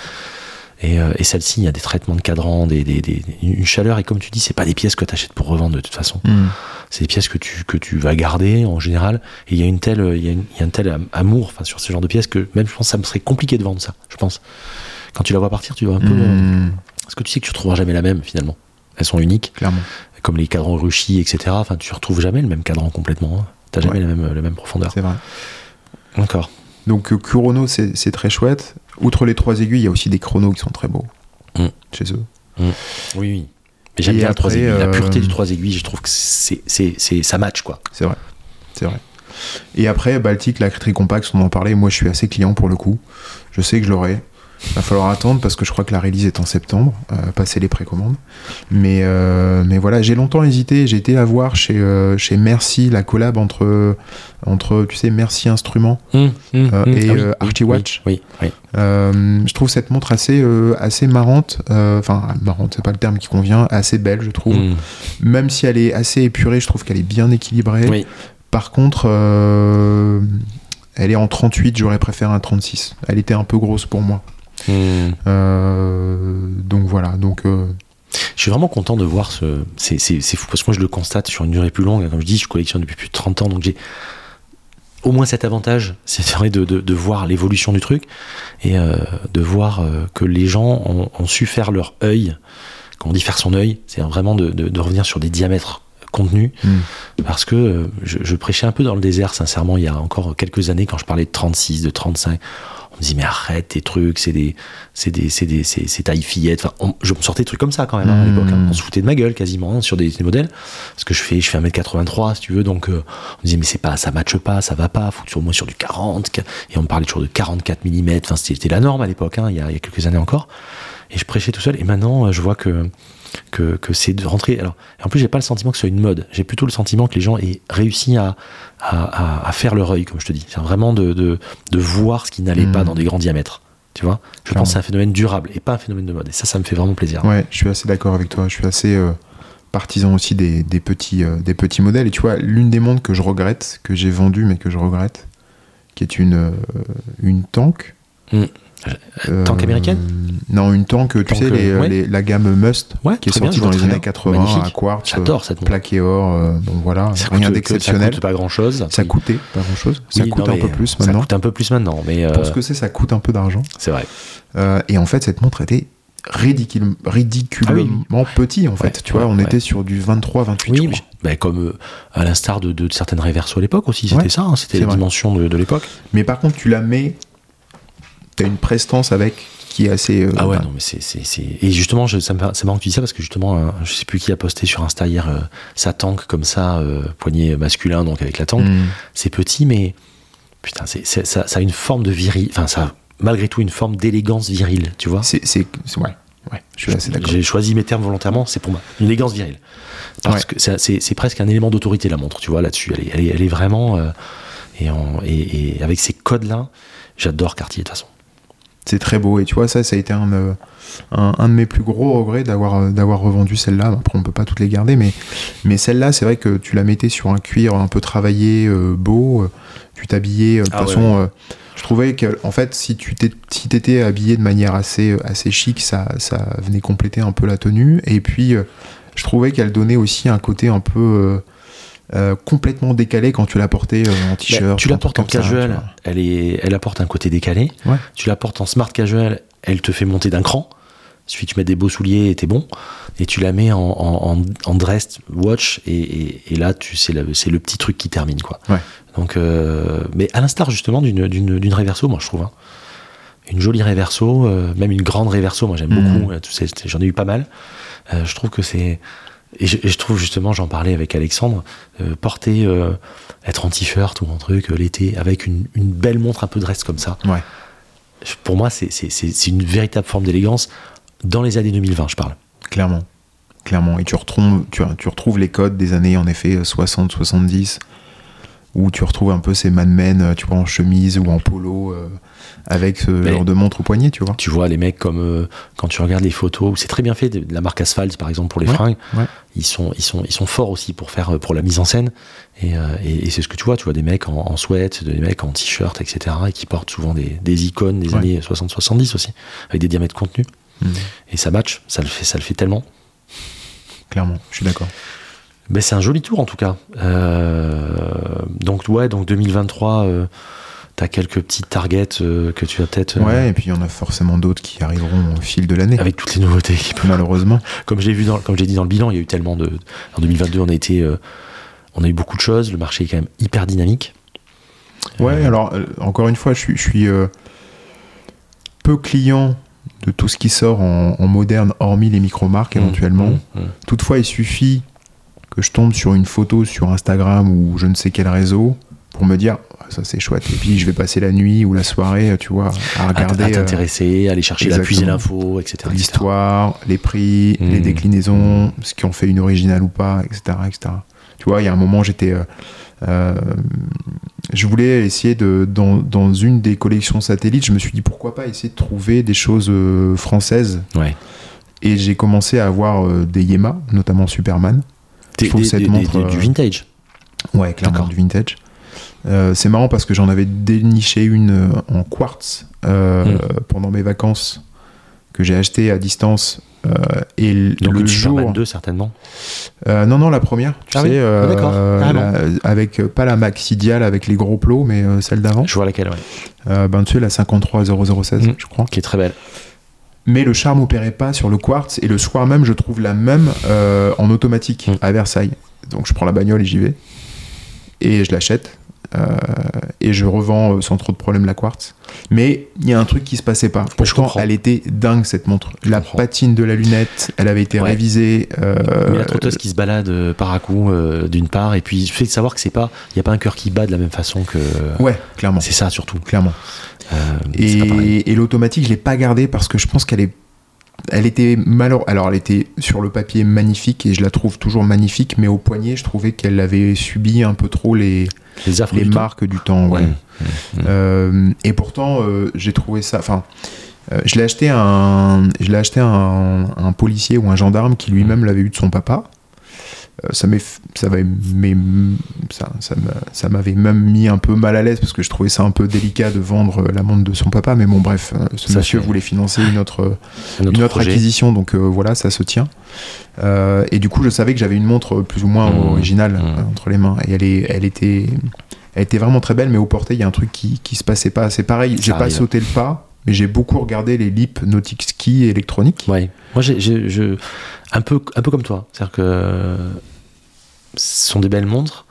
Et celle-ci, il y a des traitements de cadran, une chaleur. Et comme tu dis, c'est pas des pièces que t'achètes pour revendre de toute façon. C'est des pièces que tu vas garder en général. Et il y a un tel amour, enfin, sur ce genre de pièces que même je pense que ça me serait compliqué de vendre ça. Je pense quand tu la vois partir, tu vas un peu. Parce que tu sais que tu retrouveras jamais la même finalement. Elles sont uniques. Clairement. Comme les cadrans Rushi, etc. Enfin, tu retrouves jamais le même cadran complètement. Hein. T'as jamais la même profondeur. C'est vrai. D'accord. Donc Kurono, c'est très chouette. Outre les trois aiguilles, il y a aussi des chronos qui sont très beaux chez eux. Oui, oui. Mais j'aime bien après, la pureté du trois aiguilles, je trouve que c'est ça match, quoi. C'est vrai. C'est vrai. Et après, Baltique, la très compacte, on en parlait. Moi, je suis assez client pour le coup. Je sais que je l'aurai. Il va falloir attendre parce que je crois que la release est en septembre, passer les précommandes. Mais voilà, j'ai longtemps hésité. J'ai été la voir chez Merci, la collab entre tu sais, Merci Instruments et Archiwatch. Oui. Je trouve cette montre assez marrante. Enfin, marrante, c'est pas le terme qui convient. Assez belle, je trouve. Même si elle est assez épurée, je trouve qu'elle est bien équilibrée. Oui. Par contre... elle est en 38, j'aurais préféré un 36. Elle était un peu grosse pour moi. Donc voilà. Je suis vraiment content de voir ce... C'est fou, parce que moi je le constate sur une durée plus longue. Comme je dis, je collectionne depuis plus de 30 ans, donc j'ai au moins cet avantage, c'est vrai, de voir l'évolution du truc et de voir que les gens ont su faire leur œil. Quand on dit faire son œil, c'est vraiment de revenir sur des diamètres contenu, parce que je prêchais un peu dans le désert, sincèrement, il y a encore quelques années, quand je parlais de 36, de 35, on me disait, mais arrête tes trucs, c'est taille fillette, enfin, je me sortais des trucs comme ça quand même, à l'époque, on se foutait de ma gueule quasiment, sur des modèles, parce que je fais 1m83, si tu veux, donc on me disait, mais c'est pas, ça matche pas, ça va pas, faut que tu sois au moins sur du 40, et on me parlait toujours de 44 mm, enfin, c'était la norme à l'époque, il y a quelques années encore, et je prêchais tout seul, et maintenant, je vois que c'est de rentrer. Alors, en plus, j'ai pas le sentiment que ce soit une mode. J'ai plutôt le sentiment que les gens aient réussi à faire leur œil, comme je te dis. C'est vraiment de voir ce qui n'allait pas dans des grands diamètres. Tu vois ? Je pense que c'est un phénomène durable et pas un phénomène de mode. Et ça me fait vraiment plaisir. Ouais, je suis assez d'accord avec toi. Je suis assez partisan aussi des petits modèles. Et tu vois, l'une des montres que je regrette, que j'ai vendue mais que je regrette, qui est une tank. Mmh. Tank américaine ? Non, une tank, tu sais, la gamme Must, qui est sortie dans les années 80 magnifique. À quartz, plaqué or, donc voilà, rien d'exceptionnel. Ça coûte pas grand-chose. Ça coûtait pas grand-chose. Oui, ça coûte un peu plus maintenant. Ça coûte un peu plus maintenant, mais... Pour ce que c'est, ça coûte un peu d'argent. C'est vrai. Et en fait, cette montre était ridiculement petit, en fait. Ouais, tu vois, on était sur du 23-28. Oui, ben comme à l'instar de certaines Reverso à l'époque aussi, c'était ça, hein, c'était les dimensions de l'époque. Mais par contre, tu la mets... T'as une prestance avec qui est assez. Non, mais c'est... Et justement, c'est marrant que tu dis ça parce que justement, je sais plus qui a posté sur Insta hier sa tank comme ça, poignet masculin, donc avec la tank. C'est petit, mais putain, ça a une forme de viril. Enfin, ça a malgré tout une forme d'élégance virile, tu vois. Ouais, je suis assez d'accord. J'ai choisi mes termes volontairement, c'est pour moi. Une élégance virile. Parce que c'est presque un élément d'autorité, la montre, tu vois, là-dessus. Elle est vraiment. Et avec ces codes-là, j'adore Cartier, de toute façon. C'est très beau, et tu vois, ça a été un de mes plus gros regrets d'avoir revendu celle-là. Après, on peut pas toutes les garder, mais celle-là, c'est vrai que tu la mettais sur un cuir un peu travaillé, beau, tu t'habillais de façon... je trouvais qu'en fait, si si t'étais habillé de manière assez chic, ça venait compléter un peu la tenue, et puis je trouvais qu'elle donnait aussi un côté un peu... complètement décalé quand tu la portais en t-shirt. Tu la portes en casual, ça, elle apporte un côté décalé. Ouais. Tu la portes en smart casual, elle te fait monter d'un cran. Si tu mets des beaux souliers, t'es bon. Et tu la mets en dressed watch, et là, c'est le petit truc qui termine, quoi. Ouais. Donc, mais à l'instar justement d'une Reverso, moi je trouve. Hein. Une jolie Reverso, même une grande Reverso, moi j'aime beaucoup. J'en ai eu pas mal. Je trouve que c'est. Et je trouve justement, j'en parlais avec Alexandre, porter, être en t-shirt ou en truc l'été, avec une belle montre un peu dresse comme ça. Ouais. Pour moi, c'est une véritable forme d'élégance dans les années 2020, je parle. Clairement. Et tu retrouves les codes des années, en effet, 60, 70, où tu retrouves un peu ces Mad Men, tu vois, en chemise ou en polo, avec genre de montre au poignet, tu vois. Tu vois, les mecs comme... quand tu regardes les photos, c'est très bien fait, de la marque Asphalt, par exemple, pour les fringues. Ouais. Ils sont forts aussi pour la mise en scène. Et c'est ce que tu vois. Tu vois des mecs en sweat, des mecs en t-shirt, etc. et qui portent souvent des icônes des années 60-70 aussi, avec des diamètres contenus. Et ça match, ça le fait tellement. Clairement, je suis d'accord. Ben, c'est un joli tour, en tout cas. Donc 2023... T'as quelques petites targets que tu as peut-être... et puis il y en a forcément d'autres qui arriveront au fil de l'année. Avec toutes les nouveautés. Malheureusement. Comme j'ai dit dans le bilan, il y a eu tellement de... En 2022, on a eu beaucoup de choses. Le marché est quand même hyper dynamique. Alors, encore une fois, je suis peu client de tout ce qui sort en moderne, hormis les micro-marques éventuellement. Toutefois, il suffit que je tombe sur une photo sur Instagram ou je ne sais quel réseau pour me dire... ça c'est chouette, et puis je vais passer la nuit ou la soirée, tu vois, à regarder, à t'intéresser, à aller chercher la puiser l'info, etc. L'histoire, les prix, les déclinaisons, ce qui en fait une originale ou pas, etc. Tu vois, il y a un moment j'étais je voulais essayer dans une des collections satellites, je me suis dit pourquoi pas essayer de trouver des choses françaises, et j'ai commencé à avoir des Yema, notamment Superman, du vintage, clairement. D'accord. Du vintage. C'est marrant parce que j'en avais déniché une en quartz pendant mes vacances, que j'ai acheté à distance, et donc le jour... Superman 2 certainement. Non, la première, tu sais, avec pas la Maxidial avec les gros plots, mais celle d'avant. Je vois laquelle, tu sais, la 530016, je crois. Qui est très belle. Mais le charme opérait pas sur le quartz, et le soir même je trouve la même en automatique à Versailles. Donc je prends la bagnole et j'y vais. Et je l'achète. Et je revends sans trop de problème la quartz, mais il y a un truc qui se passait pas. Pourtant elle était dingue, cette montre. Patine de la lunette, elle avait été révisée, mais la trotteuse qui se balade par à coup, d'une part, et puis il faut savoir que il n'y a pas un cœur qui bat de la même façon que... clairement. C'est ça surtout, clairement. Et l'automatique je l'ai pas gardée parce que je pense qu'elle était malheureuse. Alors elle était sur le papier magnifique, et je la trouve toujours magnifique, mais au poignet je trouvais qu'elle avait subi un peu trop les marques du temps. Et pourtant j'ai trouvé ça, je l'ai acheté à un policier ou un gendarme qui lui-même l'avait eu de son papa, Ça m'avait même mis un peu mal à l'aise parce que je trouvais ça un peu délicat de vendre la montre de son papa, mais bon bref, ce monsieur voulait financer une autre acquisition, donc voilà, ça se tient. Et du coup je savais que j'avais une montre plus ou moins originale entre les mains, et elle était vraiment très belle, mais au porté il y a un truc qui se passait pas. C'est pareil, j'ai pas sauté le pas, mais j'ai beaucoup regardé les lips nautique ski électroniques. Ouais. Moi j'ai un peu comme toi, c'est-à-dire que ce sont des belles montres.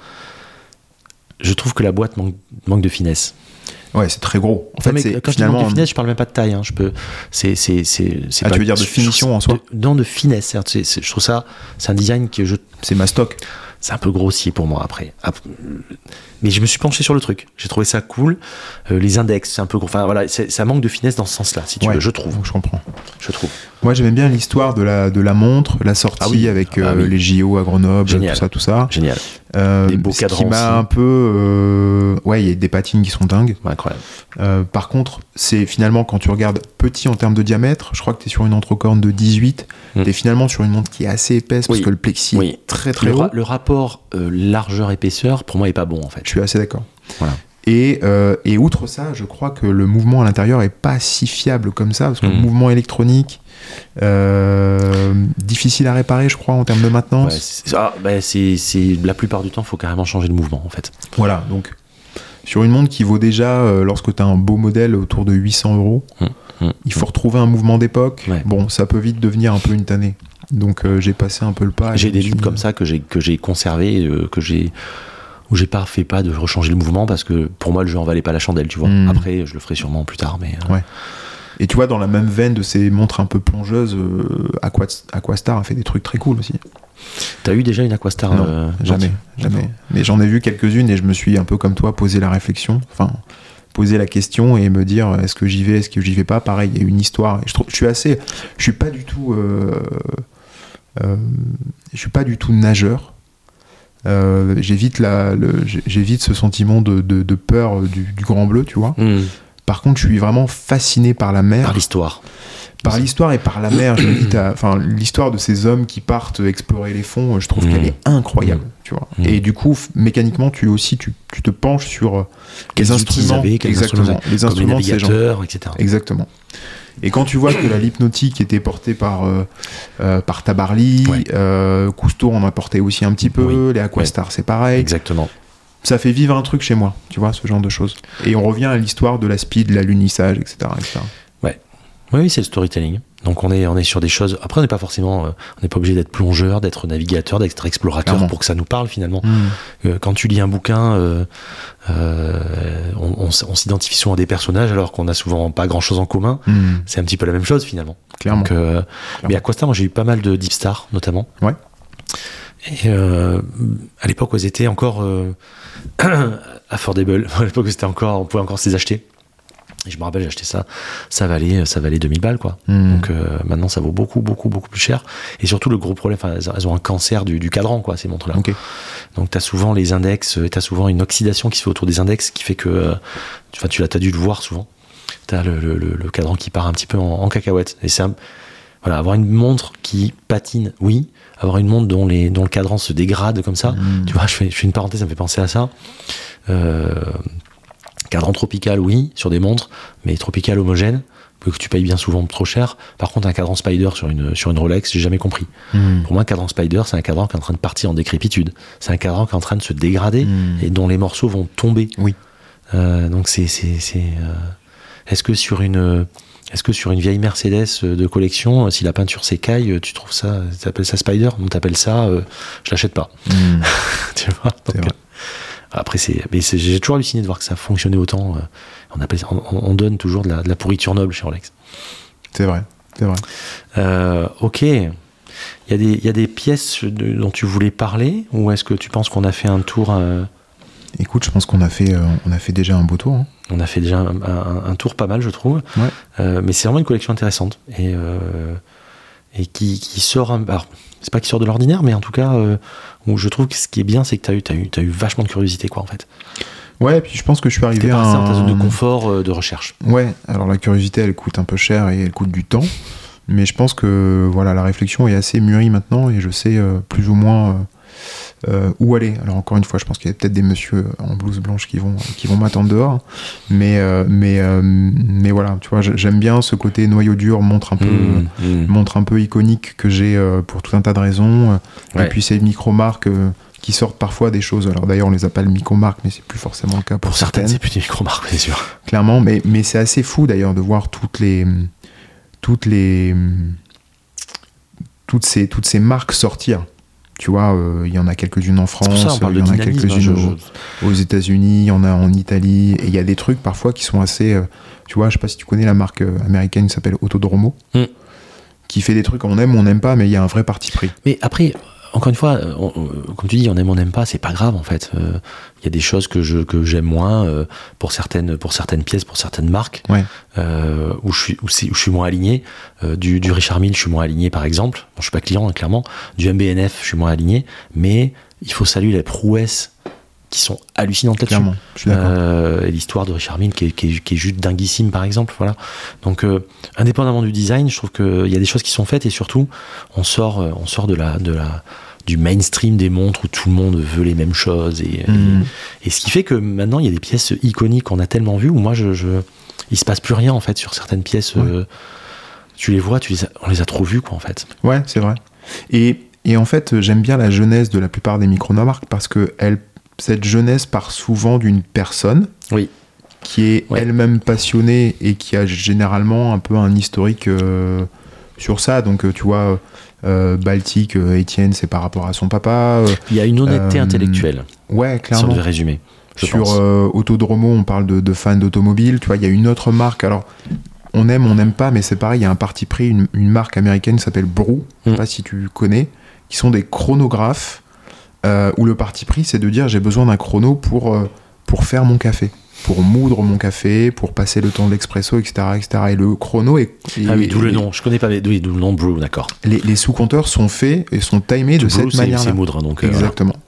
Je trouve que la boîte manque de finesse. Ouais, c'est très gros. En fait, c'est quand finalement... je dis finesse, je parle même pas de taille. Hein. C'est tu veux dire de finition en soi ? Non, de finesse. Je trouve ça, c'est un design que je. C'est ma stock. C'est un peu grossier pour moi après. Mais je me suis penché sur le truc. J'ai trouvé ça cool. Les index, c'est un peu gros. Enfin voilà, ça manque de finesse dans ce sens-là, si tu veux. Je trouve. Je comprends. Je trouve. Moi, j'aimais bien l'histoire de la montre, la sortie avec les JO à Grenoble, tout ça. Génial. Des beaux cadrans. Qui m'a un peu. Il y a des patines qui sont dingues. Ouais, incroyable. Par contre, c'est finalement quand tu regardes petit en termes de diamètre, je crois que t'es sur une entrecorne de 18. T'es finalement sur une montre qui est assez épaisse parce que le plexi est très très gros. Le rapport largeur-épaisseur, pour moi, est pas bon en fait. Je suis assez d'accord. Voilà. Et outre ça, je crois que le mouvement à l'intérieur est pas si fiable comme ça, parce que le mouvement électronique, difficile à réparer, je crois, en termes de maintenance. Ouais, c'est la plupart du temps, il faut carrément changer de mouvement en fait. Voilà, donc sur une montre qui vaut déjà, lorsque tu as un beau modèle, autour de 800 €, il faut retrouver un mouvement d'époque. Ouais. Bon, ça peut vite devenir un peu une tannée. Donc j'ai passé un peu le pas. J'ai des loops comme ça que j'ai conservé, où j'ai pas fait pas de rechanger le mouvement parce que pour moi le jeu en valait pas la chandelle, tu vois. Après je le ferai sûrement plus tard, mais ouais. Et tu vois, dans la même veine de ces montres un peu plongeuses, Aquastar a fait des trucs très cool aussi. T'as eu déjà une Aquastar? Non, jamais. Mais j'en ai vu quelques-unes et je me suis un peu comme toi posé la question et me dire est-ce que j'y vais, est-ce que j'y vais pas. Pareil, il y a une histoire. Je suis pas du tout je suis pas du tout nageur. J'évite ce sentiment de peur du grand bleu, tu vois. Par contre, je suis vraiment fasciné par la mer, par l'histoire et par la mer. L'histoire de ces hommes qui partent explorer les fonds, je trouve qu'elle est incroyable, tu vois. Et du coup, mécaniquement, tu te penches sur les instruments, les instruments de ces gens, etc. Exactement. Et quand tu vois que la lippe nautique était portée par Tabarly, Cousteau en a porté aussi un petit peu, les Aquastar c'est pareil. Exactement. Ça fait vivre un truc chez moi, tu vois, ce genre de choses. Et on revient à l'histoire de la speed, l'alunissage, etc. Ouais. Oui, c'est le storytelling. Donc on est sur des choses. Après, on n'est pas obligé d'être plongeur, d'être navigateur, d'être explorateur pour que ça nous parle finalement. Quand tu lis un bouquin, on s'identifie souvent à des personnages alors qu'on a souvent pas grand chose en commun. C'est un petit peu la même chose finalement. Clairement. Donc, mais à Costa, moi j'ai eu pas mal de Deep Star notamment. Ouais. Et à l'époque où elles étaient encore affordable, on pouvait encore se les acheter. Et je me rappelle, j'ai acheté ça, ça valait 2000 balles, quoi. Donc maintenant, ça vaut beaucoup, beaucoup, beaucoup plus cher. Et surtout, le gros problème, elles ont un cancer du cadran, quoi, ces montres-là. Okay. Donc, t'as souvent les index, t'as souvent une oxydation qui se fait autour des index, qui fait que, t'as dû le voir souvent. T'as le cadran qui part un petit peu en cacahuète. Et voilà, avoir une montre qui patine, oui. Avoir une montre dont le cadran se dégrade comme ça. Tu vois, je fais une parenthèse, ça me fait penser à ça. Cadran tropical, oui, sur des montres, mais tropical homogène, que tu payes bien souvent trop cher. Par contre, un cadran Spider sur une Rolex, j'ai jamais compris. Pour moi, un cadran Spider, c'est un cadran qui est en train de partir en décrépitude. C'est un cadran qui est en train de se dégrader et dont les morceaux vont tomber. Oui. Donc est-ce que sur une vieille Mercedes de collection, si la peinture s'écaille, tu trouves ça, t'appelles ça Spider? On t'appelle ça, je l'achète pas. Tu vois. Donc, c'est vrai. Après, j'ai toujours halluciné de voir que ça fonctionnait autant. On donne toujours de la pourriture noble chez Rolex. C'est vrai. Ok. Il y a des pièces dont tu voulais parler, ou est-ce que tu penses qu'on a fait un tour Écoute, je pense qu'on a fait, déjà un beau tour. Hein. On a fait déjà un tour pas mal, je trouve. Ouais. Mais c'est vraiment une collection intéressante. Et qui sort... Alors, c'est pas qui sort de l'ordinaire, mais en tout cas, où je trouve que ce qui est bien, c'est que t'as eu vachement de curiosité, quoi, en fait. Ouais, et puis je pense que je suis arrivé à ta zone de confort, de recherche. Ouais, alors la curiosité, elle coûte un peu cher et elle coûte du temps. Mais je pense que, voilà, la réflexion est assez mûrie maintenant et je sais plus ou moins où aller. Alors encore une fois, je pense qu'il y a peut-être des messieurs en blouse blanche qui vont m'attendre dehors, mais voilà, tu vois, j'aime bien ce côté noyau dur, montre un peu iconique que j'ai pour tout un tas de raisons. Ouais. Et puis ces micro-marques qui sortent parfois des choses. Alors d'ailleurs, on les appelle micro-marques, mais c'est plus forcément le cas pour certaines. C'est plus des micro-marques, bien sûr. Clairement, mais c'est assez fou d'ailleurs de voir toutes ces marques sortir. Tu vois, il y en a quelques-unes en France, il y en a quelques-unes aux États-Unis, il y en a en Italie, et il y a des trucs parfois qui sont assez... tu vois, je sais pas si tu connais la marque américaine qui s'appelle Autodromo, qui fait des trucs, on aime, on n'aime pas, mais il y a un vrai parti pris. Mais après, encore une fois, comme tu dis, on aime, on n'aime pas, c'est pas grave en fait. Il y a des choses que j'aime moins pour certaines pièces, pour certaines marques, ouais. où je suis moins aligné. Du Richard Mille, je suis moins aligné par exemple. Bon, je suis pas client, hein, clairement. Du MBNF, je suis moins aligné. Mais il faut saluer les prouesses qui sont hallucinantes là-dessus. Clairement, je suis d'accord. Et l'histoire de Richard Mille qui est juste dinguissime par exemple. Voilà. Donc indépendamment du design, je trouve qu'il y a des choses qui sont faites et surtout on sort du mainstream des montres où tout le monde veut les mêmes choses et ce qui fait que maintenant il y a des pièces iconiques qu'on a tellement vues où moi il se passe plus rien en fait sur certaines pièces. Ouais. Tu les vois, on les a trop vues quoi en fait. Ouais, c'est vrai. Et en fait j'aime bien la jeunesse de la plupart des micro-marques parce que cette jeunesse part souvent d'une personne, oui, qui est, ouais, elle-même passionnée et qui a généralement un peu un historique sur ça. Donc tu vois, Baltique, Étienne, c'est par rapport à son papa. Il y a une honnêteté intellectuelle. Ouais, clairement. Si on devait résumer. Sur Autodromo, on parle de fans d'automobiles. Tu vois, il y a une autre marque. Alors, on aime, on n'aime pas, mais c'est pareil. Il y a un parti pris, une marque américaine qui s'appelle Brew. Je ne sais pas si tu connais. Qui sont des chronographes. Où le parti pris, c'est de dire j'ai besoin d'un chrono pour faire mon café, pour moudre mon café, pour passer le temps de l'expresso, etc., etc. Et le chrono est... Ah oui, d'où le nom. Je connais pas, mais d'où le nom Brew, d'accord. Les sous-compteurs sont faits et sont timés de cette manière-là. C'est moudre, donc... Exactement. Voilà.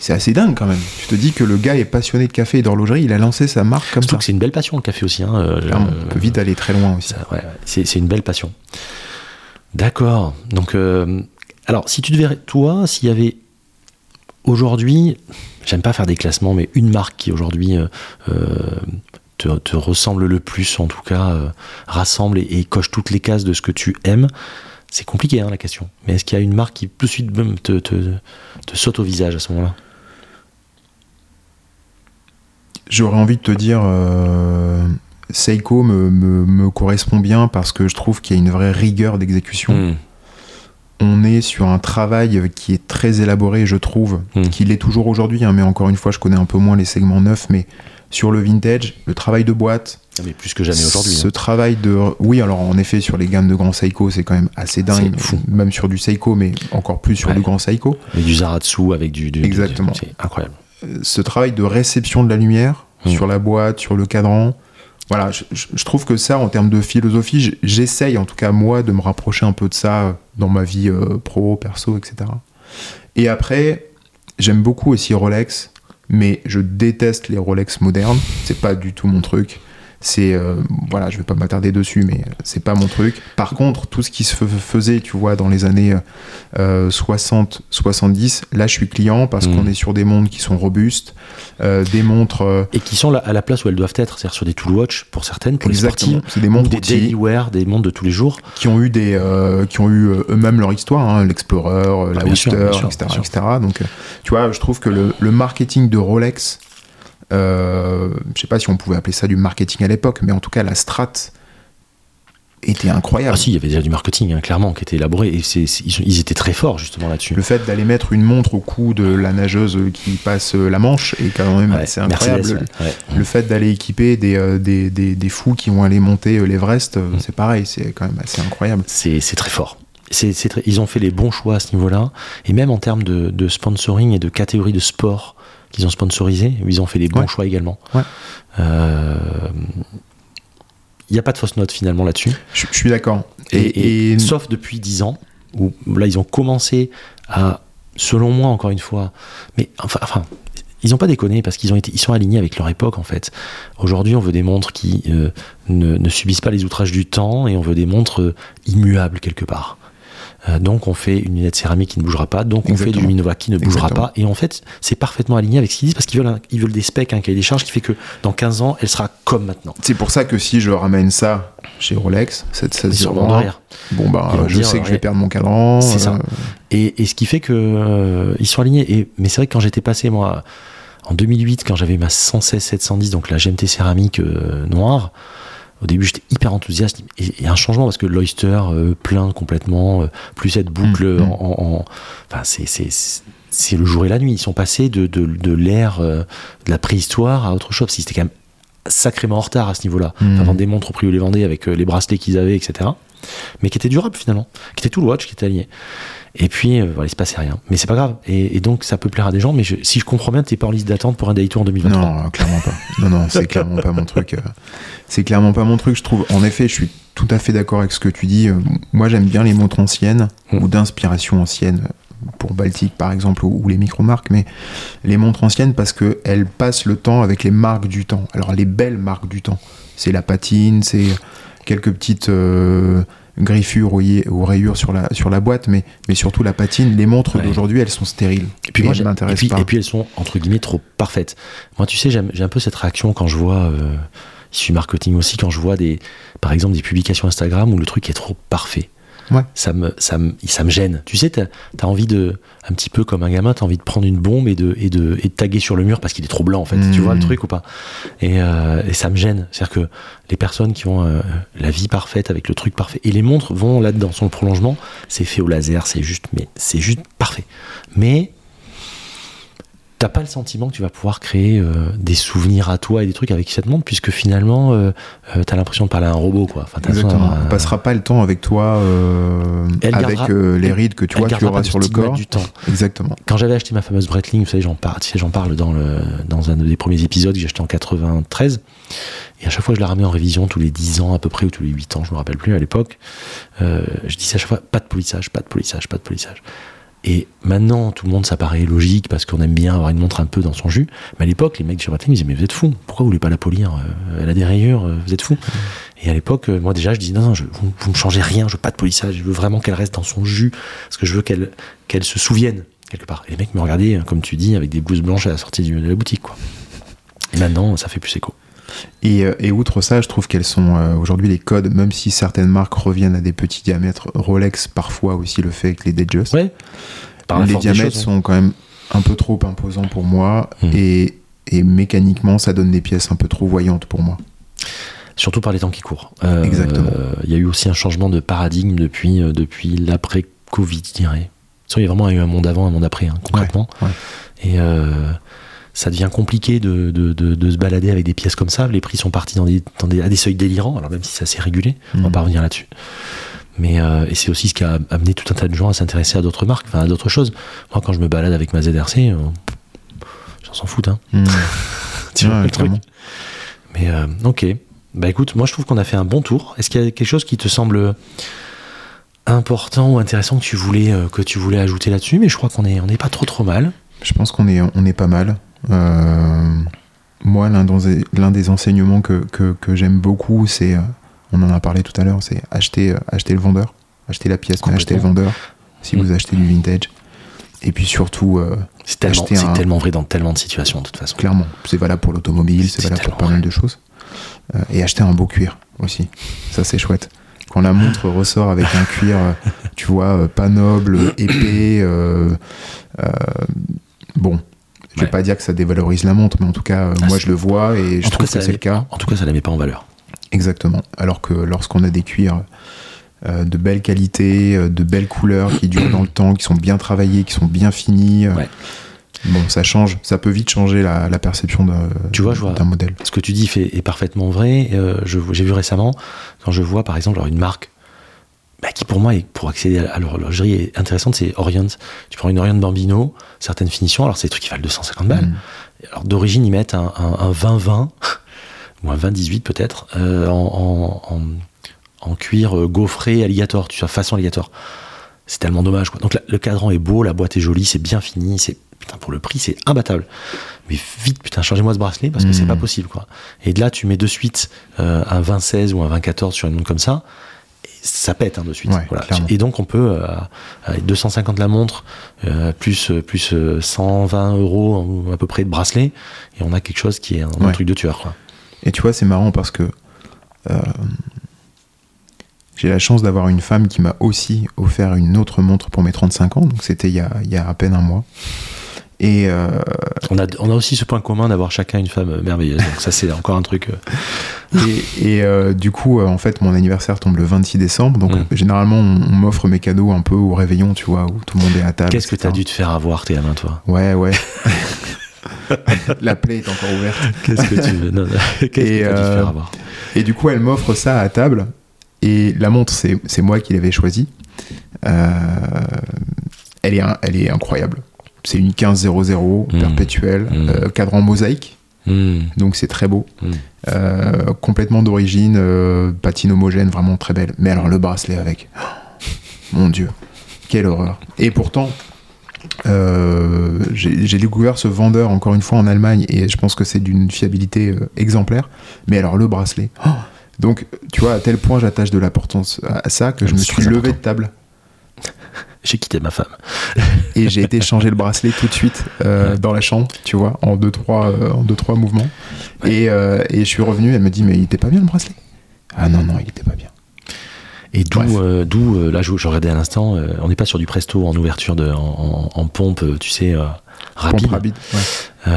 C'est assez dingue quand même. Tu te dis que le gars est passionné de café et d'horlogerie, il a lancé sa marque comme ça. Je trouve que c'est une belle passion, le café aussi. Hein. On peut vite aller très loin aussi. Ça, ouais, c'est une belle passion. D'accord. Donc, alors, si tu devais... Toi, s'il y avait... Aujourd'hui, j'aime pas faire des classements, mais une marque qui aujourd'hui te ressemble le plus, en tout cas, rassemble et coche toutes les cases de ce que tu aimes, c'est compliqué hein, la question. Mais est-ce qu'il y a une marque qui tout de suite boum, te saute au visage à ce moment-là ? J'aurais envie de te dire Seiko me correspond bien parce que je trouve qu'il y a une vraie rigueur d'exécution. On est sur un travail qui est très élaboré, je trouve, qui l'est toujours aujourd'hui, hein, mais encore une fois, je connais un peu moins les segments neufs, mais sur le vintage, le travail de boîte... Ah, mais plus que jamais aujourd'hui. Ce travail de... Oui, alors en effet, sur les gammes de Grand Seiko, c'est quand même assez dingue, fou. Même sur du Seiko, mais encore plus sur, ouais, le Grand Seiko. Et du Zaratsu avec du... Exactement. C'est incroyable. Ce travail de réception de la lumière, sur la boîte, sur le cadran... Voilà, je trouve que ça, en termes de philosophie, j'essaye, en tout cas moi, de me rapprocher un peu de ça dans ma vie pro, perso, etc. Et après, j'aime beaucoup aussi Rolex, mais je déteste les Rolex modernes. C'est pas du tout mon truc. C'est voilà, je vais pas m'attarder dessus, mais c'est pas mon truc. Par contre, tout ce qui se faisait, tu vois, dans les années 60, 70, là je suis client parce qu'on est sur des montres qui sont robustes, des montres et qui sont à la place où elles doivent être, c'est-à-dire sur des tool watch pour certaines, pour exactement, les sportives, c'est des montres des daily wear, des montres de tous les jours qui ont eu eux-mêmes leur histoire, hein, l'Explorer, la Hooster, etc., etc. Donc, tu vois, je trouve que le marketing de Rolex, je sais pas si on pouvait appeler ça du marketing à l'époque, mais en tout cas la strate était incroyable. Ah si, il y avait déjà du marketing, hein, clairement, qui était élaboré, et ils étaient très forts justement là-dessus. Le fait d'aller mettre une montre au cou de la nageuse qui passe la Manche est quand même assez incroyable. Mercedes, ouais. Le fait d'aller équiper des fous qui vont aller monter l'Everest, c'est pareil, c'est quand même assez incroyable. C'est très fort. Ils ont fait les bons choix à ce niveau-là, et même en termes de sponsoring et de catégorie de sport qu'ils ont sponsorisé, ils ont fait les bons, ouais, choix également. Ouais. Il n'y a pas de fausse note finalement là-dessus. Je suis d'accord. Et sauf depuis 10 ans, où là ils ont commencé à, selon moi encore une fois, mais enfin ils n'ont pas déconné parce qu'ils sont alignés avec leur époque en fait. Aujourd'hui on veut des montres qui ne subissent pas les outrages du temps et on veut des montres immuables quelque part. donc on fait une lunette céramique qui ne bougera pas, donc on fait du luminova qui ne bougera pas, et en fait c'est parfaitement aligné avec ce qu'ils disent, parce qu'ils veulent, ils veulent des specs, un cahier des charges qui fait que dans 15 ans elle sera comme maintenant. C'est pour ça que si je ramène ça chez Rolex, cette 16-01, bon bah je sais que je vais perdre mon cadran, c'est ça. Et ce qui fait que ils sont alignés. Et mais c'est vrai que quand j'étais passé moi en 2008, quand j'avais ma 116-710, donc la GMT céramique noire, au début j'étais hyper enthousiaste, et un changement parce que l'Oyster plein complètement, plus cette boucle enfin c'est le jour et la nuit. Ils sont passés de l'ère de la préhistoire à autre chose, parce que c'était quand même sacrément en retard à ce niveau-là. Enfin, vendre des montres au prix où les vendaient avec les bracelets qu'ils avaient, etc. Mais qui était durable finalement, qui était tout le watch, qui était aligné. Et puis voilà, il se passait rien, mais c'est pas grave, et donc ça peut plaire à des gens, mais si je comprends bien, t'es pas en liste d'attente pour un day tour en 2023. Non, clairement pas. Non, c'est clairement pas mon truc. C'est clairement pas mon truc, je trouve. En effet, je suis tout à fait d'accord avec ce que tu dis. Moi, j'aime bien les montres anciennes ou d'inspiration ancienne, pour Baltique par exemple, ou les micro-marques, mais les montres anciennes parce qu'elles passent le temps avec les marques du temps. Alors les belles marques du temps, c'est la patine, c'est quelques petites griffures ou rayures sur la boîte, mais surtout la patine. Les montres d'aujourd'hui, elles sont stériles, et puis moi je m'intéresse pas, et puis elles sont entre guillemets trop parfaites. Moi, tu sais, j'ai un peu cette réaction quand je vois je suis marketing aussi, quand je vois par exemple des publications Instagram où le truc est trop parfait. Ouais. Ça me gêne. Tu sais, t'as envie de, un petit peu comme un gamin, t'as envie de prendre une bombe et de taguer sur le mur parce qu'il est trop blanc en fait. Tu vois le truc ou pas ? Et ça me gêne. C'est-à-dire que les personnes qui ont la vie parfaite avec le truc parfait, et les montres vont là-dedans, sont le prolongement. C'est fait au laser, c'est juste parfait. Mais t'as pas le sentiment que tu vas pouvoir créer des souvenirs à toi et des trucs avec cette montre, puisque finalement t'as l'impression de parler à un robot, quoi. Enfin, elle passera pas le temps avec toi, les rides que tu auras sur le corps. Du temps. Exactement. Quand j'avais acheté ma fameuse Breitling, vous savez, j'en parle dans un des premiers épisodes que j'ai acheté en 93, et à chaque fois je la ramenais en révision tous les 10 ans à peu près, ou tous les 8 ans, je me rappelle plus à l'époque. Je disais à chaque fois, pas de polissage. Et maintenant, tout le monde, ça paraît logique parce qu'on aime bien avoir une montre un peu dans son jus. Mais à l'époque, les mecs de chez Breitling me disaient, mais vous êtes fous, pourquoi vous voulez pas la polir ? Elle a des rayures, vous êtes fous. Et à l'époque, moi déjà, je disais, vous me changez rien, je veux pas de polissage, je veux vraiment qu'elle reste dans son jus, parce que je veux qu'elle se souvienne, quelque part. Et les mecs me regardaient, comme tu dis, avec des blouses blanches à la sortie de la boutique, quoi. Et maintenant, ça fait plus écho. Et outre ça, je trouve qu'elles sont aujourd'hui, les codes, même si certaines marques reviennent à des petits diamètres, Rolex parfois aussi le fait avec les Datejust, les diamètres sont quand même un peu trop imposants pour moi, et mécaniquement ça donne des pièces un peu trop voyantes pour moi, surtout par les temps qui courent. Exactement. Il y a eu aussi un changement de paradigme depuis l'après-Covid, je dirais. Il y a vraiment eu un monde avant, un monde après, concrètement. Et ça devient compliqué de se balader avec des pièces comme ça. Les prix sont partis à des seuils délirants, alors même si ça s'est régulé, on va pas revenir là-dessus. Mais et c'est aussi ce qui a amené tout un tas de gens à s'intéresser à d'autres marques, enfin à d'autres choses. Moi, quand je me balade avec ma ZRC, j'en s'en fous, hein. Tu vois le truc. Mais ok. Bah écoute, moi je trouve qu'on a fait un bon tour. Est-ce qu'il y a quelque chose qui te semble important ou intéressant que tu voulais ajouter là-dessus ? Mais je crois qu'on n'est pas trop mal. Je pense qu'on est pas mal. Moi, l'un des enseignements que j'aime beaucoup, c'est, on en a parlé tout à l'heure, c'est acheter le vendeur, acheter la pièce, mais acheter le vendeur si vous achetez du vintage. Et puis surtout, c'est tellement vrai dans tellement de situations, de toute façon. Clairement, c'est valable pour l'automobile, c'est valable pour pas mal de choses. Et acheter un beau cuir aussi, ça c'est chouette. Quand la montre ressort avec un cuir, tu vois, pas noble, épais, bon. Je ne vais pas dire que ça dévalorise la montre, mais en tout cas, moi je le vois et je trouve que c'est le cas. En tout cas, ça ne la met pas en valeur. Exactement. Alors que lorsqu'on a des cuirs de belle qualité, de belles couleurs qui durent dans le temps, qui sont bien travaillés, qui sont bien finis, bon, ça change. Ça peut vite changer la perception d'un modèle. Ce que tu dis est parfaitement vrai. J'ai vu récemment, quand je vois par exemple une marque, qui pour moi, pour accéder à l'horlogerie est intéressante, c'est Orient. Tu prends une Orient Bambino, certaines finitions, alors c'est des trucs qui valent 250 balles. Alors d'origine, ils mettent un 20-20, ou un 20-18 peut-être, en cuir gaufré alligator, tu vois, façon alligator. C'est tellement dommage, quoi. Donc le cadran est beau, la boîte est jolie, c'est bien fini, c'est... Putain, pour le prix, c'est imbattable. Mais vite, putain, changez-moi ce bracelet parce que c'est pas possible, quoi. Et de là, tu mets de suite un 20-16 ou un 20-14 sur une montre comme ça, ça pète de suite. Ouais, voilà. Et donc on peut, à 250 la montre, plus 120 € à peu près de bracelet, et on a quelque chose qui est un truc de tueur, quoi. Et tu vois, c'est marrant parce que j'ai la chance d'avoir une femme qui m'a aussi offert une autre montre pour mes 35 ans, donc c'était il y a à peine un mois. Et on a aussi ce point commun d'avoir chacun une femme merveilleuse, donc ça c'est encore un truc. Et du coup, en fait, mon anniversaire tombe le 26 décembre, donc généralement on m'offre mes cadeaux un peu au réveillon, tu vois, où tout le monde est à table. Qu'est-ce que t'as dû te faire avoir, t'es à main, toi? Ouais. La plaie est encore ouverte. Qu'est-ce que tu veux? Qu'est-ce que t'as dû te faire avoir? Et du coup, elle m'offre ça à table, et la montre, c'est moi qui l'avais choisie. Elle est incroyable. C'est une 1500 perpétuelle, cadre en mosaïque, donc c'est très beau, complètement d'origine, patine homogène, vraiment très belle. Mais alors le bracelet avec, mon Dieu, quelle horreur. Et pourtant, j'ai découvert ce vendeur encore une fois en Allemagne, et je pense que c'est d'une fiabilité exemplaire. Mais alors le bracelet, donc tu vois, à tel point j'attache de l'importance à ça que je me suis levé de table. J'ai quitté ma femme. Et j'ai été changer le bracelet tout de suite dans la chambre, tu vois, en 2-3 mouvements. Ouais. Et je suis revenu, elle me dit, mais il était pas bien le bracelet? Ah non, il était pas bien. Et d'où là, je regardais à l'instant, on n'est pas sur du presto en ouverture, en pompe, tu sais, rapide. Pompe rapide, ouais.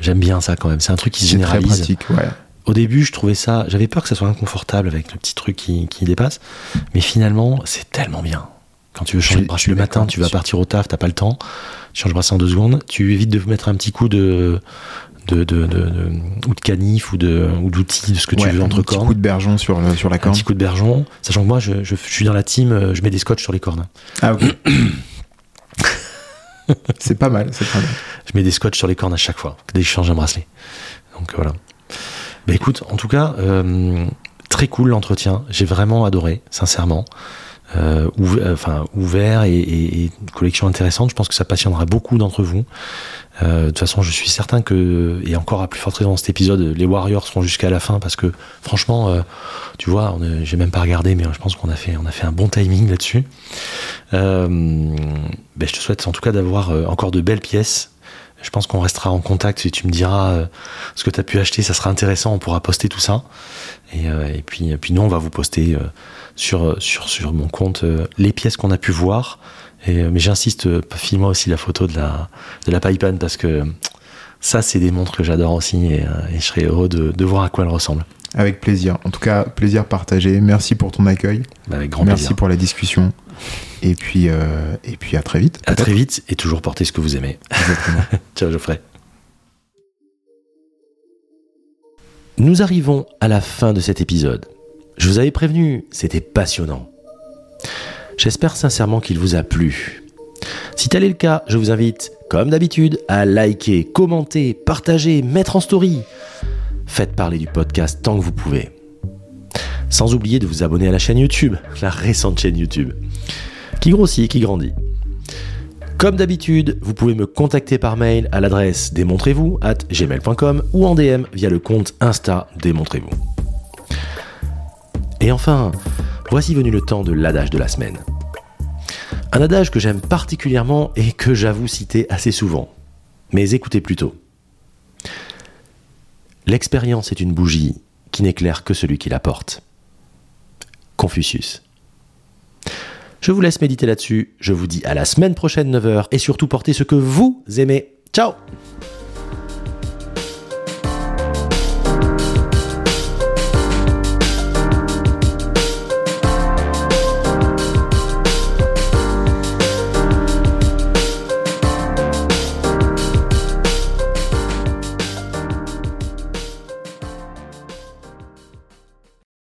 J'aime bien ça quand même, c'est un truc qui se généralise. C'est très pratique, ouais. Au début, je trouvais ça, j'avais peur que ça soit inconfortable avec le petit truc qui dépasse, mais finalement, c'est tellement bien. Quand tu veux changer de bracelet le matin, tu vas partir au taf, t'as pas le temps, tu changes de bracelet en 2 secondes, tu évites de mettre un petit coup de ou de canif ou d'outil, de ce que tu veux entre cornes. Un petit coup de bergeon sur la corne. Un petit coup de bergeon, sachant que moi je suis dans la team, je mets des scotch sur les cornes. Ah ok. C'est pas mal. Je mets des scotch sur les cornes à chaque fois, dès que je change un bracelet. Donc voilà. Bah écoute, en tout cas, très cool l'entretien, j'ai vraiment adoré, sincèrement. Ouvert et une collection intéressante. Je pense que ça passionnera beaucoup d'entre vous. De toute façon, je suis certain que, et encore à plus forte raison dans cet épisode, les Warriors seront jusqu'à la fin, parce que franchement, tu vois, j'ai même pas regardé, mais je pense qu'on a fait un bon timing là-dessus. Je te souhaite en tout cas d'avoir encore de belles pièces. Je pense qu'on restera en contact, et tu me diras ce que tu as pu acheter, ça sera intéressant, on pourra poster tout ça. Et puis nous, on va vous poster sur mon compte les pièces qu'on a pu voir. Mais j'insiste, filme-moi aussi la photo de la Paipan, parce que ça, c'est des montres que j'adore aussi, et je serais heureux de voir à quoi elles ressemblent. Avec plaisir. En tout cas, plaisir partagé. Merci pour ton accueil. Avec grand plaisir. Merci pour la discussion. Et puis à très vite. À très vite, et toujours porter ce que vous aimez. Exactement. Ciao Geoffrey. Nous arrivons à la fin de cet épisode. Je vous avais prévenu, c'était passionnant. J'espère sincèrement qu'il vous a plu. Si tel est le cas, je vous invite, comme d'habitude, à liker, commenter, partager, mettre en story. Faites parler du podcast tant que vous pouvez. Sans oublier de vous abonner à la chaîne YouTube, la récente chaîne YouTube, qui grossit, qui grandit. Comme d'habitude, vous pouvez me contacter par mail à l'adresse démontrez-vous@gmail.com ou en DM via le compte Insta Démontrez-vous. Et enfin, voici venu le temps de l'adage de la semaine. Un adage que j'aime particulièrement et que j'avoue citer assez souvent. Mais écoutez plutôt. L'expérience est une bougie qui n'éclaire que celui qui la porte. Confucius. Je vous laisse méditer là-dessus, je vous dis à la semaine prochaine 9h, et surtout portez ce que vous aimez. Ciao!